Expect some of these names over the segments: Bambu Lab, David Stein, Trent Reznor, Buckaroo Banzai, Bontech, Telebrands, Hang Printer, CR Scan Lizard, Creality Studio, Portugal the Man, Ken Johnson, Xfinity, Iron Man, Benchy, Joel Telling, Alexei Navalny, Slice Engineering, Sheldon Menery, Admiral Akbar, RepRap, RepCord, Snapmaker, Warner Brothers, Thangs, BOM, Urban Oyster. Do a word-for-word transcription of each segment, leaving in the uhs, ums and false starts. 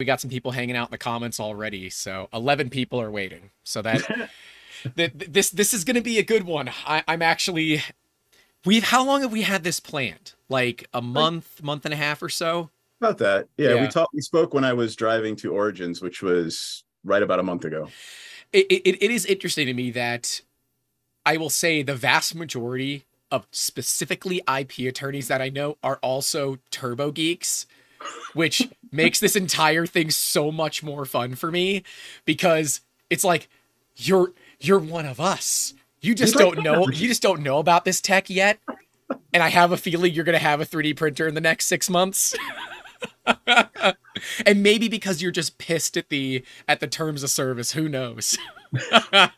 We got some people hanging out in the comments already. So eleven people are waiting. So that that this this is going to be a good one. I, I'm actually we've how long have we had this planned? Like a month, month and a half or so. About that, yeah. yeah. We talked. We spoke when I was driving to Origins, which was right about a month ago. It it, it is interesting to me that I will say the vast majority of specifically I P attorneys that I know are also turbo geeks, which makes this entire thing so much more fun for me, because it's like you're you're one of us. You just don't know you just don't know about this tech yet, and I have a feeling you're going to have a three D printer in the next six months. And maybe because you're just pissed at the at the terms of service, who knows. But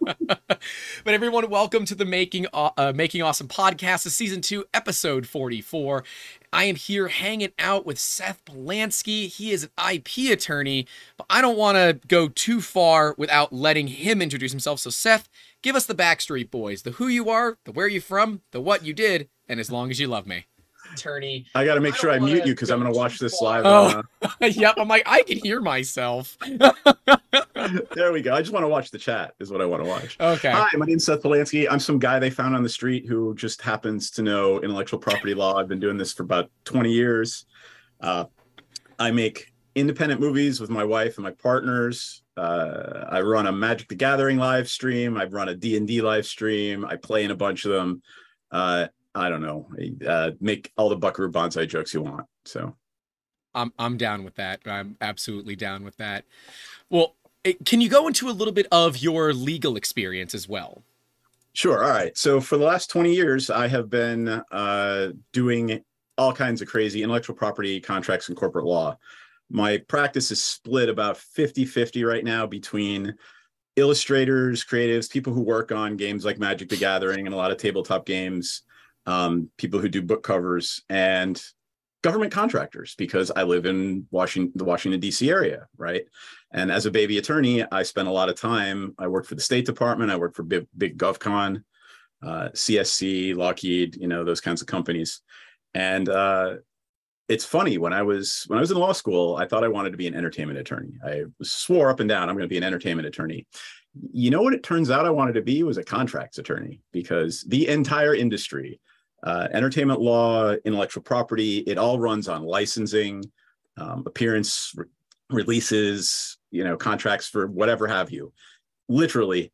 everyone, welcome to the Making uh, Making Awesome Podcast, the season two, episode forty-four. I am here hanging out with Seth Polanski. He is an I P attorney, but I don't want to go too far without letting him introduce himself. So Seth, give us the backstreet boys, the who you are, the where you from, the what you did, and as long as you love me. Attorney. I got to make I sure I mute you because I'm going to watch this live. Oh. On. Yep. I'm like, I can hear myself. There we go. I just want to watch the chat is what I want to watch. Okay. Hi, my name's Seth Polanski. I'm some guy they found on the street who just happens to know intellectual property law. I've been doing this for about twenty years. Uh, I make independent movies with my wife and my partners. Uh, I run a Magic the Gathering live stream. I run a D and D live stream. I play in a bunch of them. Uh, I don't know, uh, make all the Buckaroo Banzai jokes you want. So I'm, I'm down with that. I'm absolutely down with that. Well, it, can you go into a little bit of your legal experience as well? Sure. All right. So for the last twenty years, I have been uh, doing all kinds of crazy intellectual property contracts and corporate law. My practice is split about fifty fifty right now between illustrators, creatives, people who work on games like Magic the Gathering and a lot of tabletop games, Um, people who do book covers, and government contractors, because I live in Washington, the Washington D C area, right? And as a baby attorney, I spent a lot of time. I worked for the State Department. I worked for Big, Big GovCon, uh, C S C, Lockheed, you know, those kinds of companies. And uh, it's funny, when I was when I was in law school, I thought I wanted to be an entertainment attorney. I swore up and down, I'm going to be an entertainment attorney. You know what it turns out I wanted to be was a contracts attorney, because the entire industry, Uh, entertainment law, intellectual property, it all runs on licensing, um, appearance, re- releases, you know, contracts for whatever have you. Literally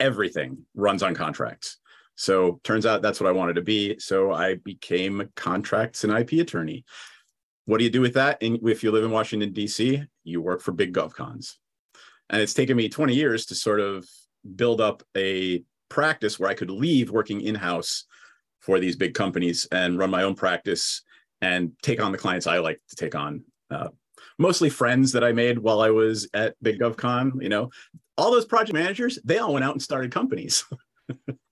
everything runs on contracts. So turns out that's what I wanted to be. So I became a contracts and I P attorney. What do you do with that? And if you live in Washington, D C, you work for big GovCons. And it's taken me twenty years to sort of build up a practice where I could leave working in-house for these big companies and run my own practice and take on the clients I like to take on. Uh, mostly friends that I made while I was at Big GovCon, you know, all those project managers, they all went out and started companies.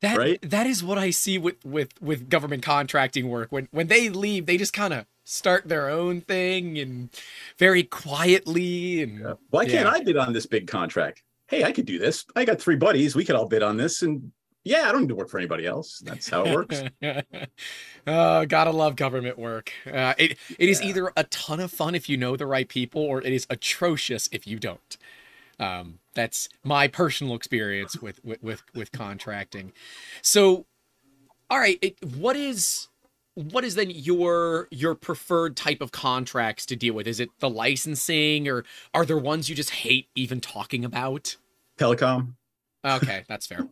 That, right? That is what I see with, with, with government contracting work. When, when they leave, they just kind of start their own thing and very quietly. And yeah. Why yeah. can't I bid on this big contract? Hey, I could do this. I got three buddies. We could all bid on this and yeah, I don't need to work for anybody else. That's how it works. Oh, gotta love government work. Uh, it it yeah. is either a ton of fun if you know the right people, or it is atrocious if you don't. Um, that's my personal experience with with with, with contracting. So, all right, it, what is what is then your your preferred type of contracts to deal with? Is it the licensing, or are there ones you just hate even talking about? Telecom. Okay, that's fair.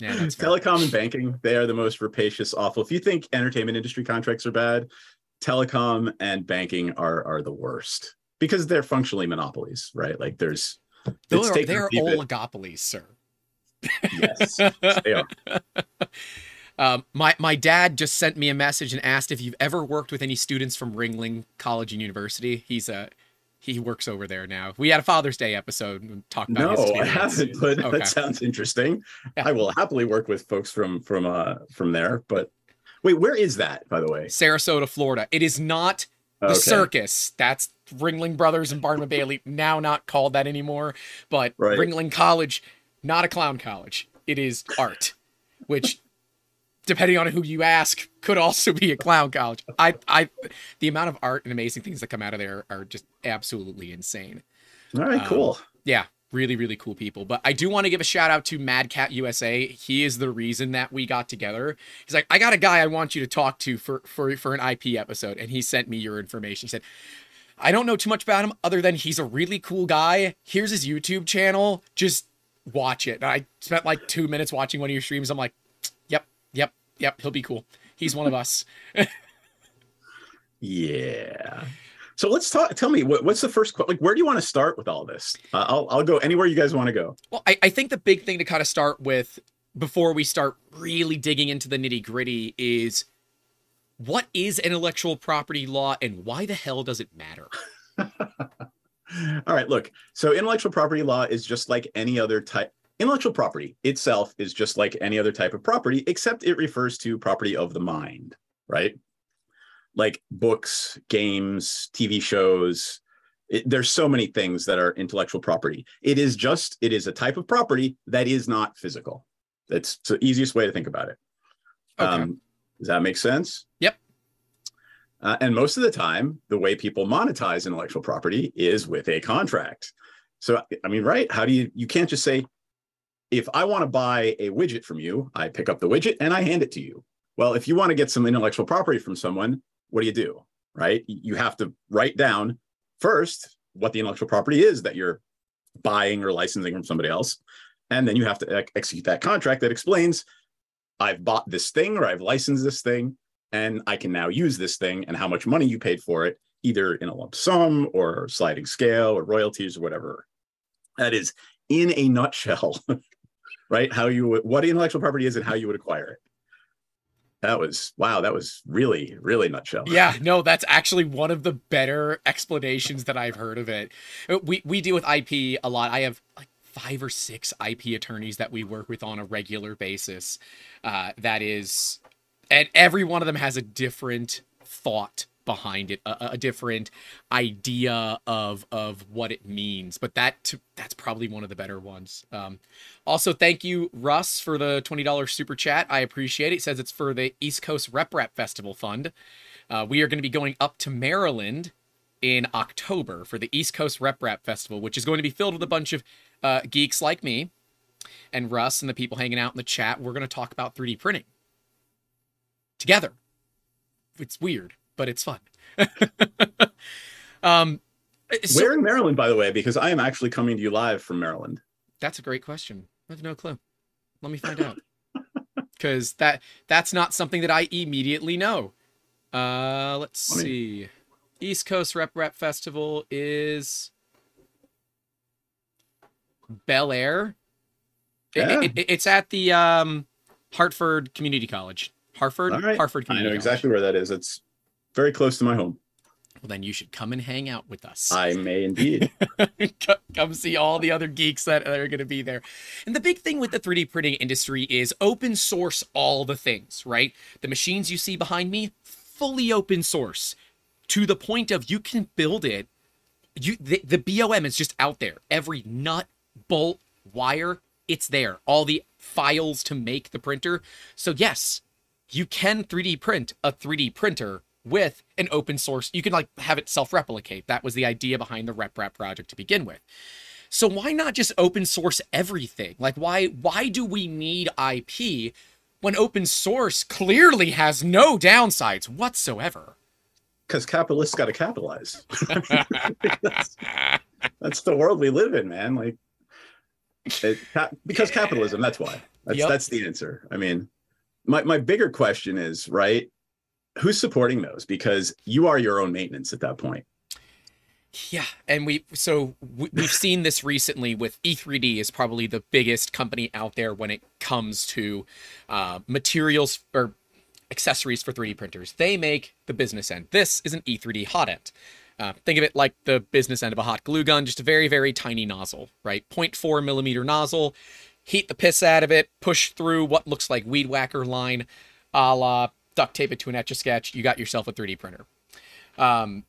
Yeah, telecom and banking, they are the most rapacious, awful. If you think entertainment industry contracts are bad, telecom and banking are are the worst, because they're functionally monopolies, right? Like there's they're, they're oligopolies, sir. Yes, they are. Um, my, my dad just sent me a message and asked if you've ever worked with any students from Ringling College and University. He's a He works over there now. We had a Father's Day episode and talked about no, his I haven't, but okay. That sounds interesting. Yeah. I will happily work with folks from from uh, from there. But wait, where is that, by the way? Sarasota, Florida. It is not the okay. circus. That's Ringling Brothers and Barnum and Bailey, now not called that anymore. But right. Ringling College, not a clown college. It is art, which depending on who you ask, could also be a clown college. I, I, the amount of art and amazing things that come out of there are just absolutely insane. All right, um, cool. Yeah, really, really cool people. But I do want to give a shout out to Mad Cat U S A. He is the reason that we got together. He's like, I got a guy I want you to talk to for, for, for an I P episode. And he sent me your information. He said, I don't know too much about him other than he's a really cool guy. Here's his YouTube channel. Just watch it. And I spent like two minutes watching one of your streams. I'm like, yep, yep, yep. He'll be cool. He's one of us. Yeah. So let's talk. Tell me, what, what's the first question? Like, where do you want to start with all this? Uh, I'll, I'll go anywhere you guys want to go. Well, I, I think the big thing to kind of start with before we start really digging into the nitty gritty is, what is intellectual property law and why the hell does it matter? All right, look, so intellectual property law is just like any other type. Intellectual property itself is just like any other type of property, except it refers to property of the mind, right? Like books, games, T V shows. It, there's so many things that are intellectual property. It is just, it is a type of property that is not physical. That's the easiest way to think about it. Okay. Um, Does that make sense? Yep. Uh, and most of the time, the way people monetize intellectual property is with a contract. So, I mean, right? How do you, you can't just say, if I want to buy a widget from you, I pick up the widget and I hand it to you. Well, if you want to get some intellectual property from someone, what do you do, right? You have to write down first what the intellectual property is that you're buying or licensing from somebody else. And then you have to ex- execute that contract that explains, I've bought this thing or I've licensed this thing and I can now use this thing, and how much money you paid for it, either in a lump sum or sliding scale or royalties or whatever. That is in a nutshell, right? How you, what intellectual property is and how you would acquire it. That was, wow, that was really, really nutshell. Yeah, no, that's actually one of the better explanations that I've heard of it. We, we deal with I P a lot. I have like five or six I P attorneys that we work with on a regular basis. Uh, that is, and every one of them has a different thought behind it, a, a different idea of, of what it means. But that, that's probably one of the better ones. Um, also thank you, Russ, for the twenty dollar super chat. I appreciate it. It says it's for the East Coast RepRap Festival Fund. Uh, we are going to be going up to Maryland in October for the East Coast RepRap Festival, which is going to be filled with a bunch of Uh, geeks like me and Russ and the people hanging out in the chat. We're going to talk about three D printing together. It's weird, but it's fun. um, so, Where in Maryland, by the way, because I am actually coming to you live from Maryland. That's a great question. I have no clue. Let me find out. Because that that's not something that I immediately know. Uh, let's Let me... see. East Coast Rep Rap Festival is... Bel Air. Yeah. It, it, it's at the um, Hartford Community College. Hartford? Right. Hartford Community I know exactly College. Where that is. It's very close to my home. Well, then you should come and hang out with us. I may indeed. Come see all the other geeks that are going to be there. And the big thing with the three D printing industry is open source all the things, right? The machines you see behind me, fully open source to the point of you can build it. You the, the B O M is just out there. Every nut, bolt, wire, it's there. All the files to make the printer. So yes, you can three D print a three D printer with an open source. You can like have it self-replicate. That was the idea behind the RepRap project to begin with. So why not just open source everything? Like why, why do we need I P when open source clearly has no downsides whatsoever? Because capitalists got to capitalize. that's, that's the world we live in, man. Like, It, because capitalism, that's why. That's, yep. That's the answer. I mean, my, my bigger question is, right, who's supporting those? Because you are your own maintenance at that point. Yeah, and we so we, we've seen this recently with E three D is probably the biggest company out there when it comes to uh, materials or accessories for three D printers. They make the business end. This is an E three D hot end. Uh, think of it like the business end of a hot glue gun, just a very, very tiny nozzle, right? zero point four millimeter nozzle, heat the piss out of it, push through what looks like weed whacker line, a la duct tape it to an Etch-A-Sketch, you got yourself a three D printer. Um,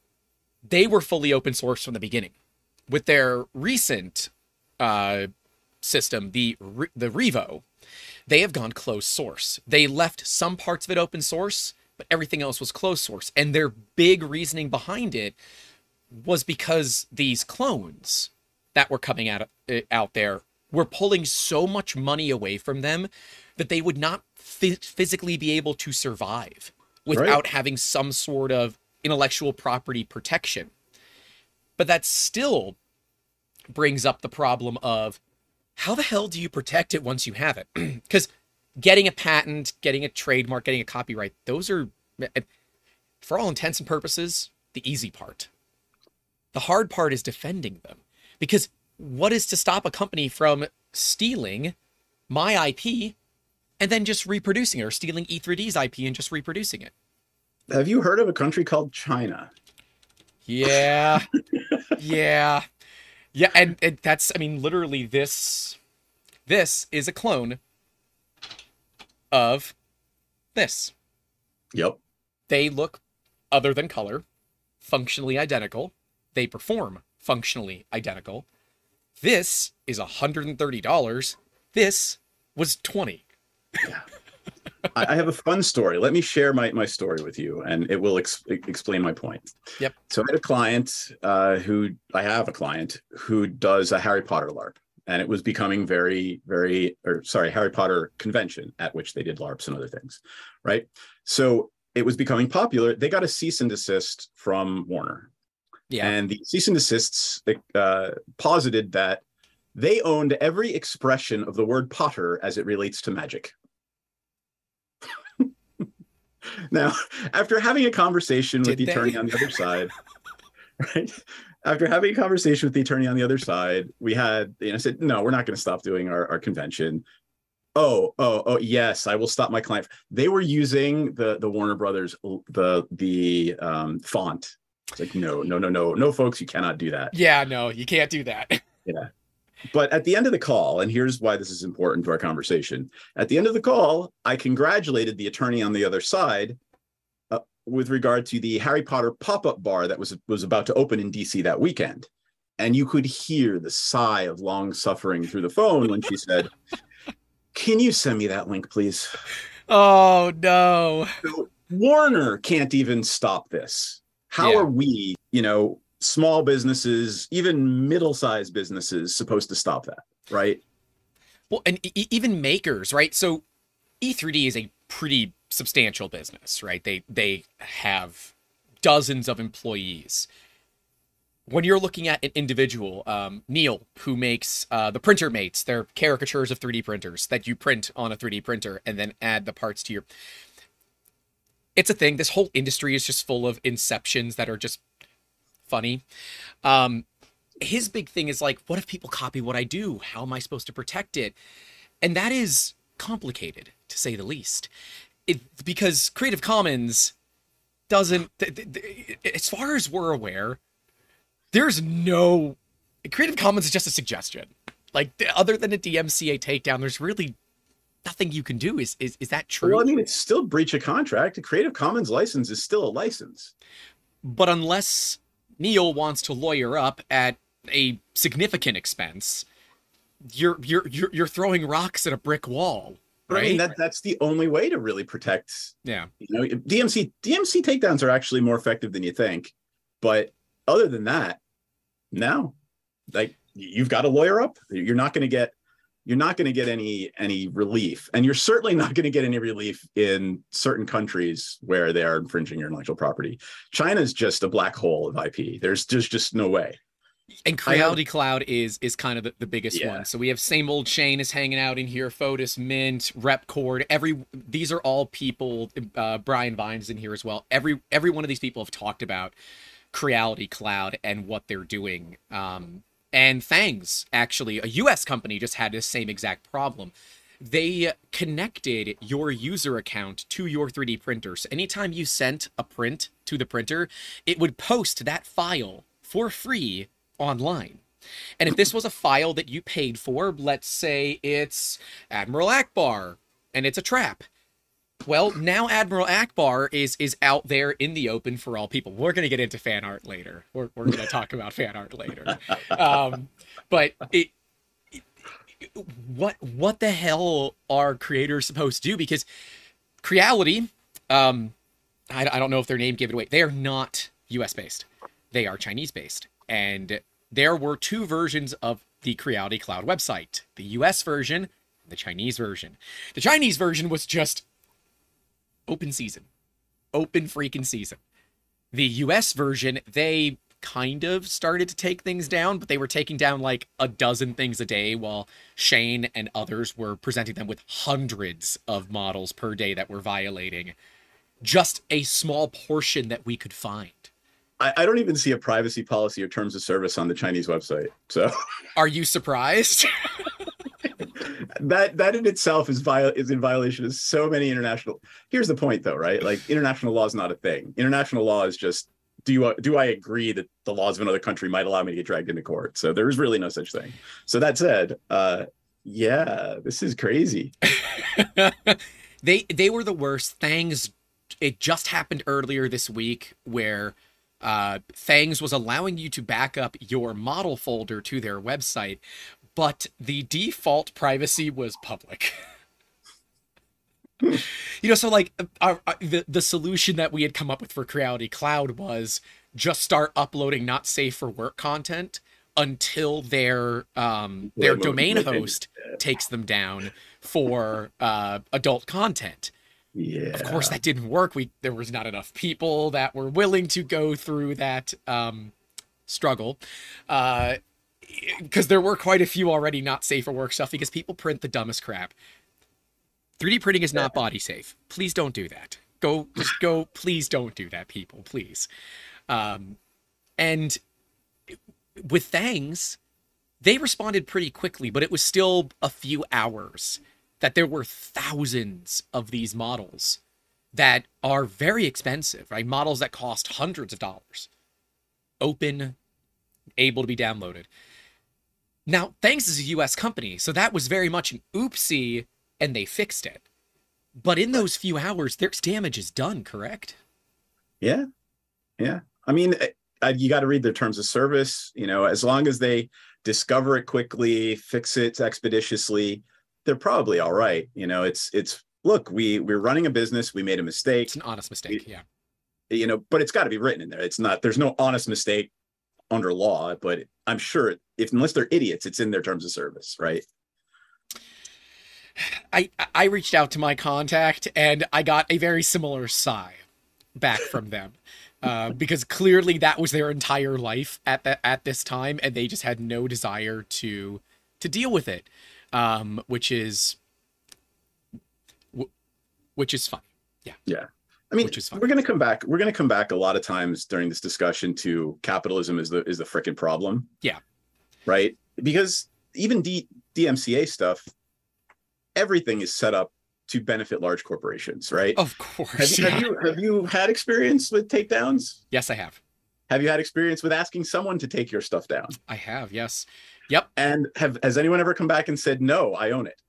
they were fully open source from the beginning. With their recent uh, system, the, Re- the Revo, they have gone closed source. They left some parts of it open source, but everything else was closed source. And their big reasoning behind it was because these clones that were coming out, out there were pulling so much money away from them that they would not physically be able to survive without right. having some sort of intellectual property protection. But that still brings up the problem of how the hell do you protect it once you have it? Because getting a patent, getting a trademark, getting a copyright, those are, for all intents and purposes, the easy part. The hard part is defending them. Because what is to stop a company from stealing my I P and then just reproducing it, or stealing E three D's I P and just reproducing it? Have you heard of a country called China? Yeah. yeah. Yeah. And, and that's, I mean, literally this, this is a clone of this. Yep. They look, other than color, functionally identical. They perform functionally identical. This is one hundred thirty dollars. This was twenty dollars. Yeah. I have a fun story. Let me share my, my story with you, and it will ex explain my point. Yep. So I had a client uh, who, I have a client who does a Harry Potter LARP, and it was becoming very, very, or sorry, Harry Potter convention at which they did LARPs and other things, right? So it was becoming popular. They got a cease and desist from Warner. Yeah. And the cease and desists uh, posited that they owned every expression of the word Potter as it relates to magic. Now, after having a conversation Did with the they? attorney on the other side, right? After having a conversation with the attorney on the other side, we had, you know, said, no, we're not going to stop doing our, our convention. Oh, oh, oh, yes, I will stop my client. They were using the, the Warner Brothers, the, the um, font. It's like, no, no, no, no, no, folks, you cannot do that. Yeah, no, you can't do that. Yeah. But at the end of the call, and here's why this is important to our conversation. At the end of the call, I congratulated the attorney on the other side uh, with regard to the Harry Potter pop-up bar that was, was about to open in D C that weekend. And you could hear the sigh of long suffering through the phone when she said, can you send me that link, please? Oh, no. So Warner can't even stop this. How yeah. are we, you know, small businesses, even middle-sized businesses, supposed to stop that, right? Well, and e even makers, right? So E three D is a pretty substantial business, right? They they have dozens of employees. When you're looking at an individual, um, Neil, who makes uh, the printer mates, they're caricatures of three D printers that you print on a three D printer and then add the parts to your... It's a thing. This whole industry is just full of inceptions that are just funny. Um, his big thing is like, what if people copy what I do? How am I supposed to protect it? And that is complicated, to say the least. It, because Creative Commons doesn't, th th th as far as we're aware, there's no, Creative Commons is just a suggestion. Like, other than a D M C A takedown, there's really nothing you can do. Is, is is that true? Well, I mean, it's still breach of contract. A Creative Commons license is still a license. But unless Neil wants to lawyer up at a significant expense, you're you're you're, you're throwing rocks at a brick wall, right? I mean, that that's the only way to really protect. Yeah, you know, D M C D M C takedowns are actually more effective than you think. But other than that, no, like you've got to lawyer up. You're not going to get. You're not going to get any any relief, and you're certainly not going to get any relief in certain countries where they are infringing your intellectual property. China is just a black hole of I P. There's just just no way. And Creality Cloud is is kind of the, the biggest yeah. one. So we have same old Shane is hanging out in here. Fotis, Mint, RepCord. Every these are all people. Uh, Brian Vines in here as well. Every every one of these people have talked about Creality Cloud and what they're doing. Um, And Thangs, actually, a U S company, just had this same exact problem. They connected your user account to your three D printer. So anytime you sent a print to the printer, it would post that file for free online. And if this was a file that you paid for, let's say it's Admiral Akbar and it's a trap. Well, now Admiral Akbar is is out there in the open for all people. We're going to get into fan art later. We're, we're going to talk about fan art later. Um, but it, it, what what the hell are creators supposed to do? Because Creality, um, I, I don't know if their name gave it away. They are not U S based. They are Chinese based. And there were two versions of the Creality Cloud website, the U S version and the Chinese version. The Chinese version was just open season. Open freaking season. The U S version, they kind of started to take things down, but they were taking down like a dozen things a day while Shane and others were presenting them with hundreds of models per day that were violating just a small portion that we could find. I, I don't even see a privacy policy or terms of service on the Chinese website. So are you surprised? That that in itself is viol is in violation of so many international. Here's the point though, right? Like international law is not a thing. International law is just, do you, do I agree that the laws of another country might allow me to get dragged into court? So there is really no such thing. So that said, uh, yeah, this is crazy. they they were the worst. Thangs, it just happened earlier this week where uh, Thangs was allowing you to back up your model folder to their website, but the default privacy was public. You know, so like our, our, the, the solution that we had come up with for Creality Cloud was just start uploading not safe for work content until their um, their domain host takes them down for uh, adult content. Yeah. Of course, that didn't work. We there was not enough people that were willing to go through that um, struggle. Uh, because there were quite a few already not safe for work stuff because people print the dumbest crap. three D printing is not body safe. Please don't do that. Go, just go. Please don't do that, people. Please. Um, and with Thangs, they responded pretty quickly, but it was still a few hours that there were thousands of these models that are very expensive, right? Models that cost hundreds of dollars. Open, able to be downloaded. Now, Thangs is a U S company, so that was very much an oopsie. And they fixed it. But in those few hours, there's damage is done, correct? Yeah. Yeah. I mean, I, you got to read their terms of service. You know, as long as they discover it quickly, fix it expeditiously, they're probably all right. You know, it's, it's look, we, we're running a business. We made a mistake. It's an honest mistake. We, yeah. You know, but it's got to be written in there. It's not, there's no honest mistake under law, but I'm sure if, unless they're idiots, it's in their terms of service, right? I, I reached out to my contact and I got a very similar sigh back from them uh, because clearly that was their entire life at that at this time. And they just had no desire to to deal with it, um, which is which is fine. Yeah. Yeah. I mean, we're going to come back. We're going to come back a lot of times during this discussion to capitalism is the is the frickin' problem. Yeah. Right. Because even D DMCA stuff. Everything is set up to benefit large corporations, right? Of course. Have, yeah. have, you, have you had experience with takedowns? Yes, I have. Have you had experience with asking someone to take your stuff down? I have, yes. Yep. And have has anyone ever come back and said, no, I own it?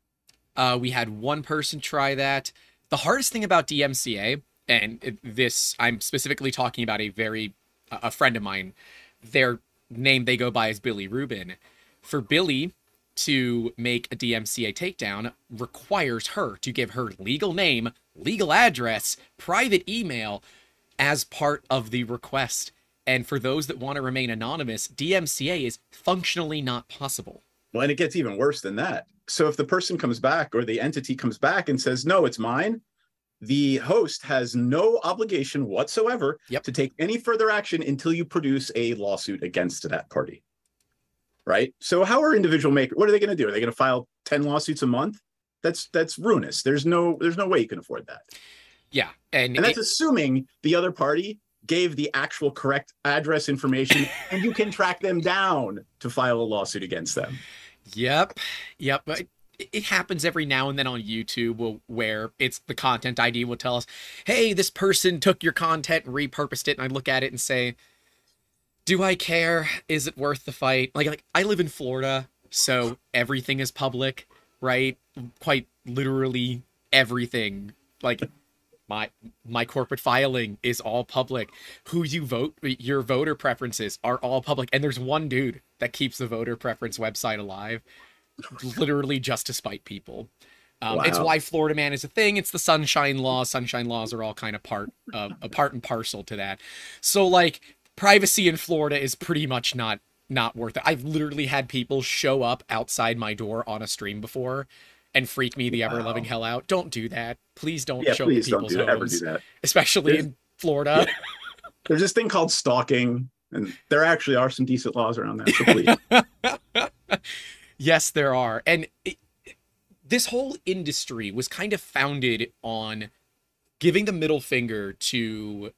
Uh, we had one person try that. The hardest thing about D M C A, and this, I'm specifically talking about a very, a friend of mine, their name they go by is Billy Rubin. For Billy to make a D M C A takedown requires her to give her legal name, legal address, private email as part of the request. And for those that want to remain anonymous, D M C A is functionally not possible. Well, and it gets even worse than that. So if the person comes back or the entity comes back and says, no, it's mine, the host has no obligation whatsoever yep. to take any further action until you produce a lawsuit against that party. Right. So how are individual makers? What are they going to do? Are they going to file ten lawsuits a month? That's that's ruinous. There's no there's no way you can afford that. Yeah. And, and that's it, assuming the other party gave the actual correct address information and you can track them down to file a lawsuit against them. Yep. Yep. It, it happens every now and then on YouTube where it's the content I D will tell us, hey, this person took your content and repurposed it. And I look at it and say, do I care? Is it worth the fight? Like, like I live in Florida, so everything is public, right? Quite literally everything. Like my my corporate filing is all public. Who you vote, your voter preferences are all public. And there's one dude that keeps the voter preference website alive. literally just to spite people. Um, wow. It's why Florida Man is a thing. It's the sunshine law. Sunshine laws are all kind of part, uh, a part and parcel to that. So like privacy in Florida is pretty much not, not worth it. I've literally had people show up outside my door on a stream before and freak me the wow. ever loving hell out. Don't do that. Please don't yeah, show please me don't people's do that, homes, ever do that. especially there's, in Florida. Yeah. There's this thing called stalking, and there actually are some decent laws around that. So please. Yes, there are. And it, this whole industry was kind of founded on giving the middle finger to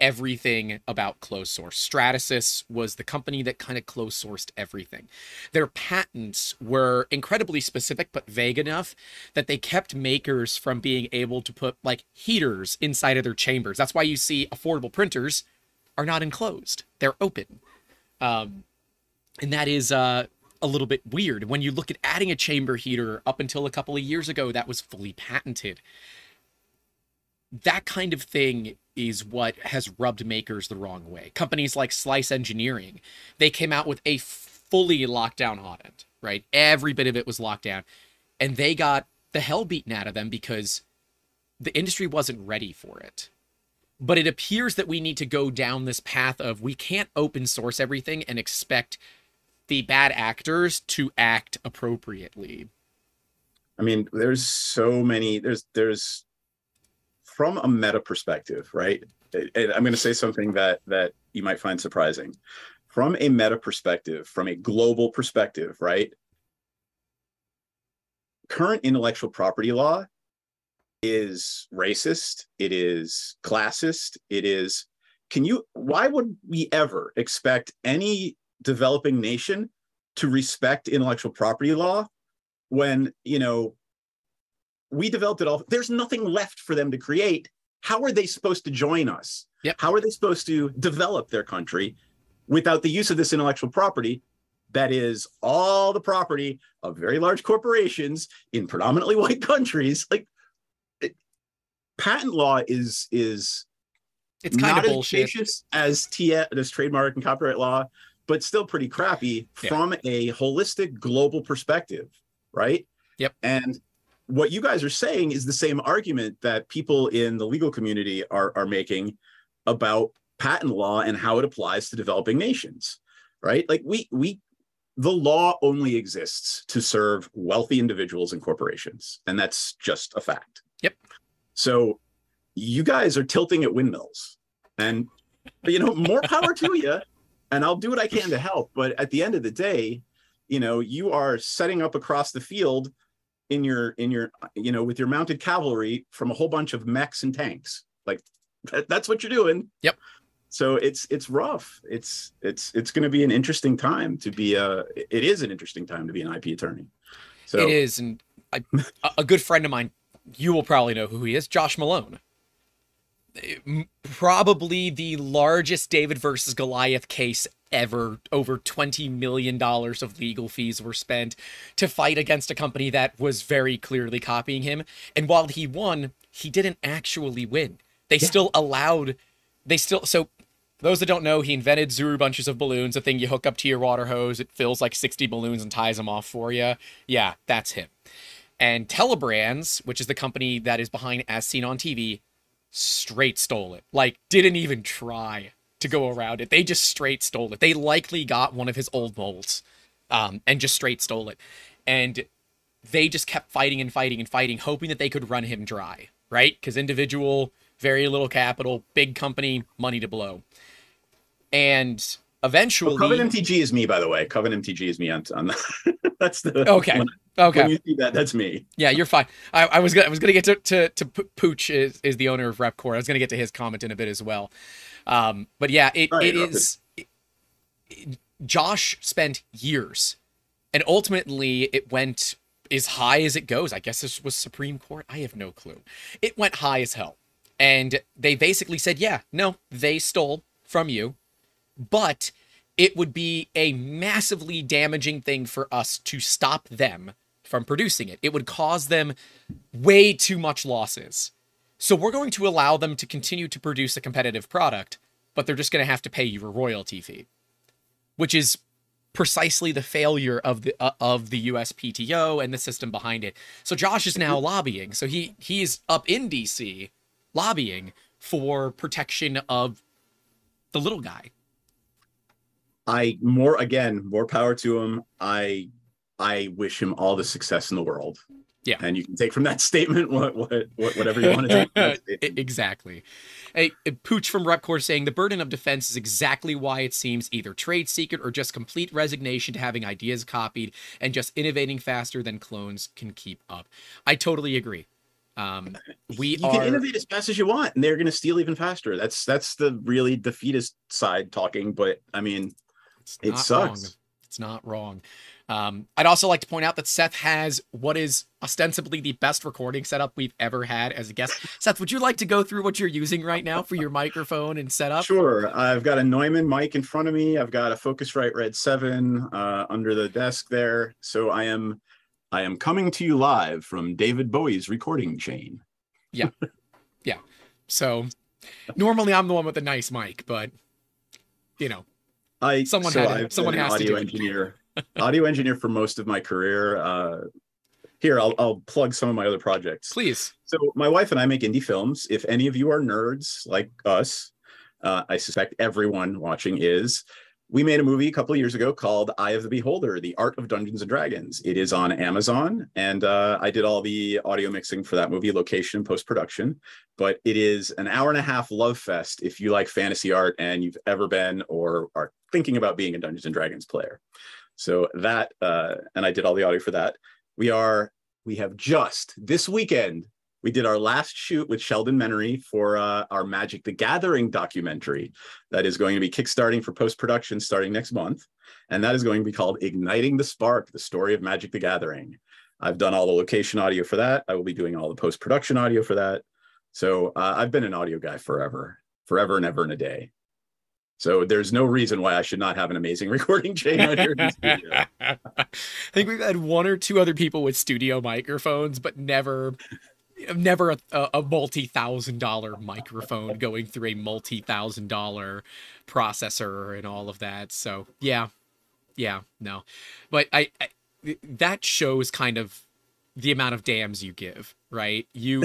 everything about closed source. Stratasys was the company that kind of closed sourced everything. Their patents were incredibly specific, but vague enough that they kept makers from being able to put like heaters inside of their chambers. That's why you see affordable printers are not enclosed. They're open. Um, and that is, uh, a little bit weird. When you look at adding a chamber heater, up until a couple of years ago, that was fully patented. That kind of thing is what has rubbed makers the wrong way. Companies like Slice Engineering, they came out with a fully locked down hot end, right? Every bit of it was locked down, and they got the hell beaten out of them because the industry wasn't ready for it. But it appears that we need to go down this path of we can't open source everything and expect the bad actors to act appropriately. I mean, there's so many, there's, there's from a meta perspective, right? It, it, I'm going to say something that, that you might find surprising. From a meta perspective, from a global perspective, right? Current intellectual property law is racist. It is classist. It is, can you, why would we ever expect any developing nation to respect intellectual property law when, you know, we developed it all? There's nothing left for them to create. How are they supposed to join us? Yep. How are they supposed to develop their country without the use of this intellectual property that is all the property of very large corporations in predominantly white countries? Like, it, patent law is is it's kind not of bullshit. As vicious as, as trademark and copyright law, but still pretty crappy from yeah. a holistic global perspective, right? Yep. And what you guys are saying is the same argument that people in the legal community are, are making about patent law and how it applies to developing nations, right? Like we, we, the law only exists to serve wealthy individuals and corporations, and that's just a fact. Yep. So you guys are tilting at windmills, and, you know, more power to you. And I'll do what I can to help. But at the end of the day, you know, you are setting up across the field in your, in your, you know, with your mounted cavalry from a whole bunch of mechs and tanks. Like that, that's what you're doing. Yep. So it's, it's rough. It's, it's, it's going to be an interesting time to be a, it is an interesting time to be an I P attorney. So it is. And I, a good friend of mine, you will probably know who he is, Josh Malone. Probably the largest David versus Goliath case ever. Over twenty million dollars of legal fees were spent to fight against a company that was very clearly copying him. And while he won, he didn't actually win. They yeah. still allowed, they still, so for those that don't know, he invented Zuru Bunches of Balloons, a thing you hook up to your water hose. It fills like sixty balloons and ties them off for you. Yeah, that's him. And Telebrands, which is the company that is behind As Seen on T V, straight stole it. Like, didn't even try to go around it. They just straight stole it. They likely got one of his old molds um, and just straight stole it. And they just kept fighting and fighting and fighting, hoping that they could run him dry, right? Because individual, very little capital, big company, money to blow. And eventually... Well, Coven M T G is me, by the way. Coven M T G is me on, on the... that's the... Okay. One. Okay. When you see that, that's me. Yeah, you're fine. I, I was gonna, I was gonna get to to, to Pooch is, is the owner of RepCord. I was gonna get to his comment in a bit as well. Um, but yeah, it, right, it is. It, it, Josh spent years, and ultimately it went as high as it goes. I guess this was Supreme Court. I have no clue. It went high as hell, and they basically said, yeah, no, they stole from you, but it would be a massively damaging thing for us to stop them from producing it. It would cause them way too much losses. So we're going to allow them to continue to produce a competitive product, but they're just going to have to pay you a royalty fee, which is precisely the failure of the uh, of the U S P T O and the system behind it. So Josh is now lobbying. So he he's up in D C lobbying for protection of the little guy. I more again, more power to him. I I wish him all the success in the world. Yeah, and you can take from that statement what, what, what whatever you want to take. Exactly. Hey, Pooch from RepCord saying the burden of defense is exactly why it seems either trade secret or just complete resignation to having ideas copied and just innovating faster than clones can keep up. I totally agree. Um, we you are... can innovate as fast as you want, and they're going to steal even faster. That's that's the really defeatist side talking. But I mean, it's it sucks. Wrong. It's not wrong. Um, I'd also like to point out that Seth has what is ostensibly the best recording setup we've ever had as a guest. Seth, would you like to go through what you're using right now for your microphone and setup? Sure. I've got a Neumann mic in front of me. I've got a Focusrite Red seven uh, under the desk there. So I am, I am coming to you live from David Bowie's recording chain. Yeah. Yeah. So normally I'm the one with the nice mic, but you know, I, someone, so had, someone has to do it. Engineer. Audio engineer for most of my career. Uh, here, I'll, I'll plug some of my other projects. Please. So my wife and I make indie films. If any of you are nerds like us, uh, I suspect everyone watching is, we made a movie a couple of years ago called Eye of the Beholder, The Art of Dungeons and Dragons. It is on Amazon, and uh, I did all the audio mixing for that movie, location, post-production. But it is an hour and a half love fest if you like fantasy art and you've ever been or are thinking about being a Dungeons and Dragons player. So that, uh, and I did all the audio for that. We are, we have just, this weekend, we did our last shoot with Sheldon Menery for uh, our Magic the Gathering documentary that is going to be kickstarting for post-production starting next month. And that is going to be called Igniting the Spark, the story of Magic the Gathering. I've done all the location audio for that. I will be doing all the post-production audio for that. So uh, I've been an audio guy forever, forever and ever and a day. So there's no reason why I should not have an amazing recording chain out here in the studio. I think we've had one or two other people with studio microphones, but never, never a, a multi-thousand dollar microphone going through a multi-thousand dollar processor and all of that. So yeah, yeah, no. But I, I that shows kind of the amount of dams you give, right? You,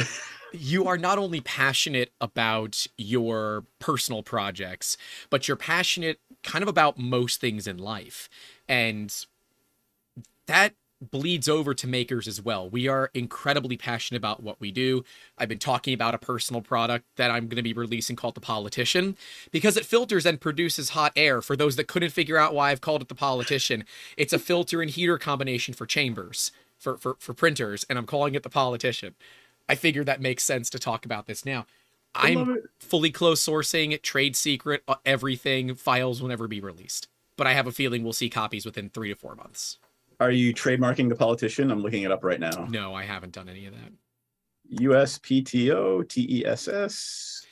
you are not only passionate about your personal projects, but you're passionate kind of about most things in life. And that bleeds over to makers as well. We are incredibly passionate about what we do. I've been talking about a personal product that I'm going to be releasing called The Politician, because it filters and produces hot air. For those that couldn't figure out why I've called it The Politician, it's a filter and heater combination for chambers. For, for, for printers, and I'm calling it The Politician. I figured that makes sense to talk about this now. I'm fully closed sourcing, trade secret, everything. Files will never be released. But I have a feeling we'll see copies within three to four months. Are you trademarking The Politician? I'm looking it up right now. No, I haven't done any of that. U S P T O, T E S S.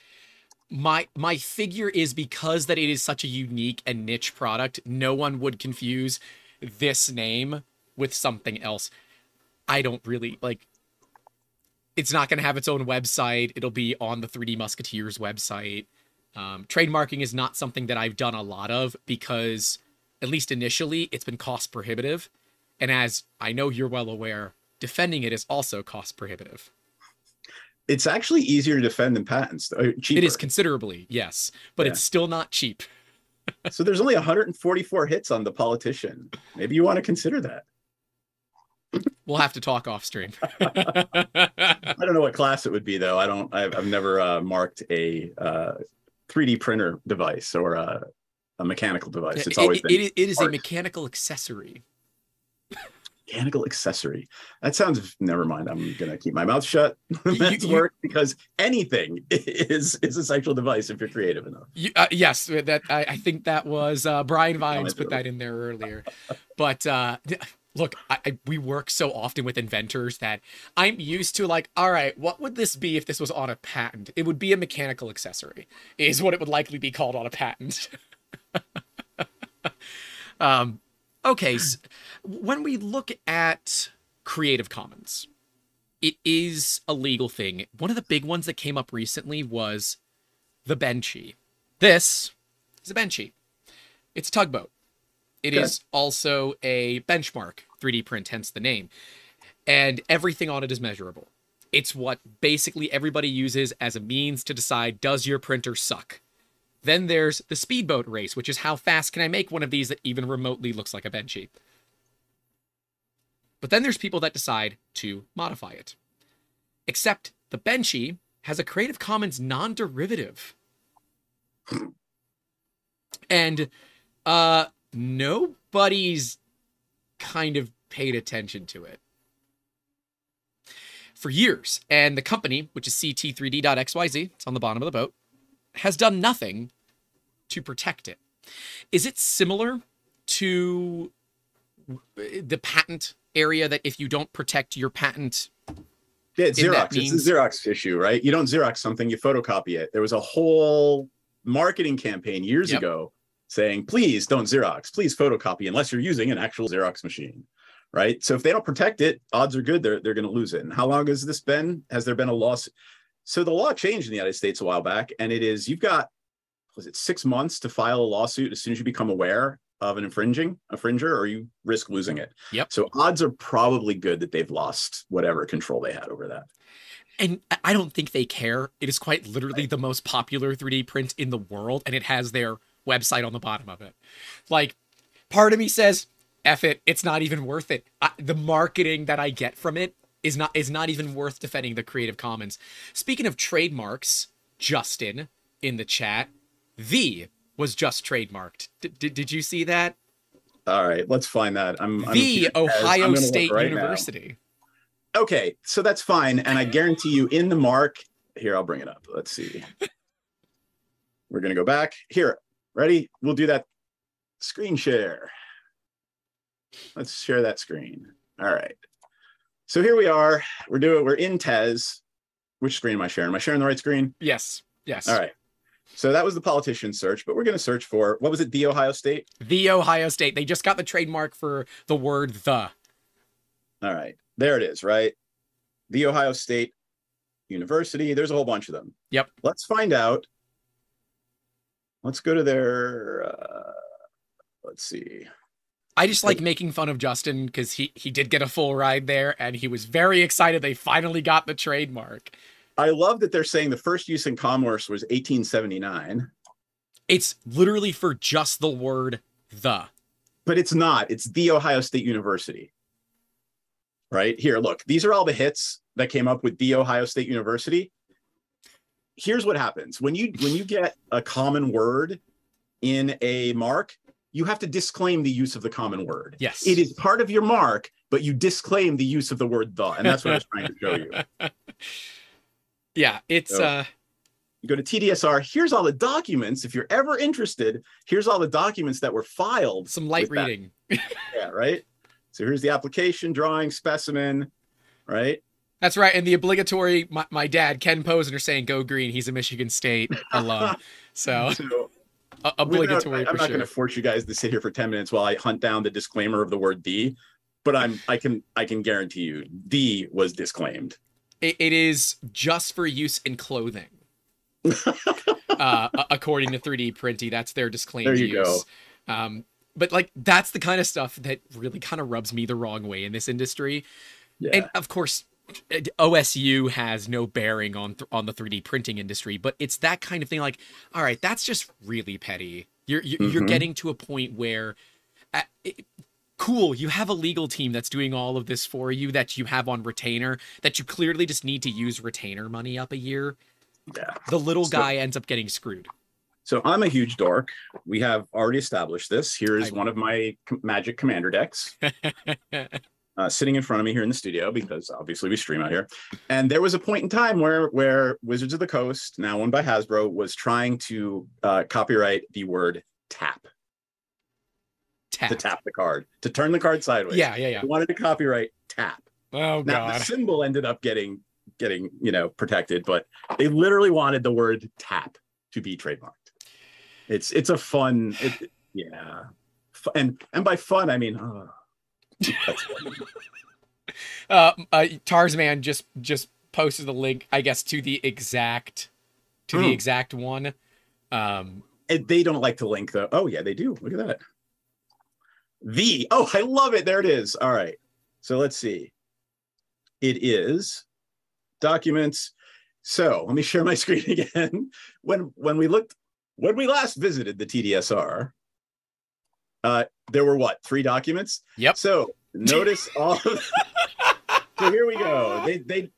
My, my figure is because that it is such a unique and niche product, no one would confuse this name with something else. I don't really, like, it's not going to have its own website. It'll be on the three D Musketeers website. Um, trademarking is not something that I've done a lot of because, at least initially, it's been cost prohibitive. And as I know you're well aware, defending it is also cost prohibitive. It's actually easier to defend than patents. Cheaper. It is considerably, yes. But yeah. It's still not cheap. So there's only one hundred forty-four hits on The Politician. Maybe you want to consider that. We'll have to talk off stream. I don't know what class it would be, though. I don't. I've, I've never uh, marked a uh, three D printer device or uh, a mechanical device. It's always it, been it, it is art. A mechanical accessory. Mechanical accessory. That sounds. Never mind. I'm gonna keep my mouth shut. That's you, work because anything is is a sexual device if you're creative enough. You, uh, yes, that I, I think that was uh, Brian Vines put that in there earlier, but. Uh, Look, I, I, we work so often with inventors that I'm used to, like, all right, what would this be if this was on a patent? It would be a mechanical accessory is what it would likely be called on a patent. um, okay, so when we look at Creative Commons, it is a legal thing. One of the big ones that came up recently was the Benchy. This is a Benchy. It's a tugboat. It okay. is also a benchmark three D print, hence the name. And everything on it is measurable. It's what basically everybody uses as a means to decide, does your printer suck? Then there's the speedboat race, which is how fast can I make one of these that even remotely looks like a Benchy? But then there's people that decide to modify it. Except the Benchy has a Creative Commons non-derivative. And uh, nobody's kind of paid attention to it for years. And the company, which is C T three D dot X Y Z, it's on the bottom of the boat, has done nothing to protect it. Is it similar to the patent area that if you don't protect your patent? Yeah, it's Xerox. Means... It's a Xerox issue, right? You don't Xerox something, you photocopy it. There was a whole marketing campaign years yep. ago saying, please don't Xerox, please photocopy unless you're using an actual Xerox machine, right? So if they don't protect it, odds are good they're, they're going to lose it. And how long has this been? Has there been a loss? So the law changed in the United States a while back, and it is, you've got, was it six months to file a lawsuit as soon as you become aware of an infringing infringer, or you risk losing it. Yep. So odds are probably good that they've lost whatever control they had over that. And I don't think they care. It is quite literally right. the most popular three D print in the world, and it has their website on the bottom of it. Like, part of me says, F it, it's not even worth it. I, the marketing that I get from it is not is not even worth defending the Creative Commons. Speaking of trademarks, Justin in the chat, the was just trademarked. D- d- did you see that? All right, let's find that. I'm the I'm Ohio I'm State right University. Now. Okay, so that's fine, and I guarantee you in the mark, here, I'll bring it up. Let's see. We're gonna go back. Here, ready? We'll do that screen share. Let's share that screen. All right. So here we are. We're doing. We're in Tez. Which screen am I sharing? Am I sharing the right screen? Yes. Yes. All right. So that was the politician search, but we're going to search for, what was it? The Ohio State? The Ohio State. They just got the trademark for the word the. All right. There it is, right? The Ohio State University. There's a whole bunch of them. Yep. Let's find out. Let's go to their, uh, let's see. I just like making fun of Justin because he, he did get a full ride there and he was very excited. They finally got the trademark. I love that they're saying the first use in commerce was eighteen seventy-nine. It's literally for just the word the. But it's not. It's the Ohio State University. Right here, look, these are all the hits that came up with the Ohio State University. Here's what happens. When you when you get a common word in a mark, you have to disclaim the use of the common word. Yes. It is part of your mark, but you disclaim the use of the word the. And that's what I was trying to show you. Yeah, it's... So, uh, you go to T D S R. Here's all the documents. If you're ever interested, here's all the documents that were filed. Some light reading. Yeah, right? So here's the application, drawing, specimen, right? That's right. And the obligatory, my, my dad, Ken Posner, saying, go green. He's a Michigan State alum. So, so uh, obligatory without, I'm not sure. going to force you guys to sit here for ten minutes while I hunt down the disclaimer of the word D. But I'm, I can, I can guarantee you, D was disclaimed. It is just for use in clothing, uh, according to three D Printy. That's their disclaimed use. There you use. go. Um, but like, that's the kind of stuff that really kind of rubs me the wrong way in this industry. Yeah. And of course, O S U has no bearing on th- on the three D printing industry, but it's that kind of thing. Like, all right, that's just really petty. You're you're, mm-hmm. you're getting to a point where. Uh, it, Cool, you have a legal team that's doing all of this for you that you have on retainer, that you clearly just need to use retainer money up a year. Yeah. The little so, guy ends up getting screwed. So I'm a huge dork. We have already established this. Here is I one know. of my Magic Commander decks uh, sitting in front of me here in the studio because obviously we stream out here. And there was a point in time where, where Wizards of the Coast, now owned by Hasbro, was trying to uh, copyright the word tap. Tap. To tap the card, to turn the card sideways. Yeah, yeah, yeah. They wanted to copyright tap. Oh, now, God. Now, the symbol ended up getting, getting, you know, protected, but they literally wanted the word tap to be trademarked. It's it's a fun, it, yeah. And and by fun, I mean, oh. That's funny. uh, uh, Tarzman just, just posted the link, I guess, to the exact, to mm. the exact one. Um, and they don't like to link, though. Oh, yeah, they do. Look at that. The, oh, I love it. There it is. All right. So let's see. It is documents. So let me share my screen again. When, when we looked, when we last visited the T D S R, uh, there were what, three documents? Yep. So notice all of that. So here we go. They, they,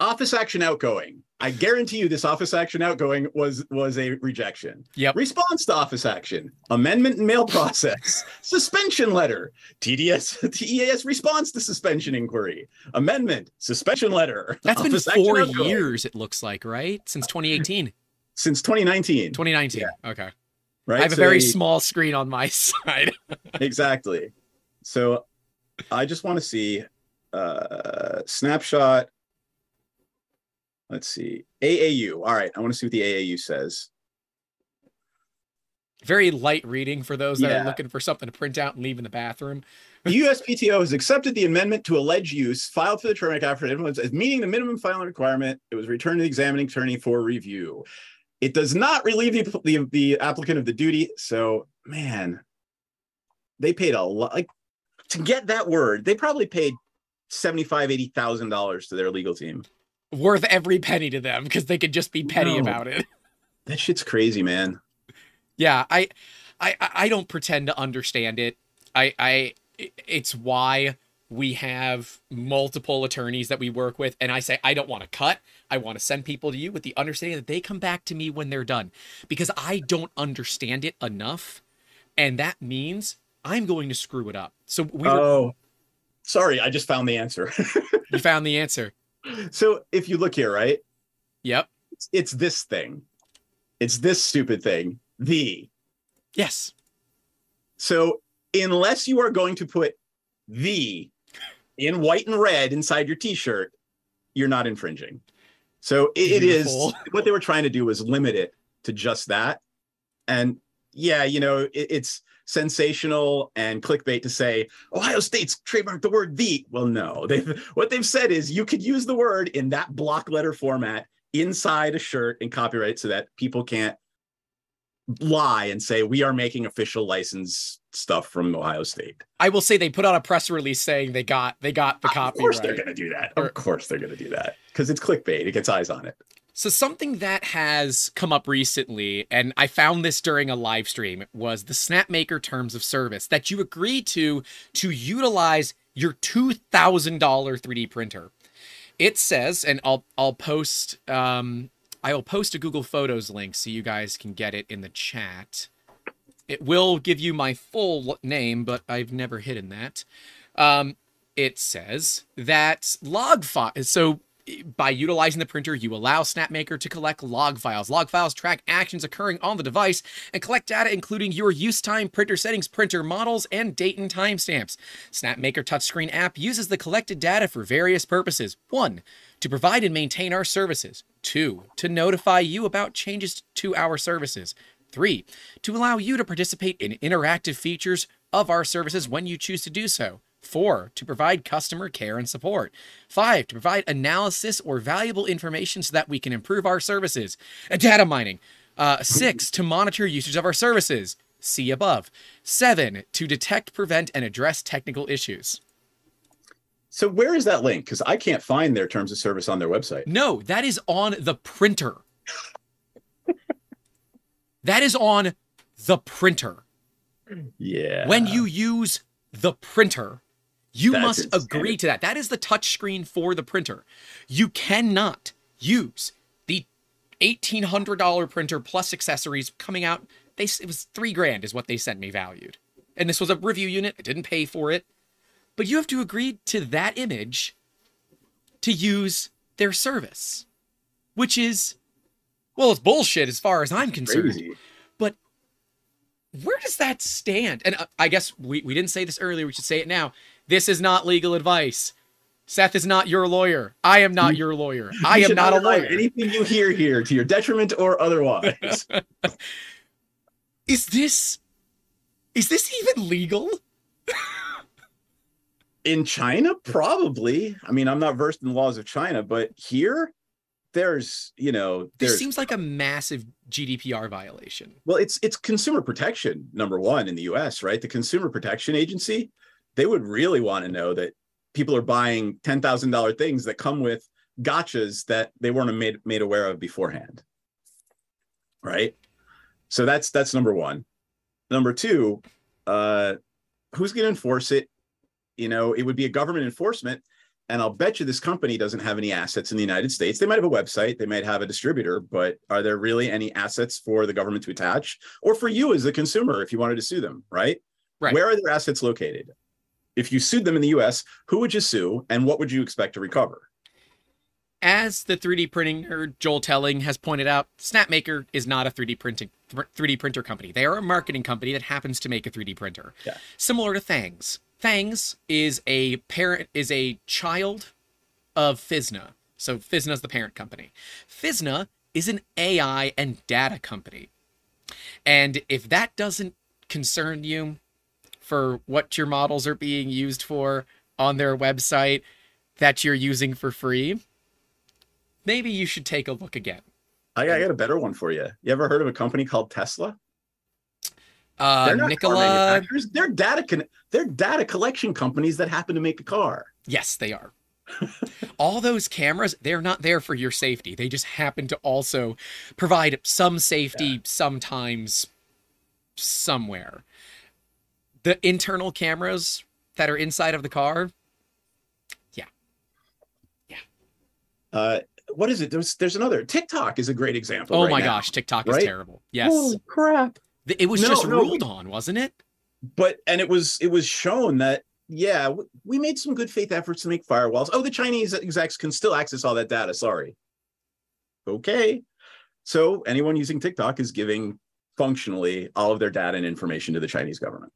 office action outgoing. I guarantee you this office action outgoing was was a rejection. Yep. Response to office action, amendment and mail process, suspension letter, T D S, T E A S response to suspension inquiry, amendment, suspension letter. That's been four years, it looks like, right? Since twenty eighteen. Since twenty nineteen. twenty nineteen, yeah. Okay. Right? I have so a very they... small screen on my side. Exactly. So I just want to see uh, snapshot. Let's see. A A U. All right. I want to see what the A A U says. Very light reading for those that yeah. are looking for something to print out and leave in the bathroom. The U S P T O has accepted the amendment to allege use filed for the term after influence as meeting the minimum filing requirement. It was returned to the examining attorney for review. It does not relieve the, the, the applicant of the duty. So, man, they paid a lot. Like, to get that word, they probably paid seventy-five thousand dollars, eighty thousand dollars to their legal team. Worth every penny to them because they could just be petty no. about it. That shit's crazy, man. Yeah, I, I, I don't pretend to understand it. I, I, it's why we have multiple attorneys that we work with, and I say I don't want to cut. I want to send people to you with the understanding that they come back to me when they're done, because I don't understand it enough, and that means I'm going to screw it up. So we. Were... Oh, sorry, I just found the answer. You found the answer. So if you look here, right? Yep. It's, it's this thing. It's this stupid thing. The. Yes. So unless you are going to put the in white and red inside your T-shirt, you're not infringing. So it, it is what they were trying to do was limit it to just that. And yeah, you know, it, it's sensational and clickbait to say Ohio State's trademarked the word the. Well, no, they've, what they've said is you could use the word in that block letter format inside a shirt and copyright it so that people can't lie and say we are making official license stuff from Ohio State. I will say they put out a press release saying they got they got the copyright. Of course they're going to do that. Of course they're going to do that because it's clickbait. It gets eyes on it. So something that has come up recently, and I found this during a live stream, was the Snapmaker terms of service that you agree to to utilize your two thousand dollar three D printer. It says, and I'll I'll post um I will post a Google Photos link so you guys can get it in the chat. It will give you my full name, but I've never hidden that. Um, it says that log file. So. By utilizing the printer, you allow Snapmaker to collect log files. Log files track actions occurring on the device and collect data including your use time, printer settings, printer models, and date and timestamps. Snapmaker touchscreen app uses the collected data for various purposes. One, to provide and maintain our services. Two, to notify you about changes to our services. Three, to allow you to participate in interactive features of our services when you choose to do so. Four, to provide customer care and support. Five, to provide analysis or valuable information so that we can improve our services. Uh, data mining. Uh, six, to monitor usage of our services. See above. Seven, to detect, prevent, and address technical issues. So where is that link? Because I can't find their terms of service on their website. No, that is on the printer. That is on the printer. Yeah. When you use the printer, you That's must insane. agree to that. That is the touch screen for the printer. You cannot use the eighteen hundred dollar printer plus accessories coming out. They, it was three grand is what they sent me valued. And this was a review unit. I didn't pay for it. But you have to agree to that image to use their service, which is, well, it's bullshit as far as I'm concerned. Crazy. Where does that stand? And I guess we, we didn't say this earlier. We should say it now. This is not legal advice. Seth is not your lawyer. I am not your lawyer. I am not a lawyer. Anything you hear here to your detriment or otherwise. Is this, is this even legal? In China? Probably. I mean, I'm not versed in the laws of China, but here, there's, you know, there's, this seems like a massive G D P R violation. Well, it's it's consumer protection, number one, in the U S, right? The Consumer Protection Agency, they would really want to know that people are buying ten thousand dollar things that come with gotchas that they weren't made, made aware of beforehand, right? So that's that's number one. Number two, uh, who's going to enforce it? You know, it would be a government enforcement. And I'll bet you this company doesn't have any assets in the United States. They might have a website, they might have a distributor, but are there really any assets for the government to attach, or for you as a consumer if you wanted to sue them, right? Right. Where are their assets located? If you sued them in the U S, who would you sue and what would you expect to recover? As the three D printing nerd Joel Telling has pointed out, Snapmaker is not a three D printing th- three D printer company. They are a marketing company that happens to make a three D printer. Yeah. Similar to Thangs. Thangs is a parent is a child of FISNA. So FISNA is the parent company. FISNA is an A I and data company. And if that doesn't concern you for what your models are being used for on their website that you're using for free, maybe you should take a look again. I got a better one for you. You ever heard of a company called Tesla? Uh, they're not Nikola. Car manufacturers. They're data con- they're data collection companies that happen to make a car. Yes, they are. All those cameras, they're not there for your safety. They just happen to also provide some safety yeah. sometimes somewhere. The internal cameras that are inside of the car. Yeah. Yeah. Uh, what is it? There's, there's another. TikTok is a great example. Oh right my now, gosh. TikTok right? is terrible. Yes. Holy crap. It was no, just no, ruled we, on, wasn't it? But and it was it was shown that yeah, w- we made some good faith efforts to make firewalls. Oh, the Chinese execs can still access all that data. Sorry. Okay. So anyone using TikTok is giving functionally all of their data and information to the Chinese government.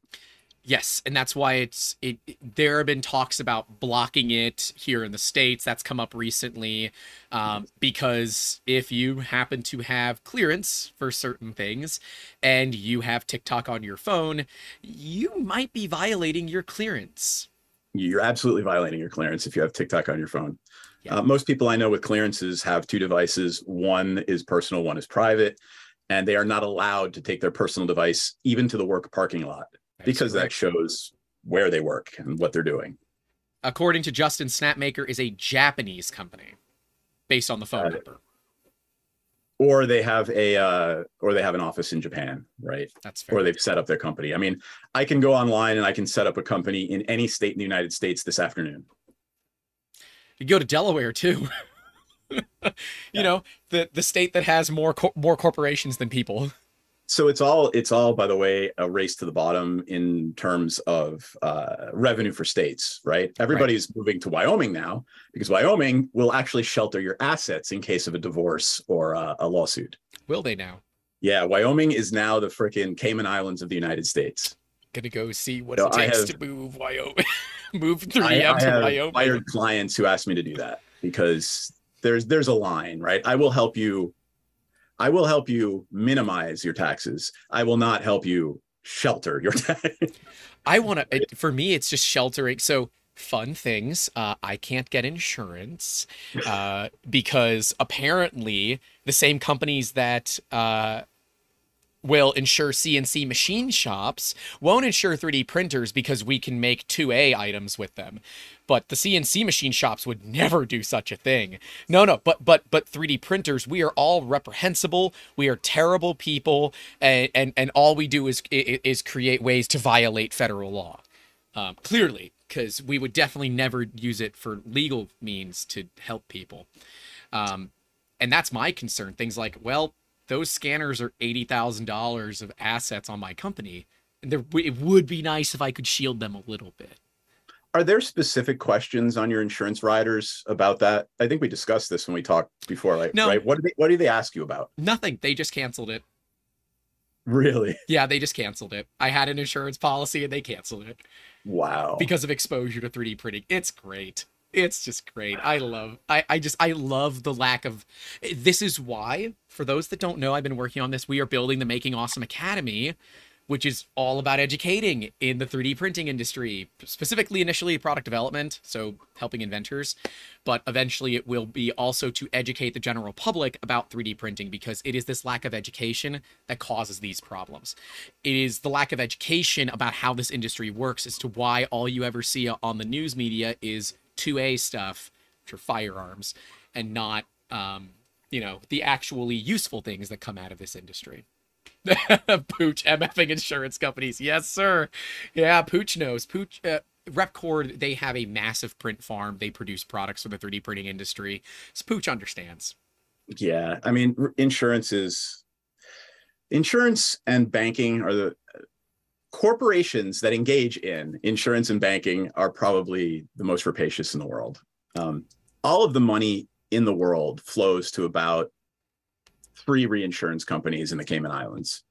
Yes, and that's why it's it. There have been talks about blocking it here in the States. That's come up recently um, because if you happen to have clearance for certain things and you have TikTok on your phone, you might be violating your clearance. You're absolutely violating your clearance if you have TikTok on your phone. Yeah. Uh, most people I know with clearances have two devices. One is personal, one is private, and they are not allowed to take their personal device even to the work parking lot. Because that shows where they work and what they're doing. According to Justin, Snapmaker is a Japanese company based on the phone uh, number. Or they have a, uh, or they have an office in Japan, right? That's fair. Or they've set up their company. I mean, I can go online and I can set up a company in any state in the United States this afternoon. You go to Delaware too. you yeah. know, the, the state that has more co- more corporations than people. So it's all, it's all, by the way, a race to the bottom in terms of uh, revenue for states, right? Everybody's right. moving to Wyoming now because Wyoming will actually shelter your assets in case of a divorce or a, a lawsuit. Will they now? Yeah. Wyoming is now the freaking Cayman Islands of the United States. Gonna go see what so it takes have, to move Wyoming, move three M to Wyoming. I hired clients who asked me to do that because there's, there's a line, right? I will help you. I will help you minimize your taxes. I will not help you shelter your taxes. I want to, for me, it's just sheltering. So fun things. Uh, I can't get insurance uh, because apparently the same companies that uh, will insure C N C machine shops won't insure three D printers because we can make two A items with them. But the C N C machine shops would never do such a thing. No, no, but but but three D printers, we are all reprehensible. We are terrible people, and and, and all we do is is create ways to violate federal law. Um, clearly, because we would definitely never use it for legal means to help people. Um, and that's my concern. Things like, well, those scanners are eighty thousand dollars of assets on my company, and there, it would be nice if I could shield them a little bit. Are there specific questions on your insurance riders about that? I think we discussed this when we talked before, right? No. Right? What do they, what do they ask you about? Nothing. They just canceled it. Really? Yeah, they just canceled it. I had an insurance policy and they canceled it. Wow. Because of exposure to three D printing. It's great. It's just great. I love, I, I just, I love the lack of, this is why, for those that don't know, I've been working on this. We are building the Making Awesome Academy, which is all about educating in the three D printing industry, specifically initially product development, so helping inventors, but eventually it will be also to educate the general public about three D printing, because it is this lack of education that causes these problems. It is the lack of education about how this industry works as to why all you ever see on the news media is two A stuff, which are firearms, and not, um, you know, the actually useful things that come out of this industry. Pooch MFing insurance companies. Yes, sir. Yeah, Pooch knows. Pooch, uh, RepCord, they have a massive print farm. They produce products for the three D printing industry. So Pooch understands. Yeah, I mean, insurance is... Insurance and banking are the... Corporations that engage in insurance and banking are probably the most rapacious in the world. Um, all of the money in the world flows to about three reinsurance companies in the Cayman Islands.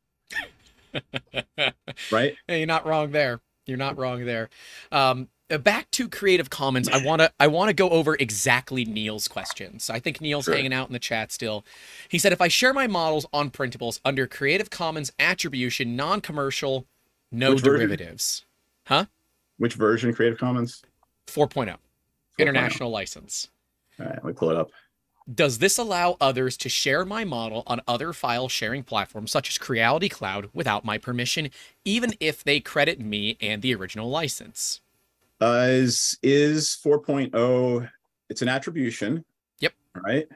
Right? Hey, you're not wrong there. You're not wrong there. Um, back to Creative Commons. I want to I want to go over exactly Neil's questions. I think Neil's sure. hanging out in the chat still. He said, if I share my models on Printables under Creative Commons attribution, non-commercial, no Which derivatives. Version? Huh? Which version of Creative Commons? four point oh. International license. All right, let me pull it up. Does this allow others to share my model on other file sharing platforms such as Creality Cloud without my permission, even if they credit me and the original license? Uh, is is four point oh, it's an attribution. Yep. All right.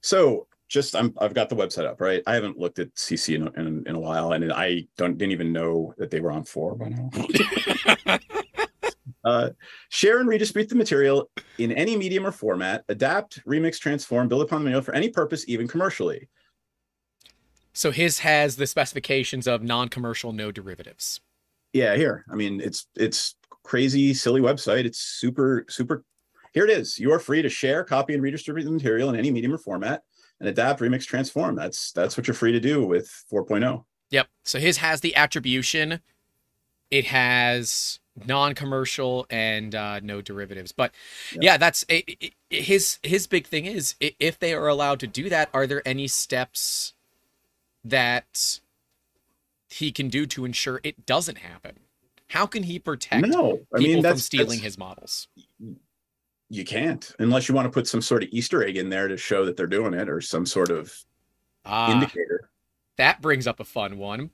So just I'm, I've got the website up, right? I haven't looked at C C in, in, in a while, and I don't didn't even know that they were on four by now. Uh, share and redistribute the material in any medium or format, adapt, remix, transform, build upon the material for any purpose, even commercially. So his has the specifications of non-commercial, no derivatives. Yeah, here. I mean, it's it's crazy, silly website. It's super, super. Here it is. You are free to share, copy, and redistribute the material in any medium or format, and adapt, remix, transform. That's that's what you're free to do with four point oh. Yep. So his has the attribution. It has non-commercial and uh no derivatives, but yep. yeah that's it, it, his his big thing is, if they are allowed to do that, are there any steps that he can do to ensure it doesn't happen? How can he protect no I mean that's from stealing that's, his models? You can't, unless you want to put some sort of Easter egg in there to show that they're doing it, or some sort of ah, indicator. That brings up a fun one.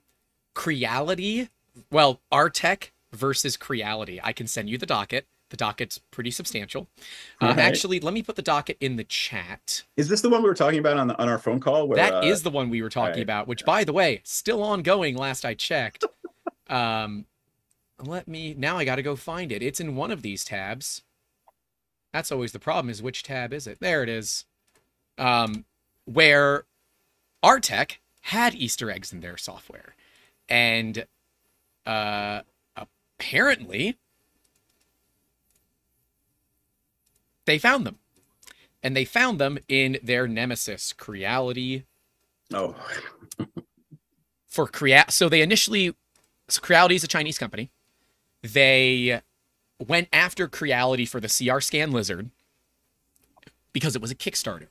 Creality, well, R T E C versus Creality. I can send you the docket. The docket's pretty substantial. Uh, right. Actually, let me put the docket in the chat. Is this the one we were talking about on the, on our phone call? Where, that uh, is the one we were talking right. about, which, by the way, still ongoing. Last I checked. um, let me now. I got to go find it. It's in one of these tabs. That's always the problem. Is which tab is it? There it is. Um, where R T E C had Easter eggs in their software, and uh. Apparently, they found them, and they found them in their nemesis, Creality. Oh, for Creality. So they initially, so Creality is a Chinese company. They went after Creality for the C R Scan Lizard because it was a Kickstarter.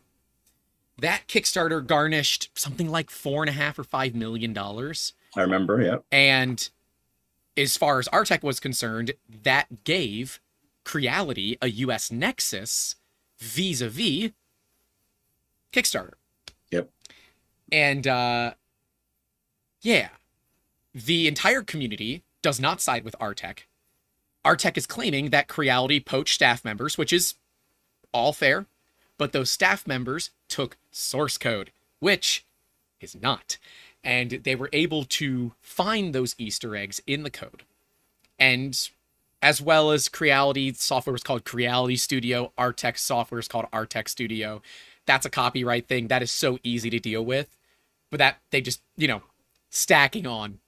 That Kickstarter garnished something like four and a half or five million dollars. I remember, yeah, and. As far as R T E C was concerned, that gave Creality a U S nexus vis-a-vis Kickstarter. Yep. And, uh, yeah, the entire community does not side with R T E C. R T E C is claiming that Creality poached staff members, which is all fair, but those staff members took source code, which is not. And they were able to find those Easter eggs in the code. And as well as Creality software was called Creality Studio, R T E C software is called R T E C Studio. That's a copyright thing. That is so easy to deal with. But that they just, you know, stacking on.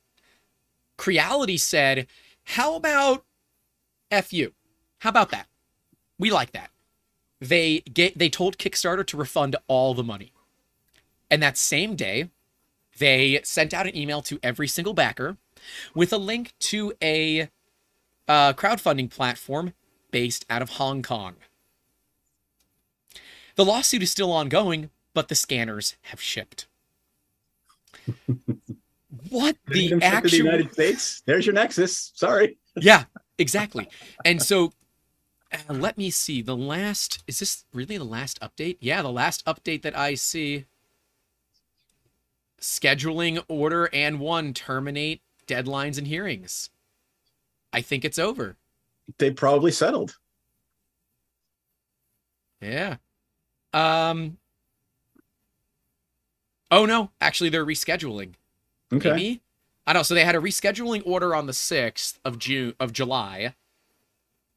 Creality said, how about F you? How about that? We like that. They get, they told Kickstarter to refund all the money. And that same day, they sent out an email to every single backer with a link to a uh, crowdfunding platform based out of Hong Kong. The lawsuit is still ongoing, but the scanners have shipped. what the actual... The United States, there's your nexus. Sorry. Yeah, exactly. And so uh, let me see. The last... Is this really the last update? Yeah, the last update that I see... Scheduling, order, and one, terminate deadlines and hearings. I think it's over. They probably settled. Yeah. Um. Oh, no. Actually, they're rescheduling. Okay. Maybe? I don't know. So they had a rescheduling order on the sixth of June of July.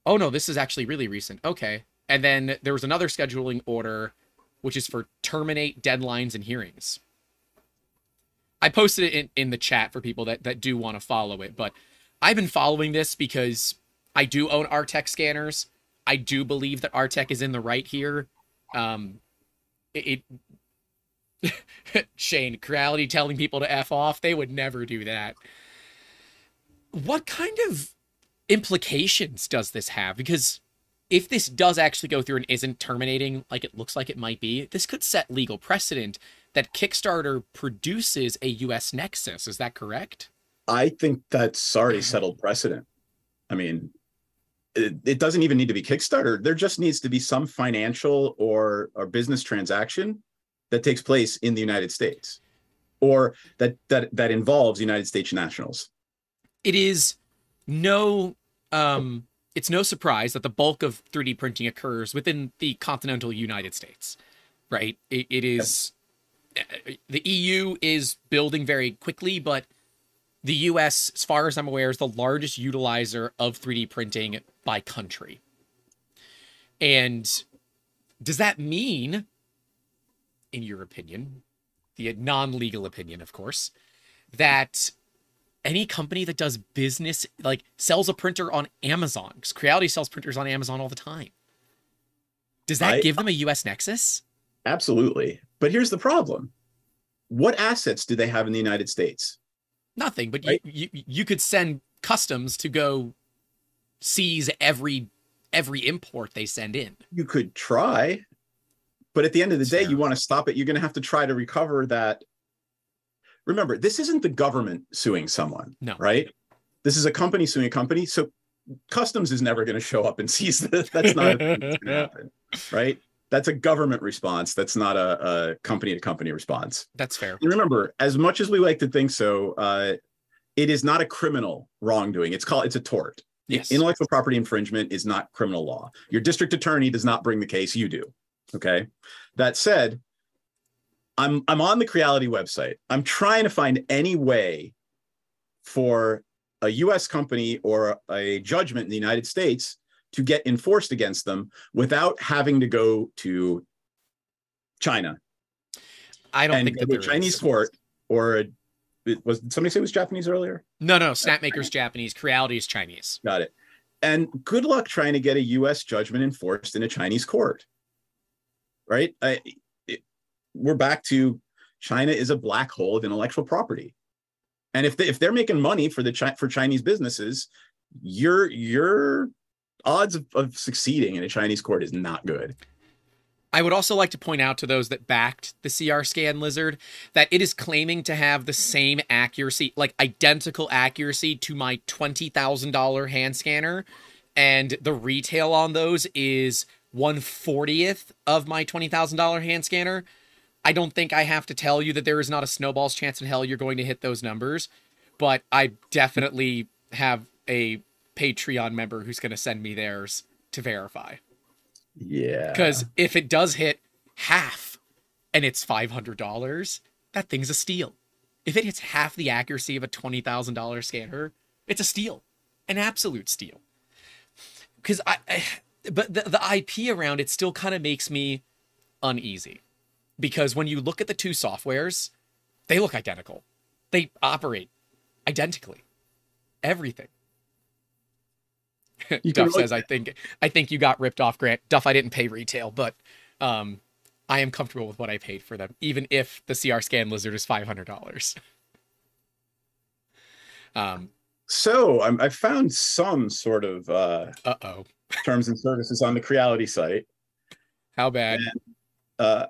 Oh, no. This is actually really recent. Okay. And then there was another scheduling order, which is for terminate deadlines and hearings. I posted it in, in the chat for people that, that do want to follow it, but I've been following this because I do own R TEC scanners. I do believe that R TEC is in the right here. Um, it, it Shane, Creality telling people to F off. They would never do that. What kind of implications does this have? Because if this does actually go through and isn't terminating like it looks like it might be, this could set legal precedent that Kickstarter produces a U S nexus. Is that correct? I think that's already settled precedent. I mean, it, it doesn't even need to be Kickstarter. There just needs to be some financial or, or business transaction that takes place in the United States or that, that, that involves United States nationals. It is no, um, it's no surprise that the bulk of three D printing occurs within the continental United States, right? It, it is... Yes. The E U is building very quickly, but the U S, as far as I'm aware, is the largest utilizer of three D printing by country. And does that mean, in your opinion, the non-legal opinion, of course, that any company that does business, like sells a printer on Amazon, because Creality sells printers on Amazon all the time, does that I, give them a U S nexus? Absolutely. But here's the problem. What assets do they have in the United States? Nothing, but right? you, you you could send customs to go seize every every import they send in. You could try, but at the end of the That's day, fair. You want to stop it. You're going to have to try to recover that. Remember, this isn't the government suing someone, no. right? This is a company suing a company. So customs is never going to show up and seize this. That's not going to happen, right? That's a government response. That's not a, a company-to-company response. That's fair. And remember, as much as we like to think so, uh, it is not a criminal wrongdoing. It's called it's a tort. Yes. Intellectual property infringement is not criminal law. Your district attorney does not bring the case. You do. Okay. That said, I'm I'm on the Creality website. I'm trying to find any way for a U S company or a, a judgment in the United States to get enforced against them without having to go to China. I don't and think that the Chinese court or a, was did somebody say it was Japanese earlier? No, no, Snapmaker's Japanese, Creality's Chinese. Got it. And good luck trying to get a U S judgment enforced in a Chinese court, right? I, it, we're back to China is a black hole of intellectual property, and if they, if they're making money for the Chi- for Chinese businesses, you're you're odds of, of succeeding in a Chinese court is not good. I would also like to point out to those that backed the C R Scan Lizard that it is claiming to have the same accuracy, like identical accuracy to my twenty thousand dollars hand scanner. And the retail on those is one fortieth of my twenty thousand dollars hand scanner. I don't think I have to tell you that there is not a snowball's chance in hell you're going to hit those numbers. But I definitely have a Patreon member who's going to send me theirs to verify. Yeah. Because if it does hit half and it's five hundred dollars, that thing's a steal. If it hits half the accuracy of a twenty thousand dollars scanner, it's a steal. An absolute steal. Because I, I, but the, the I P around it still kind of makes me uneasy. Because when you look at the two softwares, they look identical. They operate identically. Everything. Duff says, "I think I think you got ripped off, Grant." Duff, I didn't pay retail, but um, I am comfortable with what I paid for them, even if the C R Scan Lizard is five hundred dollars. Um, so um, I found some sort of uh oh terms and services on the Creality site. How bad? And, uh,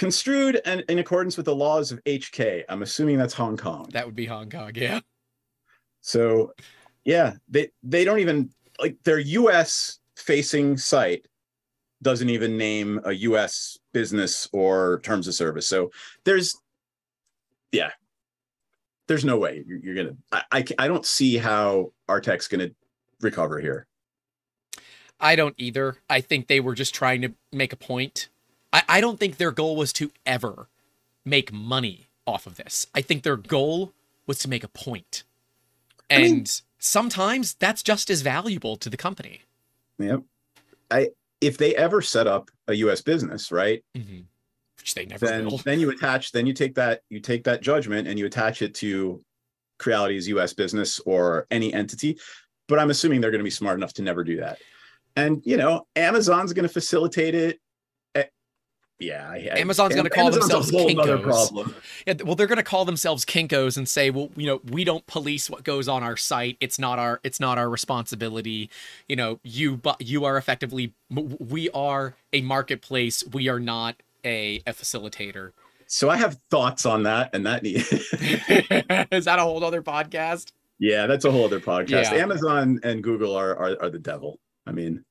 Construed and in accordance with the laws of H K. I'm assuming that's Hong Kong. That would be Hong Kong, yeah. So, yeah, they they don't even, like, their U S-facing site doesn't even name a U S business or terms of service. So there's, yeah, there's no way you're, you're going to, I, I don't see how our tech's going to recover here. I don't either. I think they were just trying to make a point. I, I don't think their goal was to ever make money off of this. I think their goal was to make a point. And I mean, sometimes that's just as valuable to the company. Yep. Yeah. I, if they ever set up a U S business, right? Mm-hmm. Which they never then, will. Then you attach, then you take that, you take that judgment and you attach it to Creality's U S business or any entity. But I'm assuming they're going to be smart enough to never do that. And, you know, Amazon's going to facilitate it. Yeah, I, I, Amazon's going to call Amazon's themselves Kinkos. Yeah, well, they're going to call themselves Kinkos and say, well, you know, we don't police what goes on our site. It's not our, it's not our responsibility. You know, you, but you are effectively, we are a marketplace. We are not a, a facilitator. So I have thoughts on that, and that needs is that a whole other podcast? Yeah, that's a whole other podcast. Yeah. Amazon and Google are, are are the devil. I mean.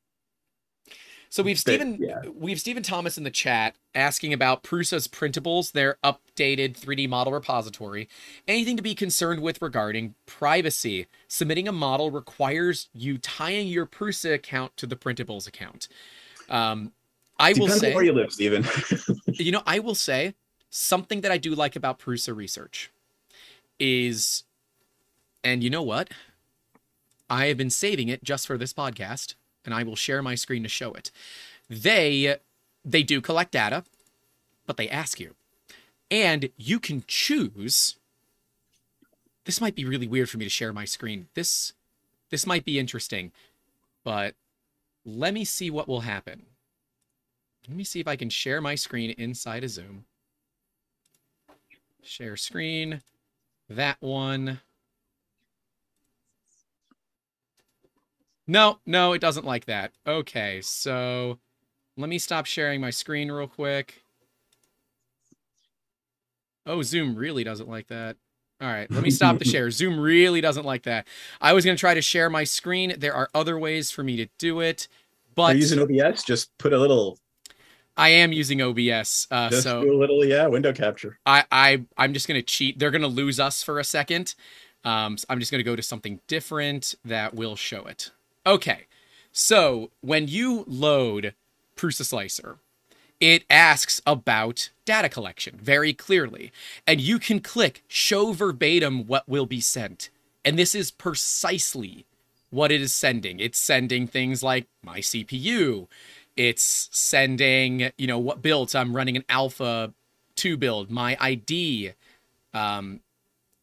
So we've Stephen, yeah. we've Stephen Thomas in the chat asking about Prusa's Printables, their updated three D model repository. Anything to be concerned with regarding privacy? Submitting a model requires you tying your Prusa account to the Printables account. Um, I Depends will say, on where you live, Stephen. You know, I will say something that I do like about Prusa Research is, and you know what? I have been saving it just for this podcast. And I will share my screen to show it. They they do collect data, but they ask you. And you can choose. This might be really weird for me to share my screen. This, this might be interesting. But let me see what will happen. Let me see if I can share my screen inside of Zoom. Share screen. That one. No, no, it doesn't like that. Okay, so let me stop sharing my screen real quick. Oh, Zoom really doesn't like that. All right, let me stop the share. Zoom really doesn't like that. I was going to try to share my screen. There are other ways for me to do it, but... Are you using O B S? Just put a little... I am using O B S. Uh, just so do a little, yeah, window capture. I, I, I'm just going to cheat. They're going to lose us for a second. Um, so I'm just going to go to something different that will show it. Okay, so when you load Prusa Slicer, it asks about data collection very clearly. And you can click show verbatim what will be sent. And this is precisely what it is sending. It's sending things like my C P U. It's sending, you know, what builds. I'm running an Alpha two build, my I D. Um,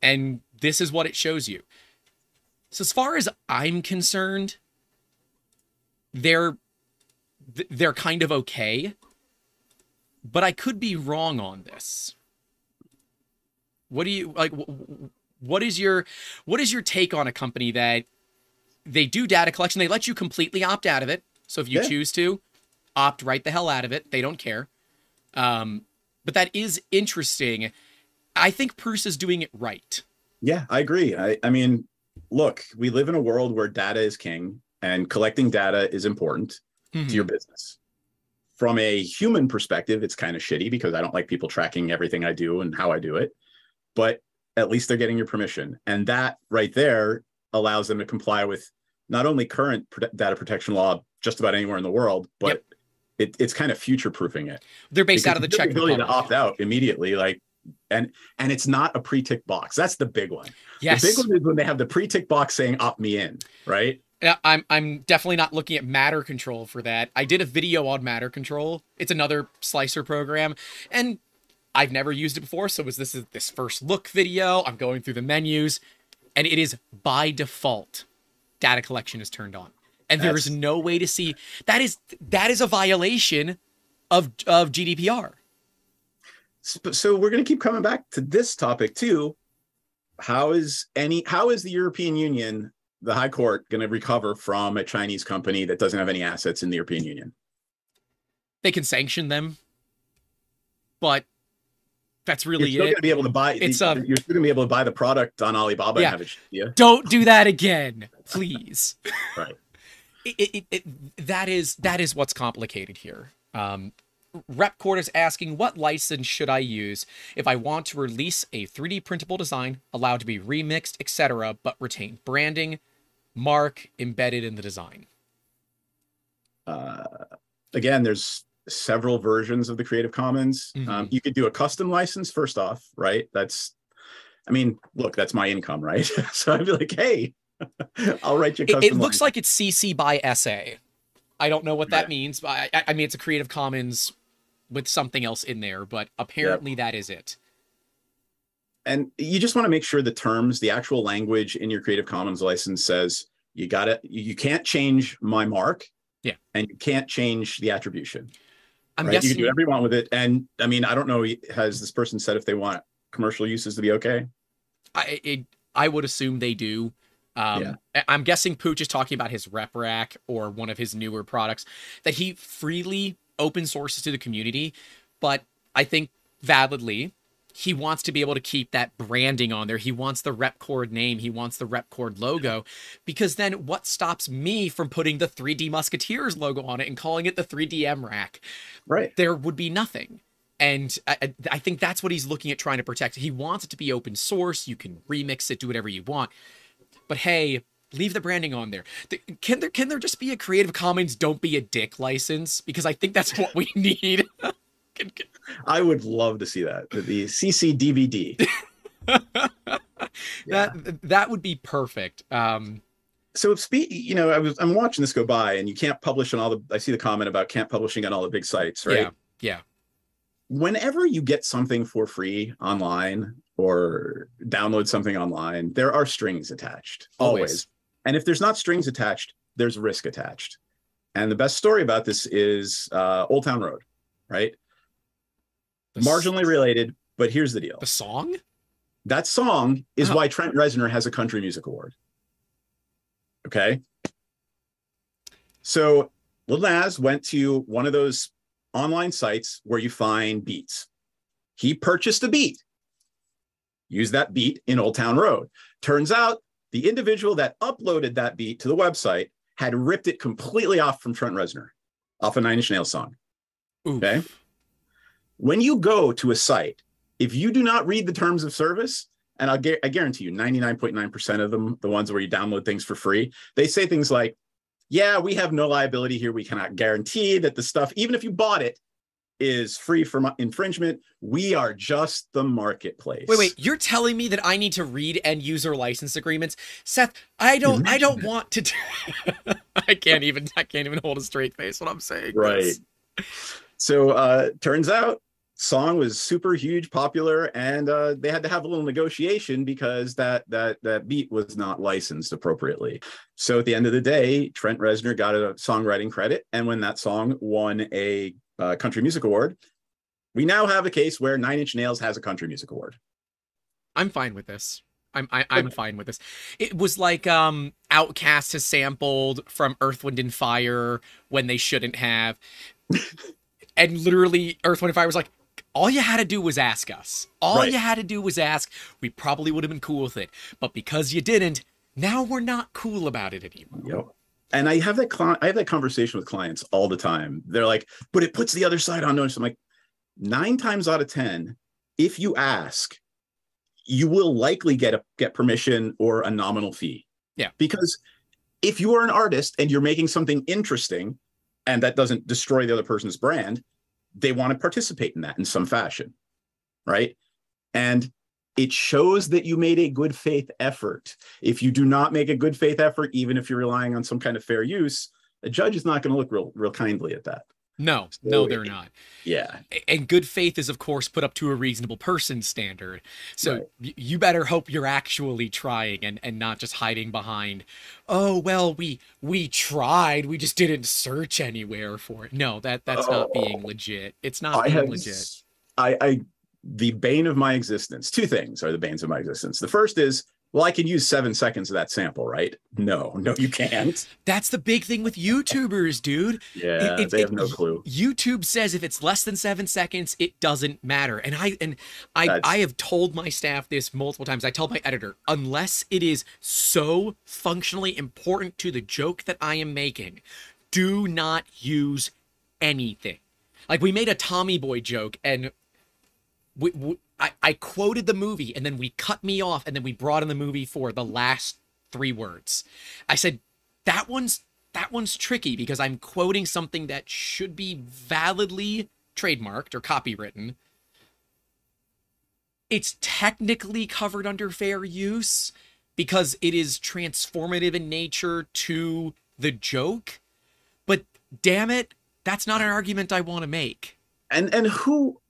and this is what it shows you. So as far as I'm concerned... They're they're kind of okay, but I could be wrong on this. What do you like? What is your what is your take on a company that they do data collection? They let you completely opt out of it. So if you yeah. choose to opt right the hell out of it, they don't care. Um, but that is interesting. I think Prusa is doing it right. Yeah, I agree. I, I mean, look, we live in a world where data is king. And collecting data is important mm-hmm. to your business. From a human perspective, it's kind of shitty because I don't like people tracking everything I do and how I do it. But at least they're getting your permission. And that right there allows them to comply with not only current data protection law just about anywhere in the world, but yep. it, it's kind of future-proofing it. They're based because out of the Czech Republic. The ability to opt out immediately, like, and and it's not a pre-tick box. That's the big one. Yes. The big one is when they have the pre-tick box saying opt me in, right? I'm I'm definitely not looking at Matter Control for that. I did a video on Matter Control. It's another slicer program, and I've never used it before. So was this is this first look video? I'm going through the menus, and it is by default data collection is turned on, and there That's... is no way to see that is that is a violation of of G D P R. So we're going to keep coming back to this topic too. How is any how is the European Union? The High Court going to recover from a Chinese company that doesn't have any assets in the European Union? They can sanction them. but that's really you're still it. Gonna be able to buy, it's the, um, you're still gonna be able to buy the product on Alibaba. Yeah. And have it, yeah. Don't do that again, please. Right. It, it, it, it, that is that is what's complicated here. Um, RepCord is asking, what license should I use if I want to release a three D printable design, allowed to be remixed, et cetera, but retain branding, mark embedded in the design? Uh, again, there's several versions of the Creative Commons. Mm-hmm. Um, you could do a custom license first off, right? That's, I mean, look, that's my income, right? So I'd be like, hey. I'll write your custom. It, it looks like it's C C by S A. I don't know what that yeah. means. I, I mean, it's a Creative Commons with something else in there, but apparently yeah. that is it. And you just want to make sure the terms, the actual language in your Creative Commons license says you got to, you can't change my mark. Yeah. And you can't change the attribution. I'm right? guessing... You can do whatever you want with it. And I mean, I don't know. Has this person said if they want commercial uses to be okay? I it, I would assume they do. Um, yeah. I'm guessing Pooch is talking about his Rep Rack or one of his newer products that he freely open sources to the community. But I think validly, he wants to be able to keep that branding on there. He wants the RepCord name. He wants the RepCord logo, because then what stops me from putting the three D Musketeers logo on it and calling it the three D M Rack? Right. There would be nothing. And I, I think that's what he's looking at trying to protect. He wants it to be open source. You can remix it, do whatever you want. But hey, leave the branding on there. Can there can there just be a Creative Commons "Don't be a dick" license? Because I think that's what we need. can, can... I would love to see that, the C C D V D. Yeah. That that would be perfect. Um, so if spe you know, I was I'm watching this go by, and you can't publish on all the. I see the comment about can't publishing on all the big sites, right? Yeah. Yeah. Whenever you get something for free online, or download something online, there are strings attached, always. always. And if there's not strings attached, there's risk attached. And the best story about this is uh, Old Town Road, right? The Marginally related, but here's the deal. The song? That song is oh. why Trent Reznor has a Country Music Award. Okay? So Lil Nas went to one of those online sites where you find beats. He purchased a beat. Use that beat in Old Town Road. Turns out the individual that uploaded that beat to the website had ripped it completely off from Trent Reznor, off a Nine Inch Nails song. Oof. Okay. When you go to a site, if you do not read the terms of service, and I'll gu- I guarantee you ninety-nine point nine percent of them, the ones where you download things for free, they say things like, yeah, we have no liability here. We cannot guarantee that the stuff, even if you bought it, is free from infringement. We are just the marketplace. Wait, wait, you're telling me that I need to read end user license agreements? Seth, I don't I don't want to I can't even I can't even hold a straight face when I'm saying right. this. So uh turns out song was super huge, popular, and uh they had to have a little negotiation because that that that beat was not licensed appropriately. So at the end of the day, Trent Reznor got a songwriting credit, and when that song won a Uh, Country Music Award, we now have a case where Nine Inch Nails has a Country Music Award. I'm fine with this. I'm I, I'm fine with this. It was like um, Outkast has sampled from Earth, Wind and Fire when they shouldn't have, and literally Earth, Wind and Fire was like, all you had to do was ask us. All right. you had to do was ask. We probably would have been cool with it, but because you didn't, now we're not cool about it anymore. Yep. And I have that I have that conversation with clients all the time. They're like, but it puts the other side on notice. I'm like, nine times out of ten, if you ask, you will likely get a, get permission or a nominal fee. Yeah. Because if you are an artist and you're making something interesting and that doesn't destroy the other person's brand, they want to participate in that in some fashion, right? And it shows that you made a good faith effort. If you do not make a good faith effort, even if you're relying on some kind of fair use, a judge is not going to look real, real kindly at that. No, so, no, they're not. Yeah. And good faith is, of course, put up to a reasonable person standard. So right. you better hope you're actually trying and, and not just hiding behind, oh, well, we we tried. We just didn't search anywhere for it. No, that that's oh, not being legit. It's not I being have, legit. I, I The bane of my existence. Two things are the banes of my existence. The first is well, I can use seven seconds of that sample, right? No, no, you can't. That's the big thing with YouTubers, dude. Yeah, it, it, they have it, no clue. YouTube says if it's less than seven seconds, it doesn't matter. And I and I That's... I have told my staff this multiple times. I tell my editor, unless it is so functionally important to the joke that I am making, do not use anything. Like, we made a Tommy Boy joke, and we, we I, I quoted the movie, and then we cut me off, and then we brought in the movie for the last three words. I said, that one's that one's tricky because I'm quoting something that should be validly trademarked or copywritten. It's technically covered under fair use because it is transformative in nature to the joke. But damn it, that's not an argument I want to make. And and who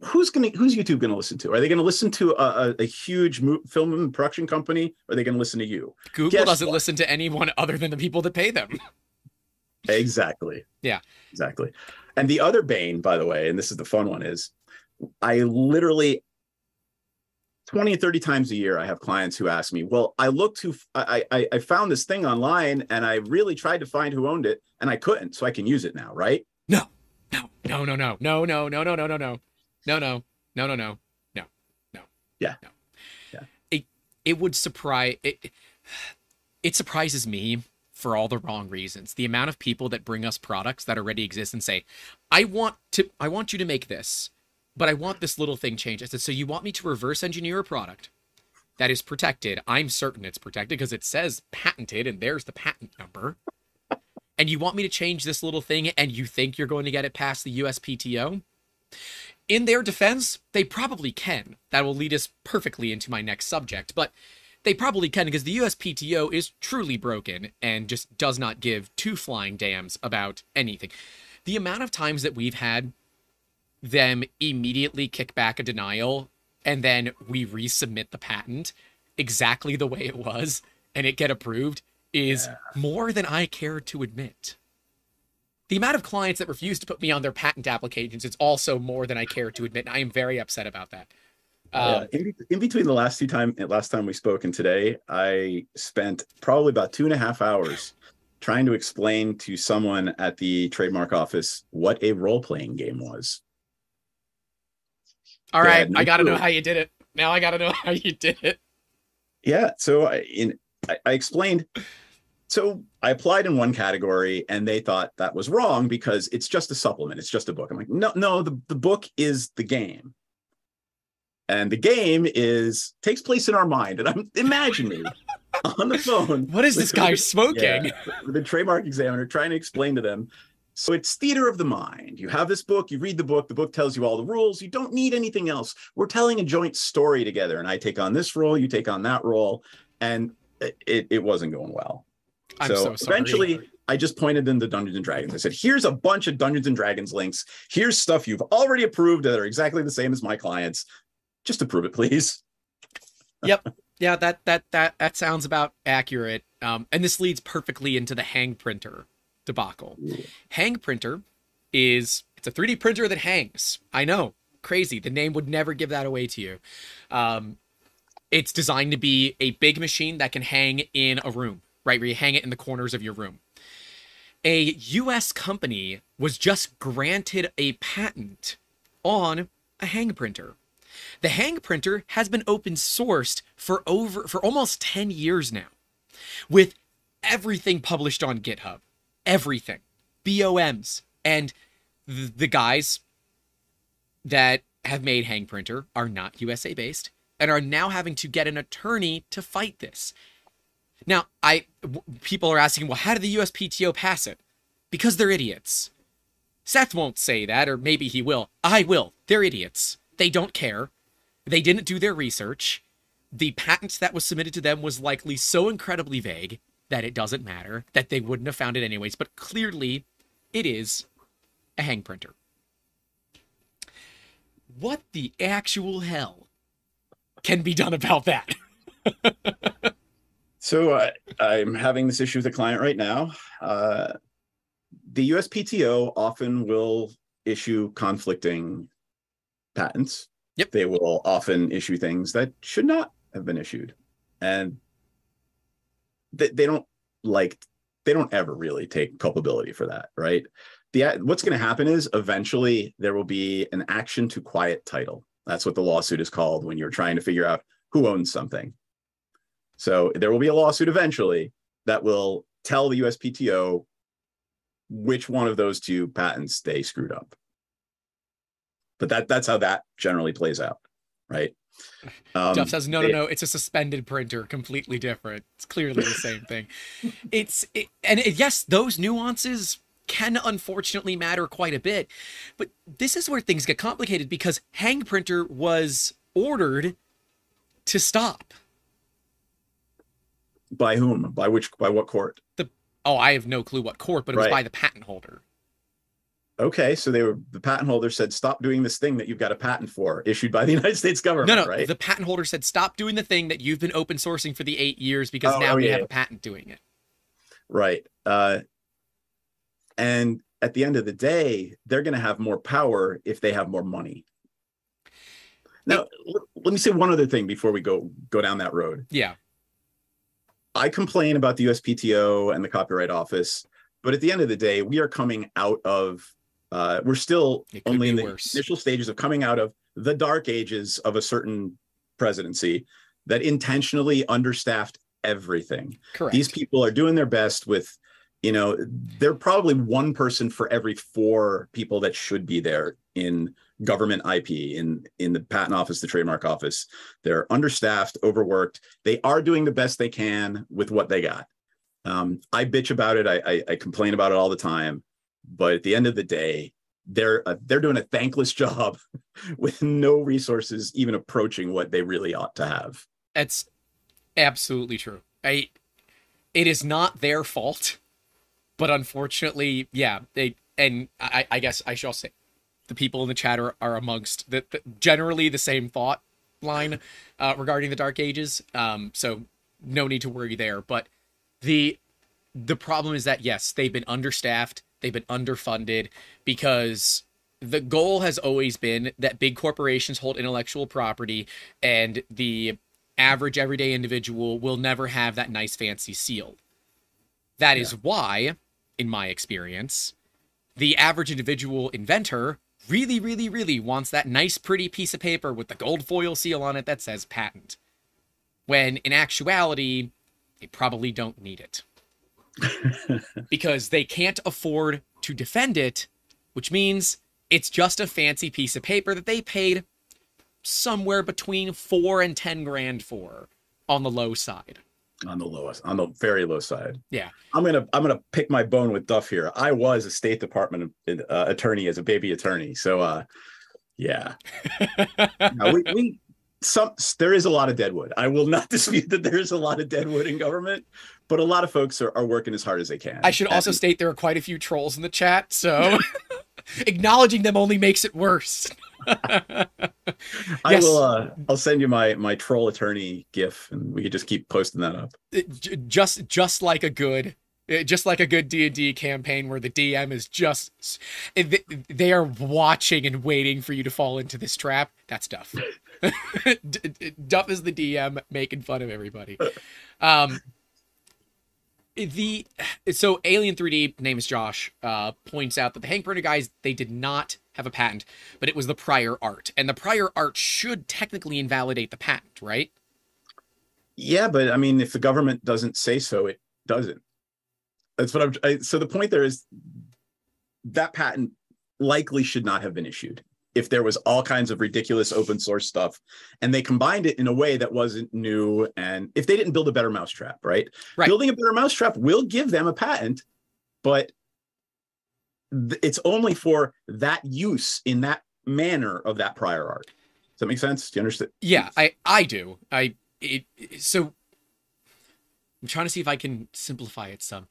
who's gonna who's YouTube gonna listen to? Are they gonna listen to a, a, a huge film and production company? Or are they gonna listen to you? Google Guess doesn't what? listen to anyone other than the people that pay them. Exactly. Yeah. Exactly. And the other bane, by the way, and this is the fun one, is I literally twenty, thirty times a year I have clients who ask me, "Well, I looked to I I, I found this thing online and I really tried to find who owned it and I couldn't, so I can use it now, right?" No. No, no, no, no, no, no, no, no, no, no, no, no, no, no, no, no, no, no. Yeah. No. Yeah. It it would surprise it it surprises me for all the wrong reasons. The amount of people that bring us products that already exist and say, I want to I want you to make this, but I want this little thing changed. I said, so you want me to reverse engineer a product that is protected? I'm certain it's protected because it says patented and there's the patent number. And you want me to change this little thing and you think you're going to get it past the U S P T O? In their defense, they probably can. That will lead us perfectly into my next subject, but they probably can because the U S P T O is truly broken and just does not give two flying damns about anything. The amount of times that we've had them immediately kick back a denial and then we resubmit the patent exactly the way it was and it get approved is yeah. more than I care to admit. The amount of clients that refuse to put me on their patent applications is also more than I care to admit. And I am very upset about that. Uh, yeah. in, in between the last two time, last time we spoke and today, I spent probably about two and a half hours trying to explain to someone at the trademark office what a role-playing game was. All they right, no I got to know how you did it. Now I got to know how you did it. Yeah, so I, in I explained, so I applied in one category and they thought that was wrong because it's just a supplement. It's just a book. I'm like, no, no, the, the book is the game. And the game is takes place in our mind. And I'm imagining on the phone. What is this guy smoking? Yeah, the trademark examiner trying to explain to them. So it's theater of the mind. You have this book, you read the book, the book tells you all the rules. You don't need anything else. We're telling a joint story together. And I take on this role, you take on that role. And It, it wasn't going well. I'm so, so sorry. Eventually, I just pointed them to Dungeons and Dragons. I said, here's a bunch of Dungeons and Dragons links. Here's stuff you've already approved that are exactly the same as my clients. Just approve it, please. Yep. Yeah, that that that that sounds about accurate. Um, and this leads perfectly into the Hang Printer debacle. Ooh. Hang Printer is, it's a three D printer that hangs. I know, crazy. The name would never give that away to you. Um It's designed to be a big machine that can hang in a room, right? Where you hang it in the corners of your room. A U S company was just granted a patent on a Hang Printer. The Hang Printer has been open sourced for over for almost ten years now, with everything published on GitHub, everything, B O Ms, and th the guys that have made Hang Printer are not U S A based. And are now having to get an attorney to fight this. Now, I w people are asking, well, how did the U S P T O pass it? Because they're idiots. Seth won't say that, or maybe he will. I will. They're idiots. They don't care. They didn't do their research. The patent that was submitted to them was likely so incredibly vague that it doesn't matter, that they wouldn't have found it anyways. But clearly, it is a Hang Printer. What the actual hell can be done about that? So uh, I'm having this issue with a client right now. Uh, the U S P T O often will issue conflicting patents. Yep. They will often issue things that should not have been issued. and they, they don't like they don't ever really take culpability for that, right? The what's going to happen is eventually there will be an action to quiet title. That's what the lawsuit is called when you're trying to figure out who owns something. So there will be a lawsuit eventually that will tell the U S P T O which one of those two patents they screwed up. But that that's how that generally plays out, right? Um, Jeff says, no, no, no, it's a suspended printer, completely different. It's clearly the same thing. It's it, and it, yes, those nuances can unfortunately matter quite a bit, but this is where things get complicated, because Hang Printer was ordered to stop. By whom? By which? By what court? The oh, I have no clue what court, but it right. was by the patent holder. Okay, so they were the patent holder said, stop doing this thing that you've got a patent for, issued by the United States government. No, no, right? The patent holder said, stop doing the thing that you've been open sourcing for the eight years because oh, now oh, we yeah, have yeah. a patent doing it. Right. Uh, and at the end of the day, they're going to have more power if they have more money. Now, it, let me say one other thing before we go go down that road. Yeah. I complain about the U S P T O and the Copyright Office, but at the end of the day, we are coming out of, uh, we're still only in the worse. initial stages of coming out of the dark ages of a certain presidency that intentionally understaffed everything. Correct. These people are doing their best with, you know, they're probably one person for every four people that should be there in government I P, in, in the patent office, the trademark office. They're understaffed, overworked. They are doing the best they can with what they got. Um, I bitch about it. I, I, I complain about it all the time. But at the end of the day, they're uh, they're doing a thankless job with no resources even approaching what they really ought to have. That's absolutely true. I, it is not their fault. But unfortunately, yeah, they and I, I guess I shall say the people in the chat are, are amongst the, the, generally the same thought line uh, regarding the Dark Ages. Um, so no need to worry there. But the the problem is that, yes, they've been understaffed. They've been underfunded because the goal has always been that big corporations hold intellectual property and the average everyday individual will never have that nice fancy seal. That yeah. is why, in my experience, the average individual inventor really, really, really wants that nice, pretty piece of paper with the gold foil seal on it that says patent. When in actuality, they probably don't need it. Because they can't afford to defend it, which means it's just a fancy piece of paper that they paid somewhere between four and ten grand for on the low side. On the lowest, on the very low side. Yeah, I'm gonna I'm gonna pick my bone with Duff here. I was a State Department uh, attorney as a baby attorney, so uh, yeah. no, we, we some there is a lot of deadwood. I will not dispute that there is a lot of deadwood in government, but a lot of folks are, are working as hard as they can. I should also and, state there are quite a few trolls in the chat, so acknowledging them only makes it worse. I yes. will. Uh, I'll send you my my troll attorney GIF, and we can just keep posting that up. It, just just like a good, just like a good D and D campaign where the D M is just they are watching and waiting for you to fall into this trap. That's Duff. Duff is the D M making fun of everybody. Um, the so Alien three D, name is Josh, uh, points out that the Hang Printer guys, they did not have a patent, but it was the prior art, and the prior art should technically invalidate the patent, right? Yeah, but I mean, if the government doesn't say so, it doesn't. That's what I'm. I, so the point there is that patent likely should not have been issued if there was all kinds of ridiculous open source stuff, and they combined it in a way that wasn't new, and if they didn't build a better mousetrap, right? Right. Building a better mousetrap will give them a patent, but it's only for that use in that manner of that prior art. Does that make sense? Do you understand? Yeah, I, I do. I it, it, So I'm trying to see if I can simplify it some.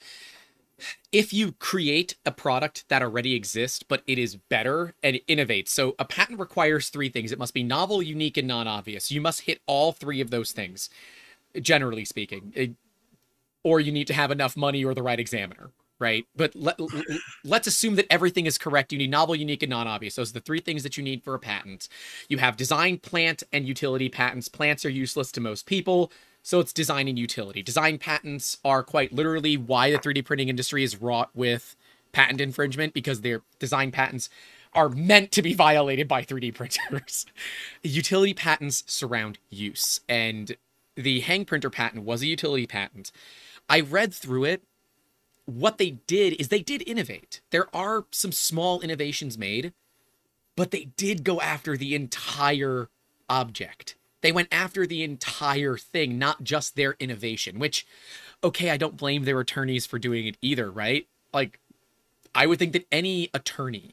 If you create a product that already exists, but it is better and innovates. So a patent requires three things. It must be novel, unique, and non-obvious. You must hit all three of those things, generally speaking. It, or you need to have enough money or the right examiner. Right. But let, let's assume that everything is correct. You need novel, unique, and non-obvious. Those are the three things that you need for a patent. You have design, plant, and utility patents. Plants are useless to most people. So it's design and utility. Design patents are quite literally why the three D printing industry is wrought with patent infringement, because their design patents are meant to be violated by three D printers. Utility patents surround use, and the Hang Printer patent was a utility patent. I read through it. What they did is they did innovate. There are some small innovations made, but they did go after the entire object. They went after the entire thing, not just their innovation, which, okay, I don't blame their attorneys for doing it either, right? Like, I would think that any attorney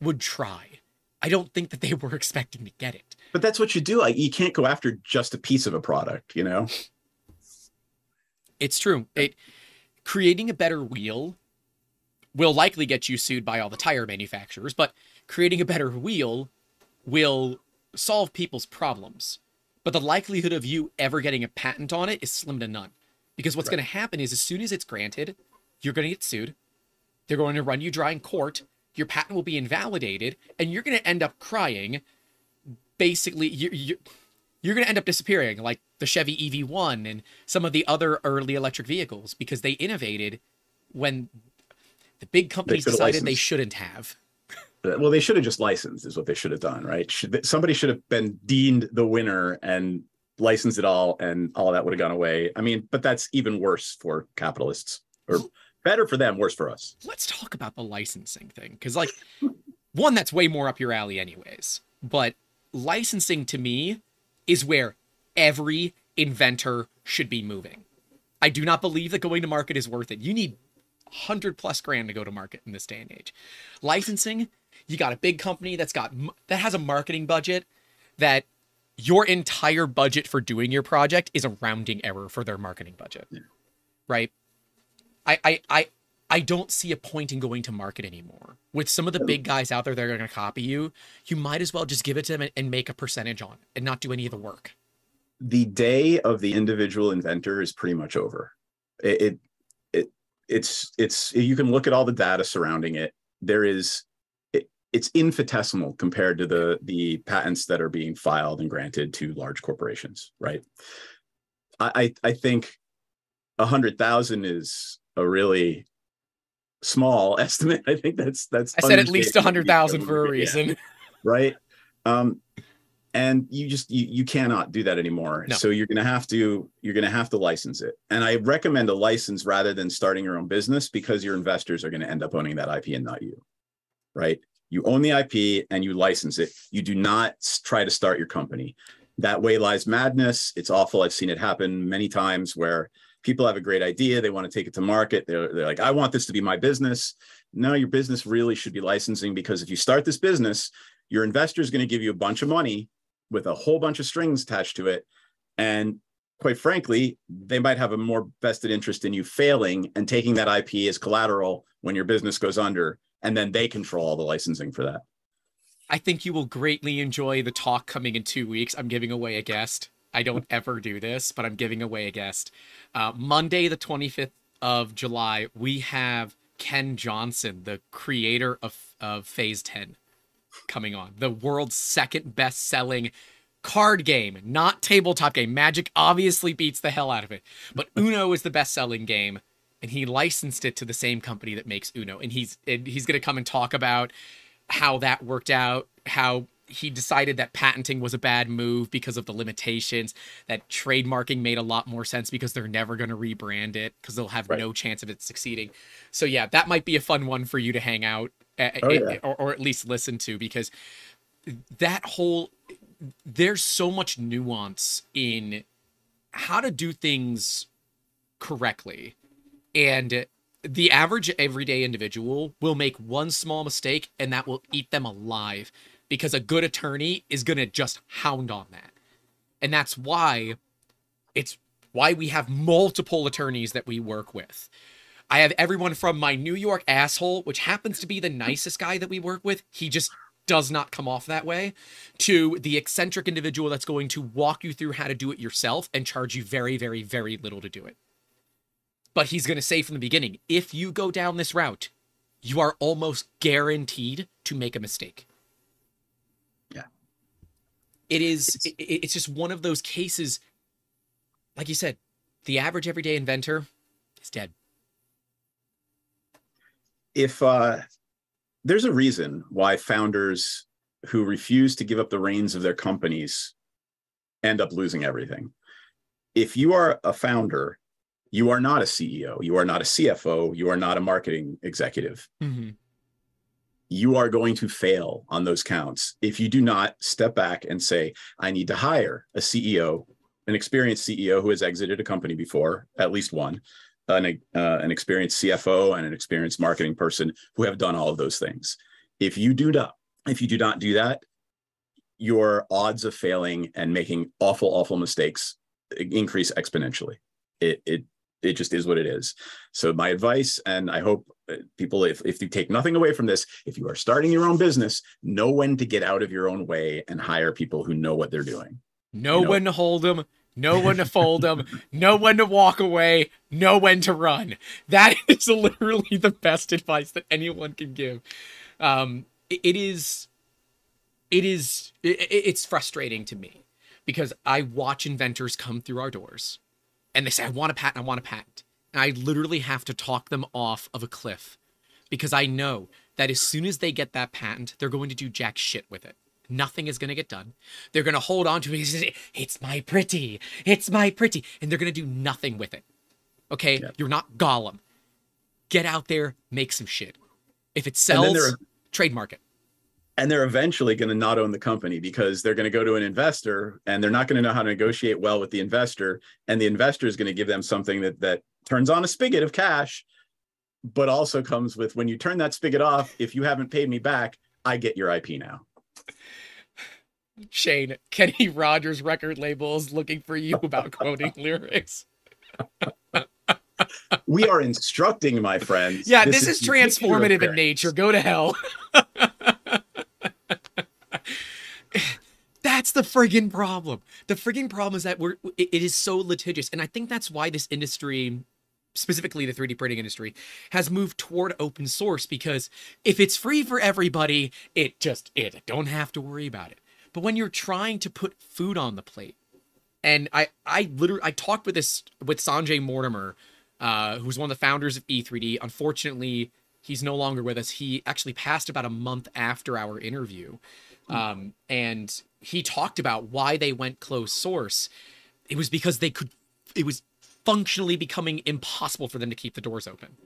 would try. I don't think that they were expecting to get it. But that's what you do. Like, you can't go after just a piece of a product, you know? It's true. It, creating a better wheel will likely get you sued by all the tire manufacturers, but creating a better wheel will solve people's problems. But the likelihood of you ever getting a patent on it is slim to none. Because what's right. going to happen is as soon as it's granted, you're going to get sued. They're going to run you dry in court. Your patent will be invalidated, and you're going to end up crying. Basically, you, you, you're going to end up disappearing, like the Chevy E V one and some of the other early electric vehicles, because they innovated when the big companies they decided they shouldn't have. Well, they should have just licensed is what they should have done, right? Should, somebody should have been deemed the winner and licensed it all, and all that would have gone away. I mean, but that's even worse for capitalists, or better for them, worse for us. Let's talk about the licensing thing, because, like, one, that's way more up your alley anyways. But licensing, to me, is where every inventor should be moving. I do not believe that going to market is worth it. You need one hundred plus grand to go to market in this day and age. Licensing, you got a big company that's got that has a marketing budget that your entire budget for doing your project is a rounding error for their marketing budget, yeah. right? I, I I I don't see a point in going to market anymore. With some of the big guys out there that are going to copy you, you might as well just give it to them and make a percentage on it and not do any of the work. The day of the individual inventor is pretty much over. It, it, it it's it's you can look at all the data surrounding it. There is. It's infinitesimal compared to the, the patents that are being filed and granted to large corporations, right? I, I think one hundred thousand is a really small estimate. I think that's... that's. I said at least one hundred thousand for a reason. Yeah. Right? Um, and you just, you, you cannot do that anymore. No. So you're going to have to, you're going to have to license it. And I recommend a license rather than starting your own business, because your investors are going to end up owning that I P and not you, right? You own the I P and you license it. You do not try to start your company. That way lies madness. It's awful. I've seen it happen many times where people have a great idea. They want to take it to market. They're, they're like, I want this to be my business. No, your business really should be licensing, because if you start this business, your investor is going to give you a bunch of money with a whole bunch of strings attached to it. And quite frankly, they might have a more vested interest in you failing and taking that I P as collateral when your business goes under. And then they control all the licensing for that. I think you will greatly enjoy the talk coming in two weeks. I'm giving away a guest. I don't ever do this, but I'm giving away a guest. Uh, Monday, the twenty-fifth of July, we have Ken Johnson, the creator of, of Phase ten, coming on. The world's second best-selling card game, not tabletop game. Magic obviously beats the hell out of it. But Uno is the best-selling game. And he licensed it to the same company that makes Uno. And he's and he's going to come and talk about how that worked out, how he decided that patenting was a bad move because of the limitations, that trademarking made a lot more sense because they're never going to rebrand it because they'll have right. no chance of it succeeding. So, yeah, that might be a fun one for you to hang out at, oh, yeah. or, or at least listen to, because that whole – there's so much nuance in how to do things correctly. And the average everyday individual will make one small mistake, and that will eat them alive, because a good attorney is going to just hound on that. And that's why it's why we have multiple attorneys that we work with. I have everyone from my New York asshole, which happens to be the nicest guy that we work with. He just does not come off that way, to the eccentric individual that's going to walk you through how to do it yourself and charge you very, very, very little to do it. But he's going to say from the beginning, if you go down this route, you are almost guaranteed to make a mistake. Yeah. It is. It's, it, it's just one of those cases like you said, the average everyday inventor is dead. If uh, there's a reason why founders who refuse to give up the reins of their companies end up losing everything. If you are a founder, you are not a C E O, you are not a C F O, you are not a marketing executive. Mm-hmm. You are going to fail on those counts if you do not step back and say, I need to hire a C E O, an experienced C E O who has exited a company before, at least one, an, uh, an experienced C F O and an experienced marketing person who have done all of those things. If you do not, if you do not do that, your odds of failing and making awful, awful mistakes increase exponentially. It, it, it just is what it is. So my advice, and I hope people, if, if you take nothing away from this, if you are starting your own business, know when to get out of your own way and hire people who know what they're doing. Know, you know? When to hold them, know when to fold them, know when to walk away, know when to run. That is literally the best advice that anyone can give. Um, it, it is, it is, it, it's frustrating to me because I watch inventors come through our doors and they say, I want a patent, I want a patent. And I literally have to talk them off of a cliff because I know that as soon as they get that patent, they're going to do jack shit with it. Nothing is going to get done. They're going to hold on to it. It's my pretty. It's my pretty. And they're going to do nothing with it. Okay. Yeah. You're not Gollum. Get out there, make some shit. If it sells, trademark it. And they're eventually going to not own the company because they're going to go to an investor and they're not going to know how to negotiate well with the investor. And the investor is going to give them something that, that, turns on a spigot of cash, but also comes with, when you turn that spigot off, if you haven't paid me back, I get your I P now. Shane, Kenny Rogers record labels looking for you about quoting lyrics. We are instructing, my friends. Yeah, this, this is, is transformative in nature. Go to hell. That's the friggin' problem. The friggin' problem is that we're, it, it is so litigious. And I think that's why this industry, specifically the three D printing industry, has moved toward open source, because if it's free for everybody, it just, it don't have to worry about it. But when you're trying to put food on the plate, and I, I literally, I talked with this, with Sanjay Mortimer, uh, who's one of the founders of E three D. Unfortunately, he's no longer with us. He actually passed about a month after our interview. Um, and he talked about why they went closed source. It was because they could, it was functionally becoming impossible for them to keep the doors open.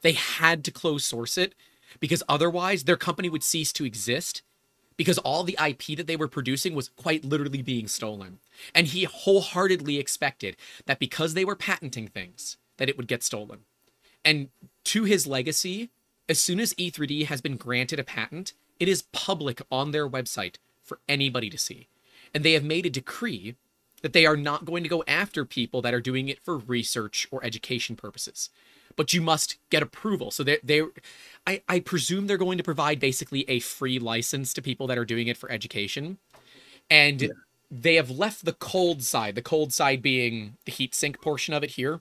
They had to close source it because otherwise their company would cease to exist, because all the I P that they were producing was quite literally being stolen. And he wholeheartedly expected that because they were patenting things, that it would get stolen. And to his legacy, as soon as E three D has been granted a patent, it is public on their website for anybody to see. And they have made a decree that they are not going to go after people that are doing it for research or education purposes. But you must get approval. So they, they, I, I presume they're going to provide basically a free license to people that are doing it for education. And yeah. They have left the cold side, the cold side being the heat sink portion of it here,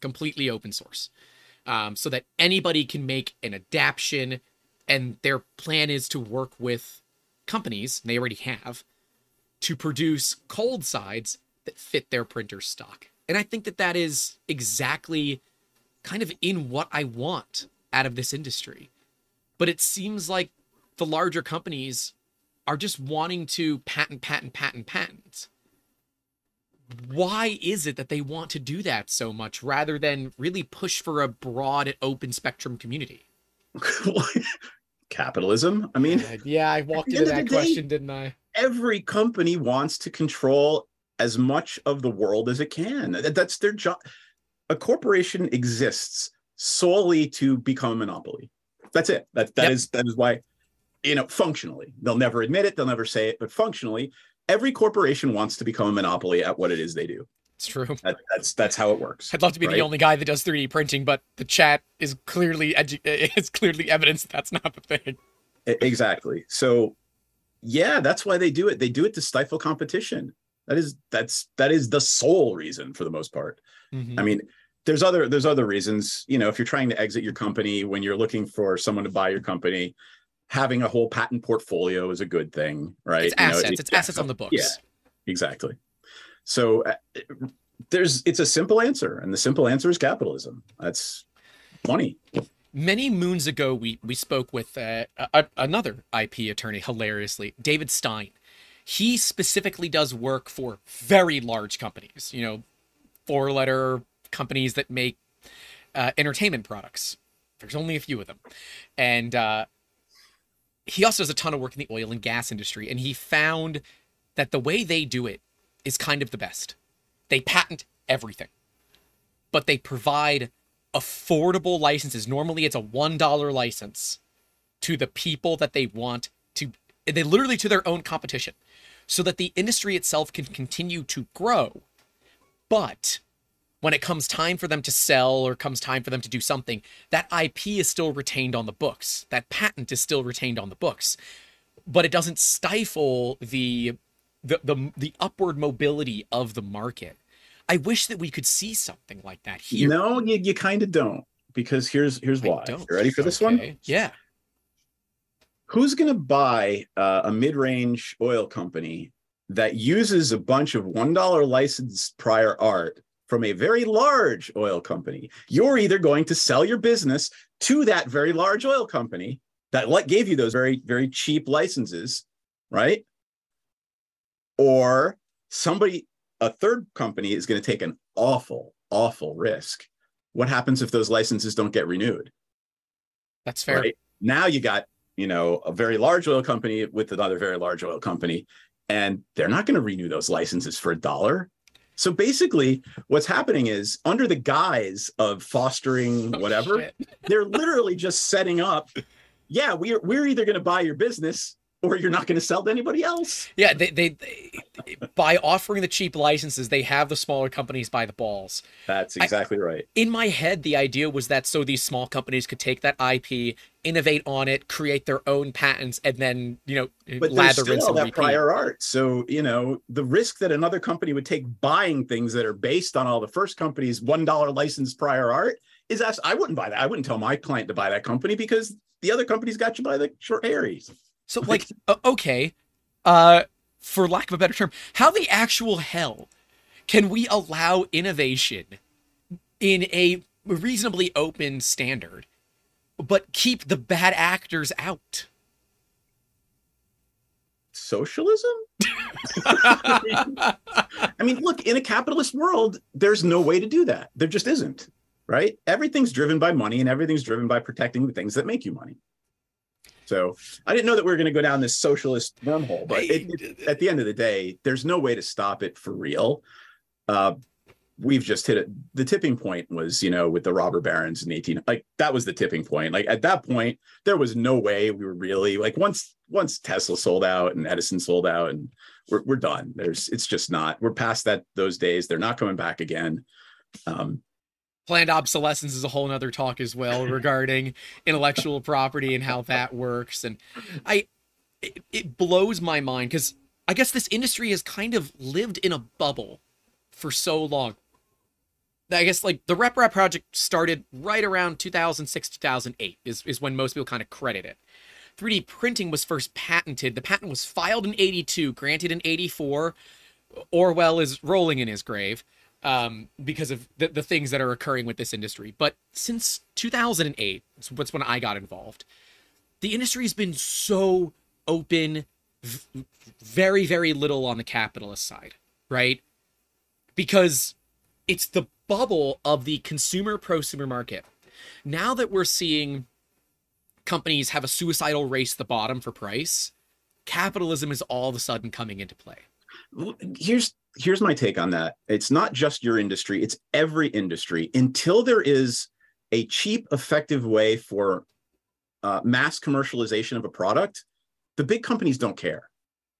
completely open source. Um, so that anybody can make an adaption. And their plan is to work with companies, and they already have, to produce cold sides that fit their printer stock. And I think that that is exactly kind of in what I want out of this industry. But it seems like the larger companies are just wanting to patent, patent, patent, patent. Why is it that they want to do that so much rather than really push for a broad and open spectrum community? Capitalism. I mean, yeah, yeah I walked into that question, didn't I? Every company wants to control as much of the world as it can. That's their job. A corporation exists solely to become a monopoly. That's it. That that yep. is that is why, you know, functionally, they'll never admit it, they'll never say it, but functionally, every corporation wants to become a monopoly at what it is they do. It's true. That, that's that's how it works. I'd love to be right? the only guy that does three D printing, but the chat is clearly is clearly evidence that that's not the thing. Exactly. So, yeah, that's why they do it. They do it to stifle competition. That is that's that is the sole reason for the most part. Mm-hmm. I mean, there's other there's other reasons. You know, if you're trying to exit your company, when you're looking for someone to buy your company, having a whole patent portfolio is a good thing, right? It's you assets. Know, it, it's yeah, assets on the books. Yeah, exactly. So uh, there's it's a simple answer, and the simple answer is capitalism. That's money. Many moons ago, we we spoke with uh, a, another I P attorney, hilariously, David Stein. He specifically does work for very large companies, you know, four-letter companies that make uh, entertainment products. There's only a few of them. And uh, he also does a ton of work in the oil and gas industry, and he found that the way they do it is kind of the best. They patent everything, but they provide affordable licenses. Normally it's a one dollar license to the people that they want to, they literally to their own competition, so that the industry itself can continue to grow. But when it comes time for them to sell or comes time for them to do something, that I P is still retained on the books. That patent is still retained on the books, but it doesn't stifle the, the, the, the upward mobility of the market. I wish that we could see something like that here. No, you, you kind of don't, because here's here's I why. Don't. You ready for this okay. one? Yeah. Who's going to buy uh, a mid-range oil company that uses a bunch of one dollar licensed prior art from a very large oil company? You're either going to sell your business to that very large oil company that gave you those very, very cheap licenses, right? Or somebody... a third company is going to take an awful, awful risk. What happens if those licenses don't get renewed? That's fair. Right? Now you got, you know, a very large oil company with another very large oil company, and they're not going to renew those licenses for a dollar. So basically what's happening is, under the guise of fostering oh, whatever, shit. they're literally just setting up, yeah, we're, we're either going to buy your business or you're not going to sell to anybody else. Yeah, they, they, they by offering the cheap licenses, they have the smaller companies by the balls. That's exactly I, right. In my head, the idea was that so these small companies could take that I P, innovate on it, create their own patents, and then, you know, but lather in some that prior art. So, you know, the risk that another company would take buying things that are based on all the first company's one dollar licensed prior art is us. I wouldn't buy that. I wouldn't tell my client to buy that company, because the other company's got you by the short hairies. So, like, okay, uh, for lack of a better term, how the actual hell can we allow innovation in a reasonably open standard, but keep the bad actors out? Socialism? I mean, look, in a capitalist world, there's no way to do that. There just isn't, right? Everything's driven by money, and everything's driven by protecting the things that make you money. So I didn't know that we were going to go down this socialist wormhole, but it, it, at the end of the day, there's no way to stop it for real. Uh, we've just hit it. The tipping point was, you know, with the robber barons in eighteen, like that was the tipping point. Like at that point, there was no way we were really like once once Tesla sold out and Edison sold out, and we're we're done. There's it's just not we're past that those days. They're not coming back again. Um, Planned obsolescence is a whole nother talk as well, regarding intellectual property and how that works. And I, it, it blows my mind, because I guess this industry has kind of lived in a bubble for so long. I guess like the RepRap project started right around two thousand six, two thousand eight is, is when most people kind of credit it. three D printing was first patented. The patent was filed in eighty-two, granted in eighty-four. Orwell is rolling in his grave. Um, because of the, the things that are occurring with this industry. But since two thousand eight, that's when I got involved, the industry has been so open, v very, very little on the capitalist side, right? Because it's the bubble of the consumer prosumer market. Now that we're seeing companies have a suicidal race to the bottom for price, capitalism is all of a sudden coming into play. Here's... Here's my take on that. It's not just your industry. It's every industry. Until there is a cheap, effective way for uh, mass commercialization of a product, the big companies don't care.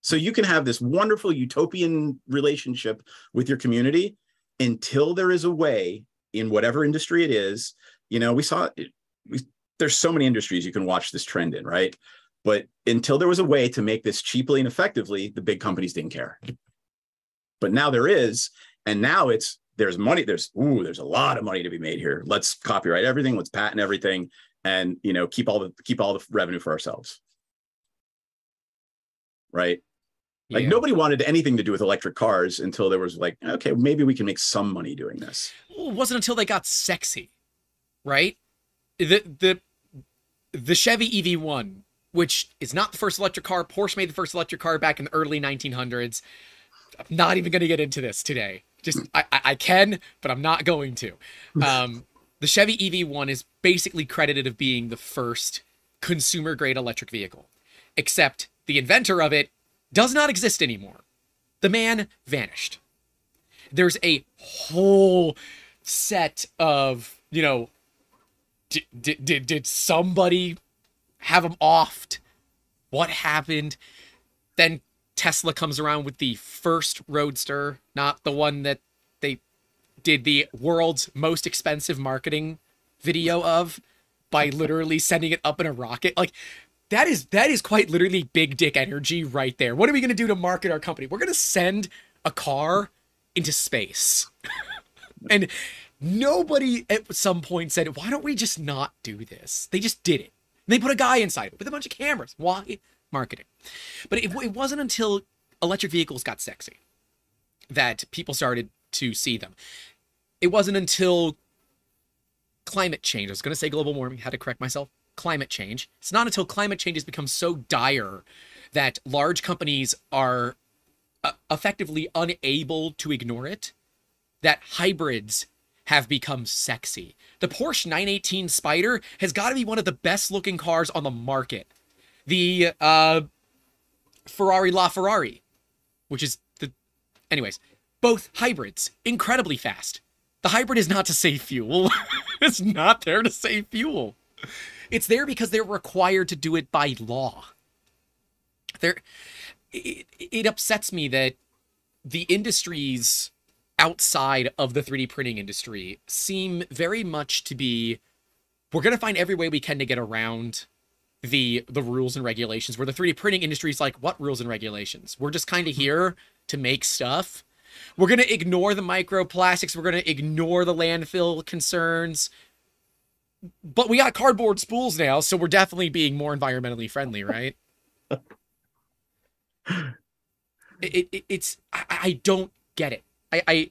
So you can have this wonderful utopian relationship with your community until there is a way in whatever industry it is. You know, we saw it, we, there's so many industries you can watch this trend in, right? But until there was a way to make this cheaply and effectively, the big companies didn't care. But now there is, and now it's, there's money, there's, ooh, there's a lot of money to be made here. Let's copyright everything, let's patent everything, and, you know, keep all the, keep all the revenue for ourselves. Right? Like yeah. nobody wanted anything to do with electric cars until there was like, okay, maybe we can make some money doing this. Well, it wasn't until they got sexy, right? The the the Chevy E V one, which is not the first electric car. Porsche made the first electric car back in the early nineteen hundreds. I'm not even going to get into this today. Just I, I can, but I'm not going to. Um, the Chevy E V one is basically credited of being the first consumer grade electric vehicle, except the inventor of it does not exist anymore. The man vanished. There's a whole set of, you know, did, did, did, did somebody have him offed? What happened? Then Tesla comes around with the first Roadster, not the one that they did the world's most expensive marketing video of by literally sending it up in a rocket. Like, That is that is quite literally big dick energy right there. What are we going to do to market our company? We're going to send a car into space. And nobody at some point said, why don't we just not do this? They just did it. And they put a guy inside it with a bunch of cameras. Why? Marketing. But it, it wasn't until electric vehicles got sexy that people started to see them. It wasn't until climate change. I was going to say global warming. Had to correct myself. Climate change. It's not until climate change has become so dire that large companies are uh, effectively unable to ignore it that hybrids have become sexy. The Porsche nine eighteen Spyder has got to be one of the best looking cars on the market. The uh, Ferrari LaFerrari, which is the... Anyways, both hybrids, incredibly fast. The hybrid is not to save fuel. It's not there to save fuel. It's there because they're required to do it by law. There, it, it upsets me that the industries outside of the three D printing industry seem very much to be, we're going to find every way we can to get around the the rules and regulations, where the three D printing industry is like, what rules and regulations? We're just kind of here to make stuff. We're going to ignore the microplastics. We're going to ignore the landfill concerns. But we got cardboard spools now, so we're definitely being more environmentally friendly, right? it, it, it's I, I don't get it. I I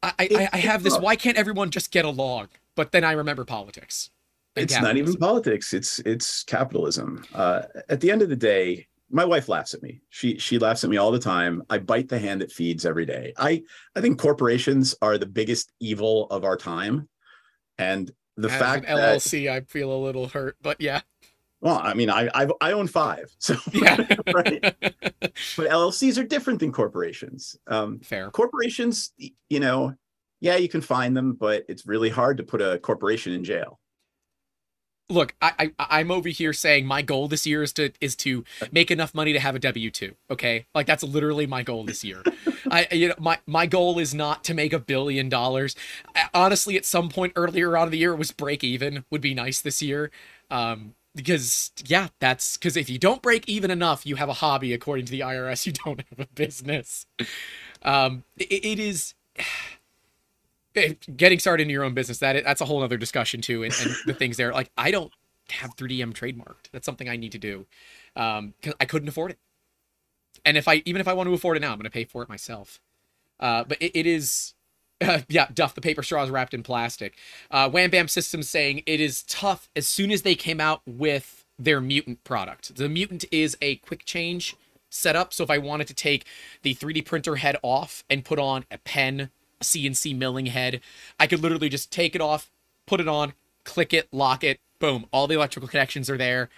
I, it, I have this. Why can't everyone just get along? But then I remember politics. It's capitalism. Not even politics. It's it's capitalism. Uh, at the end of the day, my wife laughs at me. She she laughs at me all the time. I bite the hand that feeds every day. I I think corporations are the biggest evil of our time. And the As fact an L L C, that, I feel a little hurt, but yeah. Well, I mean, I I've, I own five, so yeah. Right? But L L Cs are different than corporations. Um, Fair. Corporations, you know, yeah, you can find them, but it's really hard to put a corporation in jail. Look, I, I I'm over here saying my goal this year is to is to make enough money to have a W two. Okay, like that's literally my goal this year. I you know my my goal is not to make a billion dollars. I, honestly, at some point earlier on in the year, it was break even would be nice this year, um, because yeah, that's because if you don't break even enough, you have a hobby according to the I R S. You don't have a business. Um, it, it is. Getting started in your own business, that that's a whole other discussion too, and, and the things there. Like, I don't have three D M trademarked. That's something I need to do, um, because I couldn't afford it. And if I even if I want to afford it now, I'm going to pay for it myself. Uh, but it, it is, uh, yeah, Duff, the paper straw is wrapped in plastic. Uh, Wham Bam Systems saying it is tough. As soon as they came out with their Mutant product, the Mutant is a quick change setup. So if I wanted to take the three D printer head off and put on a pen, C N C milling head, I could literally just take it off, put it on, click it, lock it, boom, all the electrical connections are there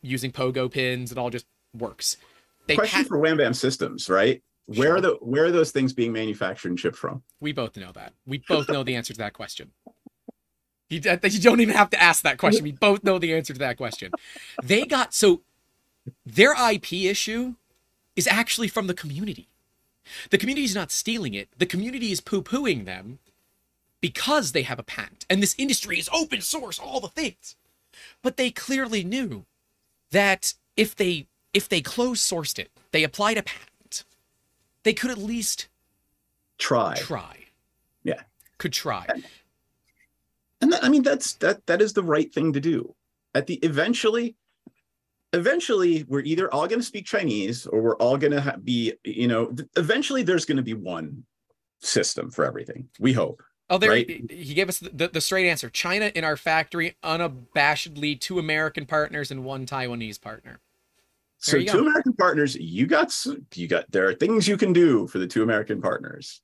using pogo pins. It all just works. They question for Wham Bam Systems, right? Sure. Where are the where are those things being manufactured and shipped from? We both know that. We both know the answer to that question. You, you don't even have to ask that question. We both know the answer to that question. They got, so their I P issue is actually from the community. The community is not stealing it. The community is poo-pooing them because they have a patent. And this industry is open source, all the things. But they clearly knew that if they if they closed-sourced it, they applied a patent, they could at least try. Try. Yeah. Could try. And, and that, I mean, that's that that is the right thing to do. At the eventually, eventually we're either all going to speak Chinese or we're all going to be, you know, th- eventually there's going to be one system for everything. We hope. Oh, there right? He gave us the, the straight answer. China in our factory, unabashedly two American partners and one Taiwanese partner. So two go. American partners, you got, you got, there are things you can do for the two American partners.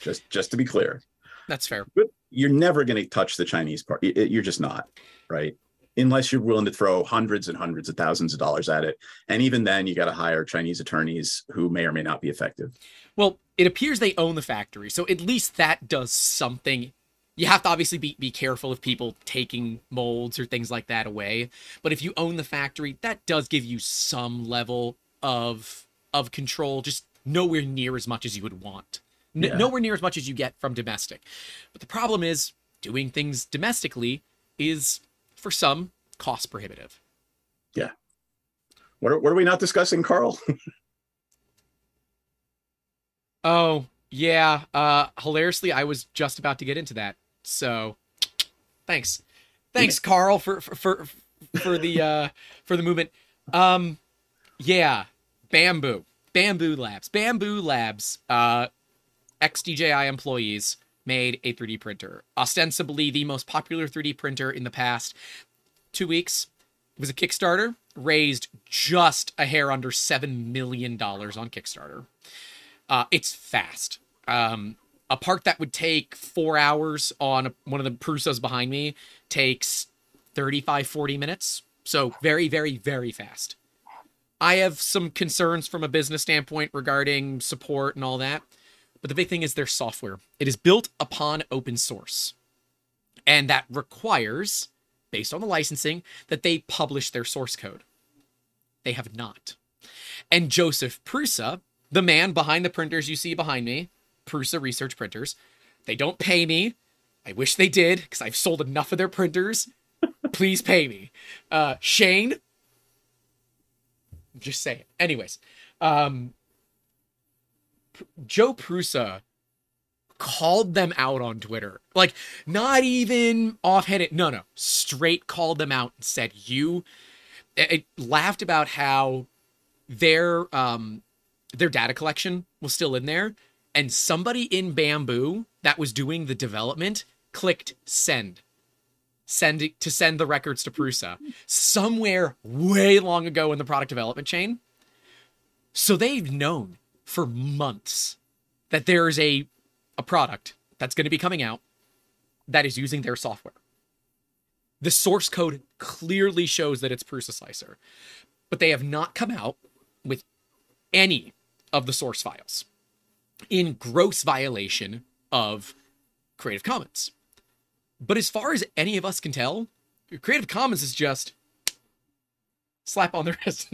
Just, just to be clear. That's fair. But you're never going to touch the Chinese part. You're just not, right? Unless you're willing to throw hundreds and hundreds of thousands of dollars at it. And even then, you got to hire Chinese attorneys who may or may not be effective. Well, it appears they own the factory, so at least that does something. You have to obviously be, be careful of people taking molds or things like that away. But if you own the factory, that does give you some level of of control, just nowhere near as much as you would want. N- yeah. Nowhere near as much as you get from domestic. But the problem is doing things domestically is, for some, cost prohibitive. Yeah. What are, what are we not discussing, Carl? Oh, yeah. Uh, hilariously, I was just about to get into that. So thanks. Thanks, yeah. Carl, for, for, for, for the, uh, for the movement. Um, yeah. Bambu, Bambu Labs, Bambu Labs, uh, ex-D J I employees made a three D printer, ostensibly the most popular three D printer in the past two weeks. It was a Kickstarter, raised just a hair under seven million dollars on Kickstarter. Uh, it's fast. Um, a part that would take four hours on a, one of the Prusos behind me takes thirty-five, forty minutes. So very, very, very fast. I have some concerns from a business standpoint regarding support and all that. But the big thing is their software. It is built upon open source. And that requires, based on the licensing, that they publish their source code. They have not. And Joseph Prusa, the man behind the printers you see behind me, Prusa Research Printers, they don't pay me. I wish they did, because I've sold enough of their printers. Please pay me. Uh, Shane? Just say it. Anyways. Um... Joe Prusa called them out on Twitter, like not even offhanded. No, no, straight called them out and said, you it, it laughed about how their, um, their data collection was still in there. And somebody in Bambu that was doing the development clicked send, send to send the records to Prusa somewhere way long ago in the product development chain. So they've known for months that there is a a product that's going to be coming out that is using their software. The source code clearly shows that it's Prusa Slicer, but they have not come out with any of the source files, in gross violation of Creative Commons. But as far as any of us can tell, Creative Commons is just slap on the wrist.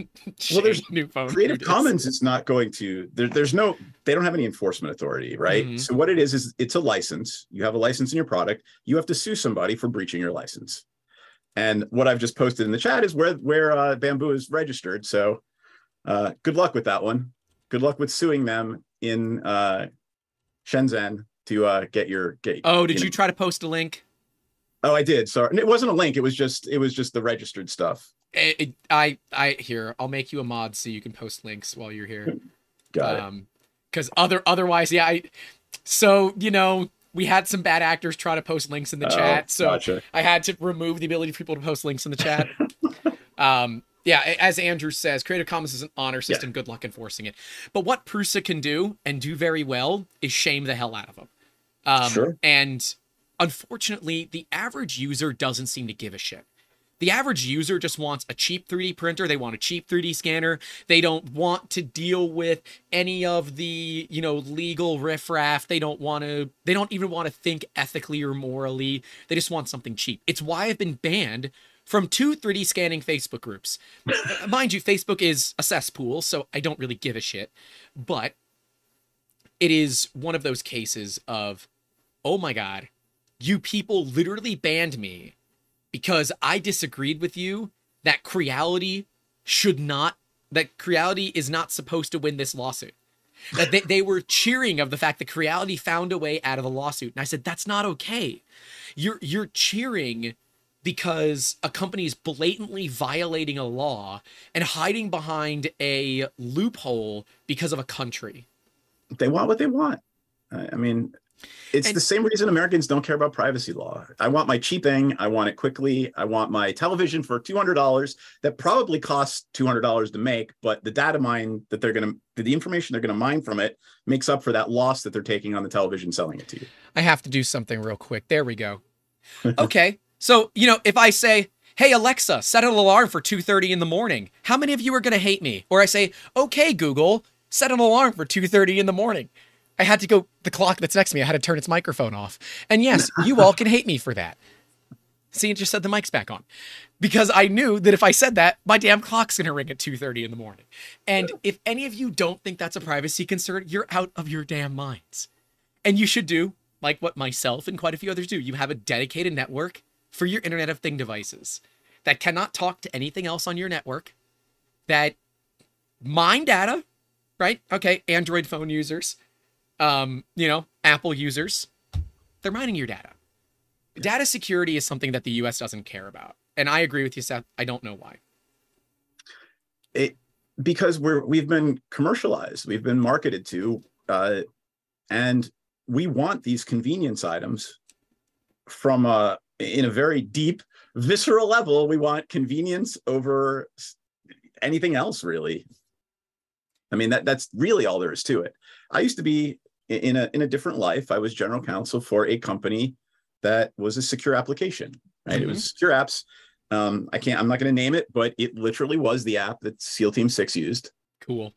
Well, there's new phone. Creative Commons is not going to, there, there's no, they don't have any enforcement authority, right? Mm-hmm. So what it is, is it's a license. You have a license in your product. You have to sue somebody for breaching your license. And what I've just posted in the chat is where, where uh, Bambu is registered. So uh, good luck with that one. Good luck with suing them in uh, Shenzhen to uh, get your gate. Oh, did you, you know. try to post a link? Oh, I did. Sorry. And it wasn't a link. It was just, it was just the registered stuff. It, it, I, I, here, I'll make you a mod so you can post links while you're here. Got um, it. Because other, otherwise, yeah, I, so, you know, we had some bad actors try to post links in the oh, chat. So gotcha. I had to remove the ability for people to post links in the chat. um, yeah, as Andrew says, Creative Commons is an honor system. Yeah. Good luck enforcing it. But what Prusa can do and do very well is shame the hell out of them. Um, sure. And unfortunately, the average user doesn't seem to give a shit. The average user just wants a cheap three D printer. They want a cheap three D scanner. They don't want to deal with any of the, you know, legal riffraff. They don't want to, they don't even want to think ethically or morally. They just want something cheap. It's why I've been banned from two three D scanning Facebook groups. Mind you, Facebook is a cesspool, so I don't really give a shit. But it is one of those cases of, oh my God, you people literally banned me because I disagreed with you that Creality should not, that Creality is not supposed to win this lawsuit. That they, they were cheering of the fact that Creality found a way out of the lawsuit. And I said, that's not okay. You're, you're cheering because a company is blatantly violating a law and hiding behind a loophole because of a country. They want what they want. I mean, it's and, the same reason Americans don't care about privacy law. I want my cheap thing. I want it quickly. I want my television for two hundred dollars that probably costs two hundred dollars to make, but the data mine that they're going to, the information they're going to mine from it makes up for that loss that they're taking on the television selling it to you. I have to do something real quick. There we go. Okay. So, you know, if I say, hey, Alexa, set an alarm for two thirty in the morning, how many of you are going to hate me? Or I say, okay, Google, set an alarm for two thirty in the morning. I had to go, the clock that's next to me, I had to turn its microphone off. And yes, you all can hate me for that. See, it just said the mic's back on. Because I knew that if I said that, my damn clock's going to ring at two thirty in the morning. And if any of you don't think that's a privacy concern, you're out of your damn minds. And you should do like what myself and quite a few others do. You have a dedicated network for your Internet of Thing devices that cannot talk to anything else on your network, that mine data, right? Okay, Android phone users, um, you know, Apple users, they're mining your data. Yeah. Data security is something that the U S doesn't care about. And I agree with you, Seth. I don't know why. It, because we're, we've been commercialized, we've been marketed to, uh, and we want these convenience items from a, in a very deep, visceral level. We want convenience over anything else, really. I mean, that that's really all there is to it. I used to be in a in a different life. I was general counsel for a company that was a secure application, right? Mm-hmm. It was secure apps. Um, I can't, I'm not going to name it, but it literally was the app that SEAL Team six used. Cool.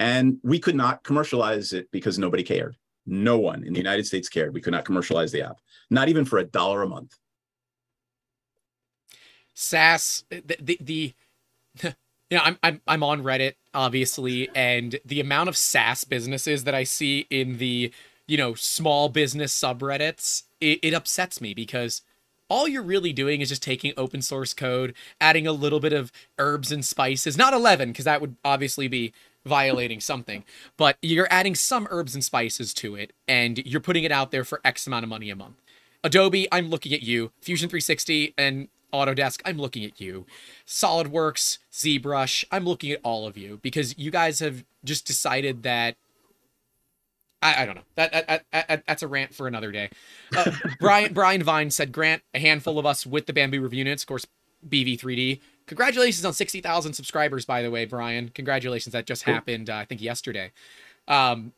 And we could not commercialize it because nobody cared. No one in the United States cared. We could not commercialize the app, not even for a dollar a month. SaaS, the, the, the you know, I'm, I'm, I'm on Reddit, obviously, and the amount of SaaS businesses that I see in the, you know, small business subreddits, it, it upsets me because all you're really doing is just taking open source code, adding a little bit of herbs and spices, not eleven, because that would obviously be violating something, but you're adding some herbs and spices to it, and you're putting it out there for X amount of money a month. Adobe, I'm looking at you. Fusion three sixty and Autodesk, I'm looking at you. SolidWorks, ZBrush, I'm looking at all of you because you guys have just decided that, I, I don't know, that I, I, that's a rant for another day. Uh, Brian, Brian Vine said, Grant, a handful of us with the Bambu Review Units, of course, B V three D. Congratulations on sixty thousand subscribers, by the way, Brian. Congratulations, that just cool. happened, uh, I think, yesterday. Um,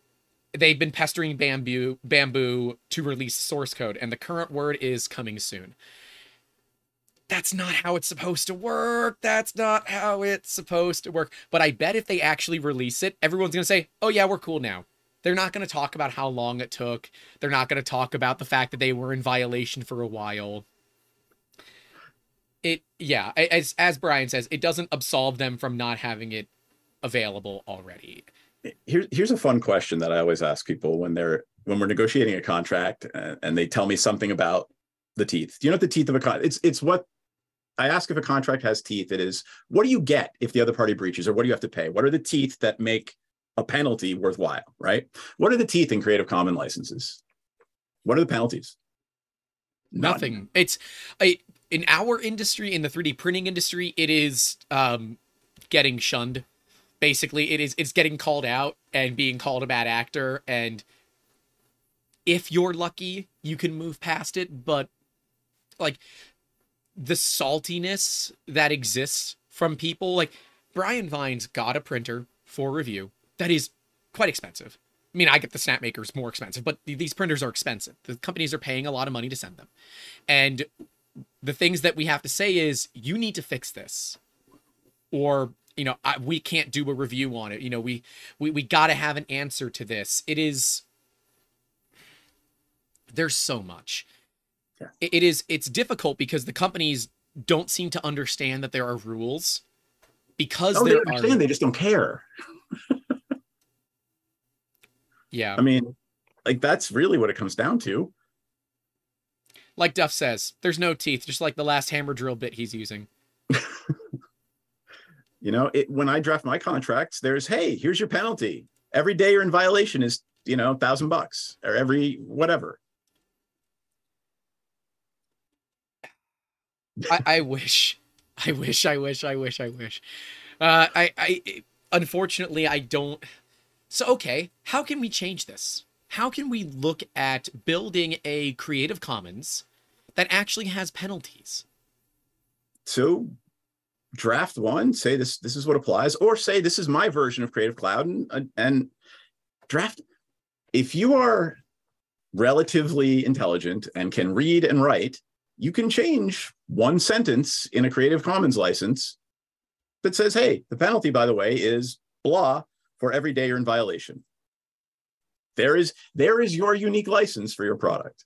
they've been pestering Bambu, Bambu to release source code, and the current word is coming soon. That's not how it's supposed to work. That's not how it's supposed to work. But I bet if they actually release it, everyone's going to say, oh yeah, we're cool now. They're not going to talk about how long it took. They're not going to talk about the fact that they were in violation for a while. It, yeah, as, as Brian says, it doesn't absolve them from not having it available already. Here, here's a fun question that I always ask people when they're, when we're negotiating a contract and they tell me something about the teeth. Do you know what the teeth of a contract? It's, it's what, I ask if a contract has teeth. It is, what do you get if the other party breaches, or what do you have to pay? What are the teeth that make a penalty worthwhile, right? What are the teeth in Creative Commons licenses? What are the penalties? None. Nothing. It's I, in our industry, in the three D printing industry, it is um, getting shunned. Basically, it is it's getting called out and being called a bad actor. And if you're lucky, you can move past it. But like, the saltiness that exists from people like Brian Vine's got a printer for review that is quite expensive. I mean, I get the Snapmakers more expensive, but th these printers are expensive. The companies are paying a lot of money to send them. And the things that we have to say is, you need to fix this, or, you know, I, we can't do a review on it. You know, we, we, we got to have an answer to this. It is, there's so much. It is, it's difficult because the companies don't seem to understand that there are rules because oh, they understand, are... they just don't care. Yeah. I mean, like, that's really what it comes down to. Like Duff says, there's no teeth, just like the last hammer drill bit he's using. You know, it, when I draft my contracts, there's, hey, here's your penalty. Every day you're in violation is, you know, a thousand bucks or every whatever. I, I wish. I wish, I wish, I wish, I wish. Uh, I, I, unfortunately, I don't. So, okay, how can we change this? How can we look at building a Creative Commons that actually has penalties? So, draft one, say this, this is what applies, or say this is my version of Creative Cloud, and, and draft. If you are relatively intelligent and can read and write, you can change one sentence in a Creative Commons license that says, hey, the penalty, by the way, is blah for every day you're in violation. There is, there is your unique license for your product.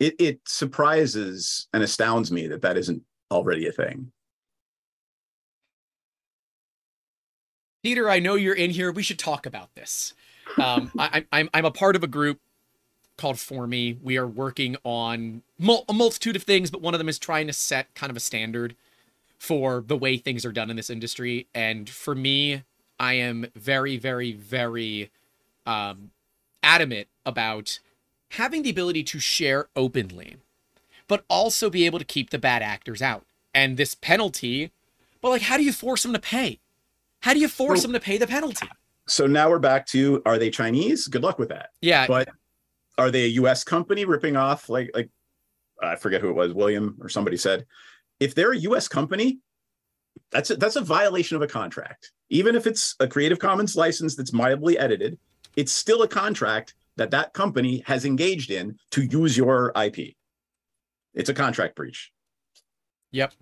It, it surprises and astounds me that that isn't already a thing. Peter, I know you're in here. We should talk about this. Um, I, I'm, I'm a part of a group called For Me. We are working on mul a multitude of things, but one of them is trying to set kind of a standard for the way things are done in this industry. And for me, I am very, very, very um, adamant about having the ability to share openly, but also be able to keep the bad actors out. And this penalty, but like, how do you force them to pay? How do you force well, them to pay the penalty? So now we're back to, are they Chinese? Good luck with that. Yeah. But are they a U S company ripping off, like, like I forget who it was, William or somebody said, if they're a U S company, that's a, that's a violation of a contract. Even if it's a Creative Commons license that's mildly edited, it's still a contract that that company has engaged in to use your I P. It's a contract breach. Yep.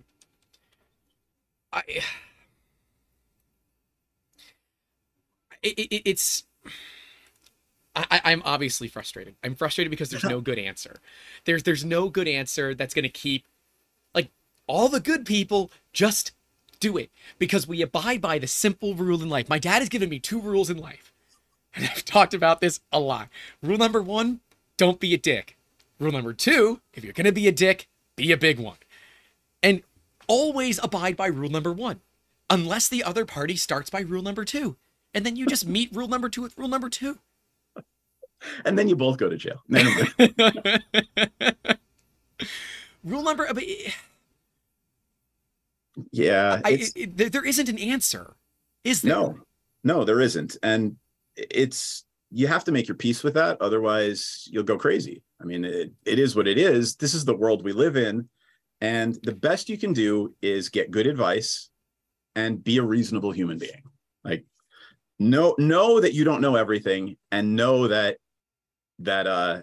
I, it, it, it's... I, I'm obviously frustrated. I'm frustrated because there's no good answer. There's there's no good answer that's going to keep, like, all the good people just do it. Because we abide by the simple rule in life. My dad has given me two rules in life, and I've talked about this a lot. Rule number one, don't be a dick. Rule number two, if you're going to be a dick, be a big one. And always abide by rule number one. Unless the other party starts by rule number two. And then you just meet rule number two with rule number two. And then you both go to jail. Rule number. I mean, yeah. I, it, it, there isn't an answer, is there? No, no, there isn't. And it's, you have to make your peace with that. Otherwise you'll go crazy. I mean, it, it is what it is. This is the world we live in. And the best you can do is get good advice and be a reasonable human being. Like, Know, know that you don't know everything, and know that that uh,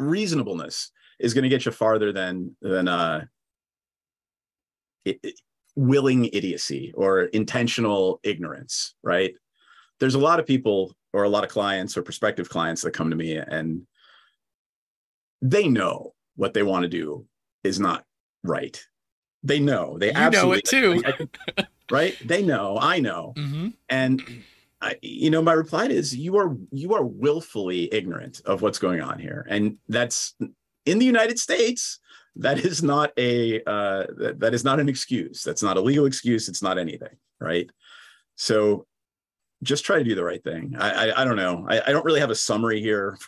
reasonableness is going to get you farther than than uh, it, it, willing idiocy or intentional ignorance, right? There's a lot of people, or a lot of clients or prospective clients, that come to me and they know what they want to do is not right. They know. They you absolutely know it too. I, I, Right. They know, I know. Mm-hmm. And, I, you know, my reply is you are you are willfully ignorant of what's going on here. And that's, in the United States, that is not a uh, that, that is not an excuse. That's not a legal excuse. It's not anything. Right. So just try to do the right thing. I, I, I don't know. I, I don't really have a summary here.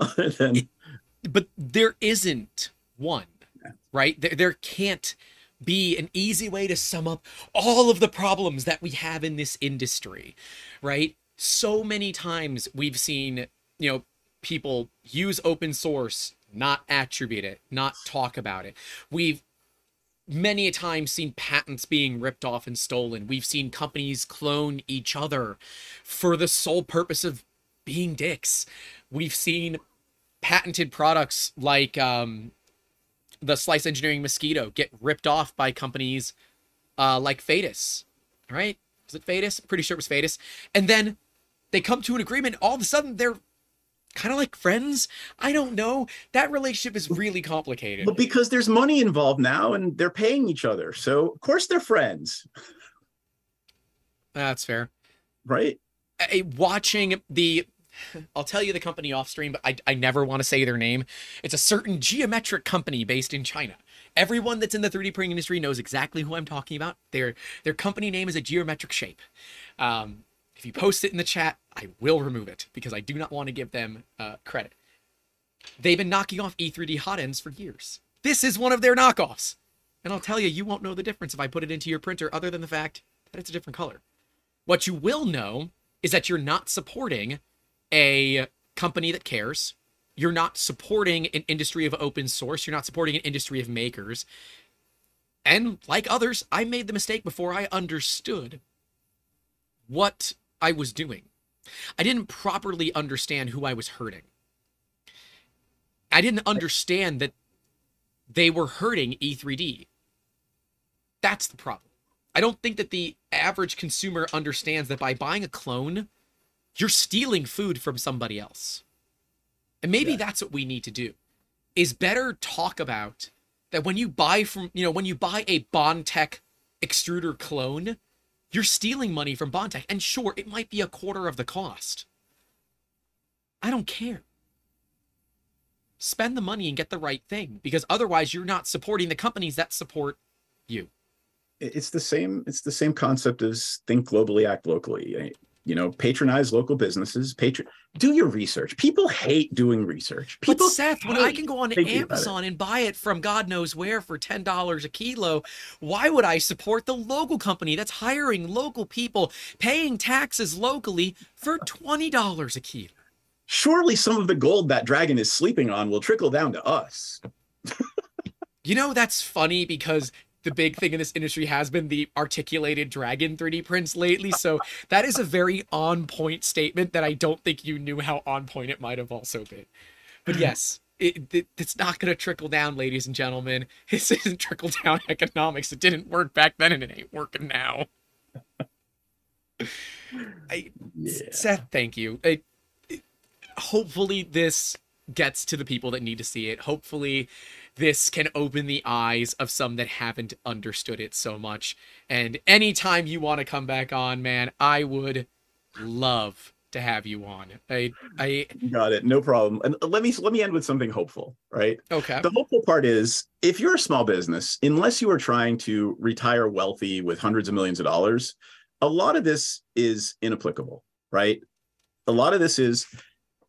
other than... it, but there isn't one. Yeah. Right. There, there can't be an easy way to sum up all of the problems that we have in this industry, right? So many times we've seen, you know, people use open source, not attribute it, not talk about it. We've many a time seen patents being ripped off and stolen. We've seen companies clone each other for the sole purpose of being dicks. We've seen patented products like, um, the Slice Engineering Mosquito get ripped off by companies uh, like Fetus, right? Was it Fetus? Pretty sure it was Fetus. And then they come to an agreement. All of a sudden, they're kind of like friends. I don't know. That relationship is really complicated. But because there's money involved now, and they're paying each other. So, of course, they're friends. That's fair. Right? I, watching the... I'll tell you the company off stream, but I, I never want to say their name. It's a certain geometric company based in China. Everyone that's in the three D printing industry knows exactly who I'm talking about. Their their company name is a geometric shape. Um, if you post it in the chat, I will remove it because I do not want to give them uh, credit. They've been knocking off E three D hot ends for years. This is one of their knockoffs. And I'll tell you, you won't know the difference if I put it into your printer, other than the fact that it's a different color. What you will know is that you're not supporting a company that cares. You're not supporting an industry of open source. You're not supporting an industry of makers. And like others, I made the mistake before I understood what I was doing. I didn't properly understand who I was hurting. I didn't understand that they were hurting E three D. That's the problem. I don't think that the average consumer understands that by buying a clone, you're stealing food from somebody else. And maybe yeah. that's what we need to do, is better talk about that when you buy from, you know, when you buy a Bontech extruder clone, you're stealing money from Bontech. And sure, it might be a quarter of the cost. I don't care. Spend the money and get the right thing, because otherwise you're not supporting the companies that support you. It's the same. It's the same concept as think globally, act locally. You know, patronize local businesses. Patron, do your research. People hate doing research. People but Seth, hate. When I can go on Thinking Amazon and buy it from God knows where for ten dollars a kilo, why would I support the local company that's hiring local people, paying taxes locally for twenty dollars a kilo? Surely some of the gold that dragon is sleeping on will trickle down to us. You know, that's funny, because the big thing in this industry has been the articulated dragon three D prints lately. So that is a very on point statement that I don't think you knew how on point it might have also been. But yes, it, it, it's not going to trickle down, ladies and gentlemen. This isn't trickle down economics. It didn't work back then and it ain't working now. I, yeah. Seth, thank you. I, Hopefully this gets to the people that need to see it. Hopefully this can open the eyes of some that haven't understood it so much. And anytime you want to come back on, man, I would love to have you on. I, I got it. No problem. And let me, let me end with something hopeful, right? Okay. The hopeful part is, if you're a small business, unless you are trying to retire wealthy with hundreds of millions of dollars, a lot of this is inapplicable, right? A lot of this is,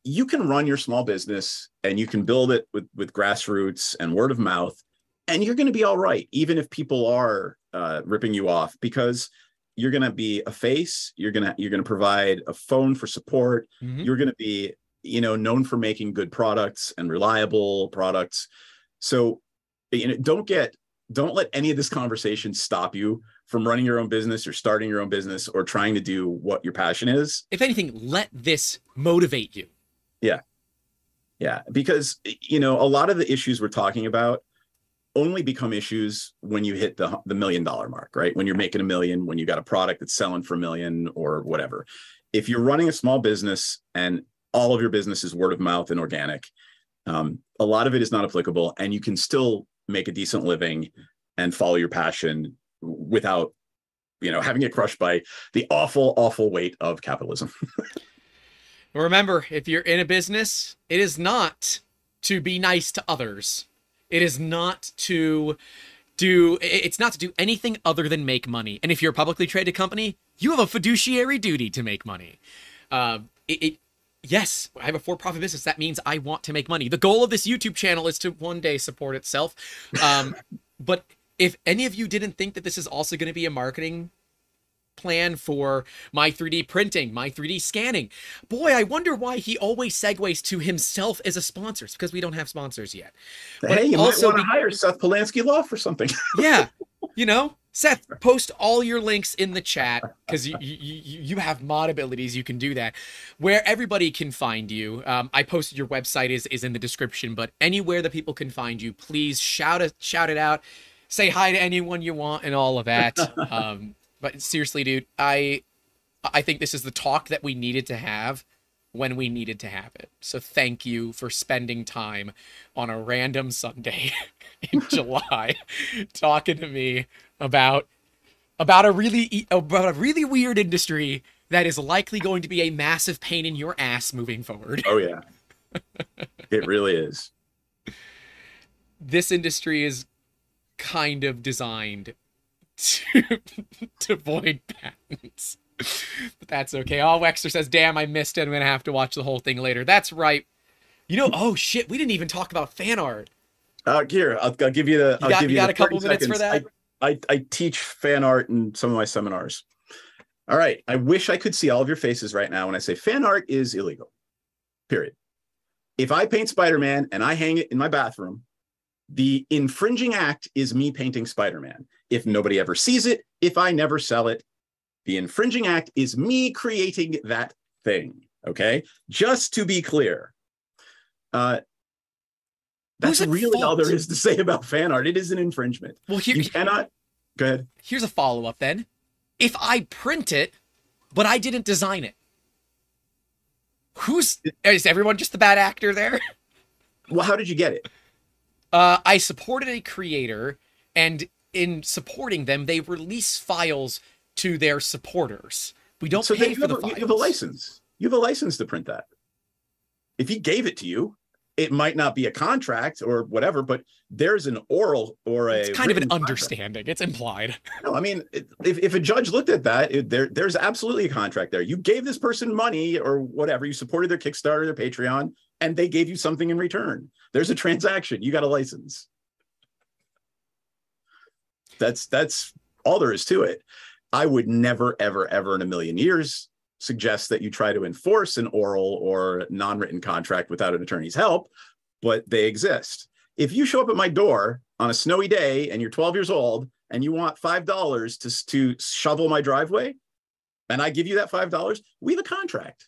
you can run your small business and you can build it with, with grassroots and word of mouth, and you're going to be all right, even if people are uh, ripping you off, because you're going to be a face. You're going to you're going to provide a phone for support. Mm-hmm. You're going to be, you know, known for making good products and reliable products. So, you know, don't get don't let any of this conversation stop you from running your own business or starting your own business or trying to do what your passion is. If anything, let this motivate you. Yeah. Yeah. Because, you know, a lot of the issues we're talking about only become issues when you hit the, the million dollar mark, right? When you're making a million, when you got a product that's selling for a million or whatever. If you're running a small business and all of your business is word of mouth and organic, um, a lot of it is not applicable, and you can still make a decent living and follow your passion without, you know, having it crushed by the awful, awful weight of capitalism. Remember, if you're in a business, it is not to be nice to others. It is not to do, it's not to do anything other than make money. And if you're a publicly traded company, you have a fiduciary duty to make money. Uh, it, it, yes, I have a for-profit business. That means I want to make money. The goal of this YouTube channel is to one day support itself. Um, but if any of you didn't think that this is also going to be a marketing plan for my three D printing, my three D scanning. Boy, I wonder why he always segues to himself as a sponsor. It's because we don't have sponsors yet. But hey, you also might want to be- hire Seth Polanski Law for something. Yeah. You know, Seth, post all your links in the chat, because you, you, you have mod abilities. You can do that, where everybody can find you. Um, I posted your website is, is in the description, but anywhere that people can find you, please shout it, shout it out. Say hi to anyone you want and all of that. Um, But seriously, dude, I I think this is the talk that we needed to have when we needed to have it. So thank you for spending time on a random Sunday in July talking to me about about a really about a really weird industry that is likely going to be a massive pain in your ass moving forward. Oh yeah. It really is. This industry is kind of designed to, to void patents, but that's okay. Oh, Wexler says, damn, I missed it. I'm gonna have to watch the whole thing later. That's right. You know, oh shit, we didn't even talk about fan art. Uh, here, I'll, I'll give you the. You I'll got, give you got a couple minutes seconds. for that. I, I I teach fan art in some of my seminars. All right, I wish I could see all of your faces right now when I say fan art is illegal. Period. If I paint Spider-Man and I hang it in my bathroom, the infringing act is me painting Spider-Man. If nobody ever sees it, if I never sell it, the infringing act is me creating that thing. Okay, just to be clear. Uh, that's really all there is to say about fan art. It is an infringement. Well, here, you cannot. Go ahead. Here's a follow-up then. If I print it, but I didn't design it, Who's is everyone just the bad actor there? Well, how did you get it? Uh, I supported a creator, and in supporting them, they release files to their supporters. We don't so pay for the a, files. You have a license. You have a license to print that. If he gave it to you, it might not be a contract or whatever, but there's an oral or a. It's kind of an understanding. Contract. It's implied. No, I mean, if, if a judge looked at that, it, there, there's absolutely a contract there. You gave this person money or whatever. You supported their Kickstarter, their Patreon, and they gave you something in return. There's a transaction. You got a license. That's that's all there is to it. I would never, ever, ever in a million years suggests that you try to enforce an oral or non-written contract without an attorney's help, but they exist. If you show up at my door on a snowy day and you're twelve years old and you want five dollars to, to shovel my driveway, and I give you that five dollars, we have a contract,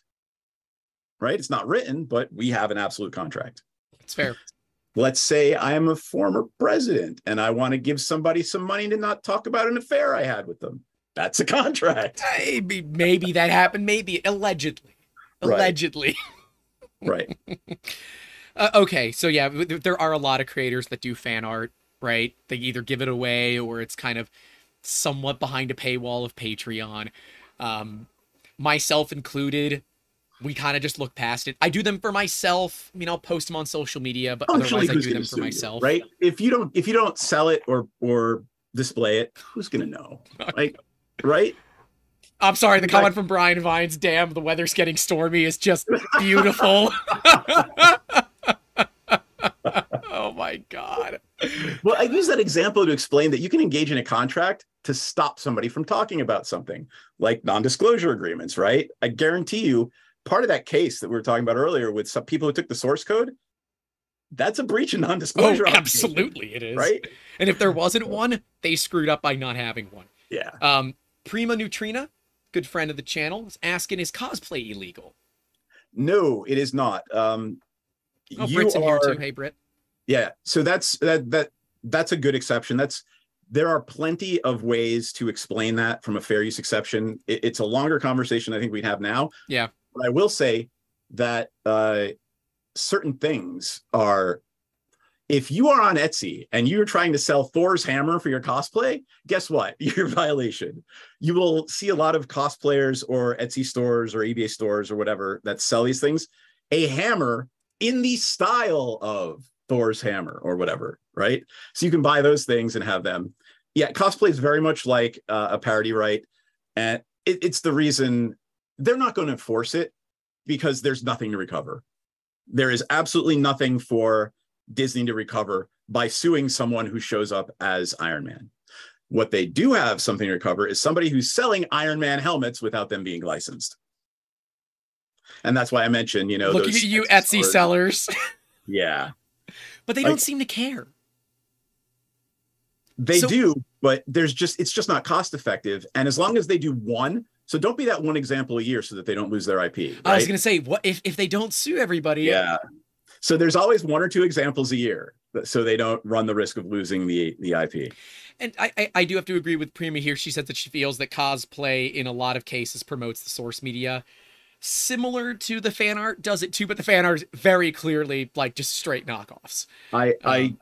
right? It's not written, but we have an absolute contract. It's fair. Let's say I am a former president and I want to give somebody some money to not talk about an affair I had with them. That's a contract. Maybe, maybe that happened. Maybe allegedly, allegedly. Right. uh, okay. So yeah, there are a lot of creators that do fan art, right? They either give it away or it's kind of somewhat behind a paywall of Patreon. Um, myself included. We kind of just look past it. I do them for myself. I mean, I'll post them on social media, but Actually, otherwise I do them for myself. You, right. If you don't, if you don't sell it or, or, display it, who's gonna know? Like, right? I'm sorry, the comment from Brian Vines, damn, the weather's getting stormy, is just beautiful. Oh my God. Well, I use that example to explain that you can engage in a contract to stop somebody from talking about something, like non-disclosure agreements, right? I guarantee you, part of that case that we were talking about earlier with some people who took the source code, that's a breach of non-disclosure. Oh, absolutely it is. Right? And if there wasn't one, they screwed up by not having one. Yeah. Um, Prima Neutrina, good friend of the channel, is asking, is cosplay illegal? No, it is not. Um, oh, you Britt's in are... here too. Hey, Britt. Yeah. So that's that that that's a good exception. That's there are plenty of ways to explain that from a fair use exception. It, it's a longer conversation I think we'd have now. Yeah. But I will say that. Uh, certain things are, if you are on Etsy and you're trying to sell Thor's hammer for your cosplay, guess what? You're in violation. You will see a lot of cosplayers or Etsy stores or eBay stores or whatever that sell these things, a hammer in the style of Thor's hammer or whatever, right? So you can buy those things and have them. Yeah, cosplay is very much like uh, a parody right, and it, it's the reason they're not going to enforce it because there's nothing to recover. There is absolutely nothing for Disney to recover by suing someone who shows up as Iron Man. What they do have something to recover is somebody who's selling Iron Man helmets without them being licensed. And that's why I mentioned, you know, looking at you Etsy sellers. Yeah. But they like, don't seem to care. They so, do, but there's just, it's just not cost effective. And as long as they do one, so don't be that one example a year so that they don't lose their I P. Right? I was going to say, what if, if they don't sue everybody? Yeah. So there's always one or two examples a year so they don't run the risk of losing the, the I P. And I, I, I do have to agree with Prima here. She said that she feels that cosplay in a lot of cases promotes the source media. Similar to the fan art does it too, but the fan art is very clearly like just straight knockoffs. I, um, I,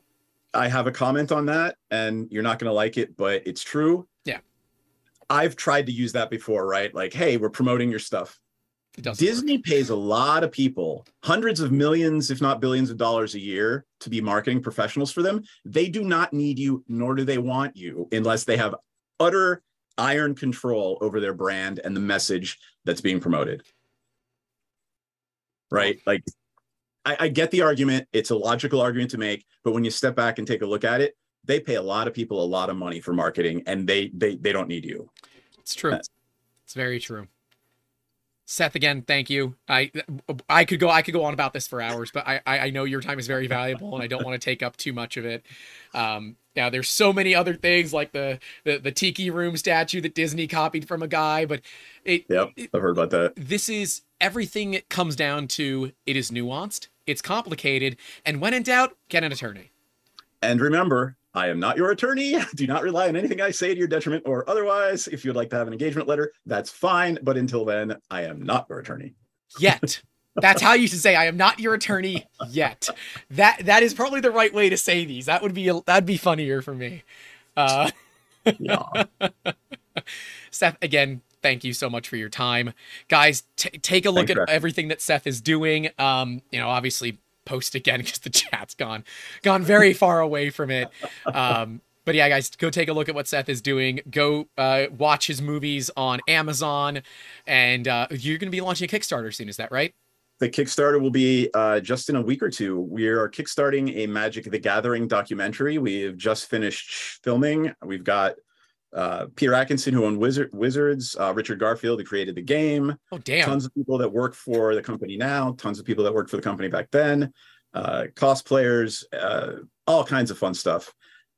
I have a comment on that and you're not going to like it, but it's true. I've tried to use that before, right? Like, hey, we're promoting your stuff. Disney work. Pays a lot of people, hundreds of millions, if not billions of dollars a year to be marketing professionals for them. They do not need you, nor do they want you, unless they have utter iron control over their brand and the message that's being promoted. Right? Like, I, I get the argument. It's a logical argument to make. But when you step back and take a look at it, they pay a lot of people a lot of money for marketing, and they they they don't need you. It's true. Uh, it's very true. Seth, again, thank you. I I could go I could go on about this for hours, but I I know your time is very valuable, and I don't want to take up too much of it. Um, now there's so many other things, like the the, the Tiki Room statue that Disney copied from a guy, but it. Yep, it, I've heard about that. This is everything. It comes down to it is nuanced, it's complicated, and when in doubt, get an attorney. And remember, I am not your attorney. Do not rely on anything I say to your detriment or otherwise. If you'd like to have an engagement letter, that's fine. But until then, I am not your attorney. Yet. That's how you should say, I am not your attorney yet. That that is probably the right way to say these. That would be that'd be funnier for me. Uh yeah. Seth, again, thank you so much for your time. Guys, t take a look Thanks, at Brad. everything that Seth is doing. Um, you know, obviously post again because the chat's gone gone very far away from it. Um but yeah, guys, go take a look at what Seth is doing. Go uh watch his movies on Amazon, and uh you're gonna be launching a Kickstarter soon, is that right? The Kickstarter will be uh just in a week or two. We are kickstarting a Magic the Gathering documentary. We have just finished filming. We've got uh Peter Atkinson, who owned Wizard Wizards, uh Richard Garfield, who created the game. Oh damn. Tons of people that work for the company now, tons of people that worked for the company back then, uh cosplayers, uh all kinds of fun stuff.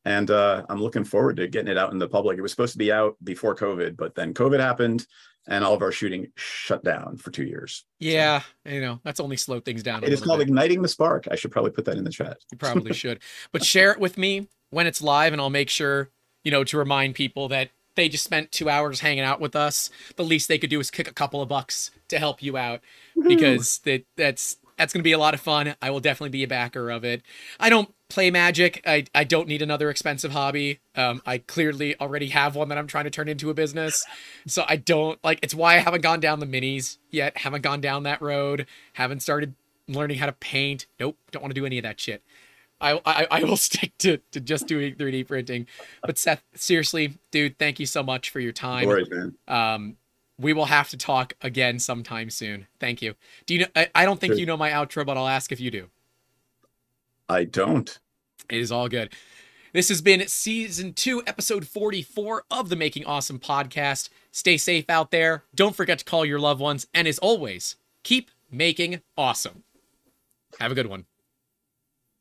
And uh I'm looking forward to getting it out in the public. It was supposed to be out before COVID, but then COVID happened and all of our shooting shut down for two years. Yeah, so, you know, that's only slowed things down. It is called bit. Igniting the Spark. I should probably put that in the chat. You probably should. But share it with me when it's live, and I'll make sure, you know, to remind people that they just spent two hours hanging out with us. The least they could do is kick a couple of bucks to help you out, because that that's that's gonna be a lot of fun. I will definitely be a backer of it. I don't play Magic. I, I don't need another expensive hobby. Um, I clearly already have one that I'm trying to turn into a business. So I don't like, it's why I haven't gone down the minis yet. Haven't gone down that road. Haven't started learning how to paint. Nope. Don't want to do any of that shit. I, I, I will stick to, to just doing three D printing. But Seth, seriously, dude, thank you so much for your time. All right, man. Um, we will have to talk again sometime soon. Thank you. Do you know, I, I don't think sure. you know my outro, but I'll ask if you do. I don't. It is all good. This has been season two, episode forty-four of the Making Awesome podcast. Stay safe out there. Don't forget to call your loved ones. And as always, keep making awesome. Have a good one.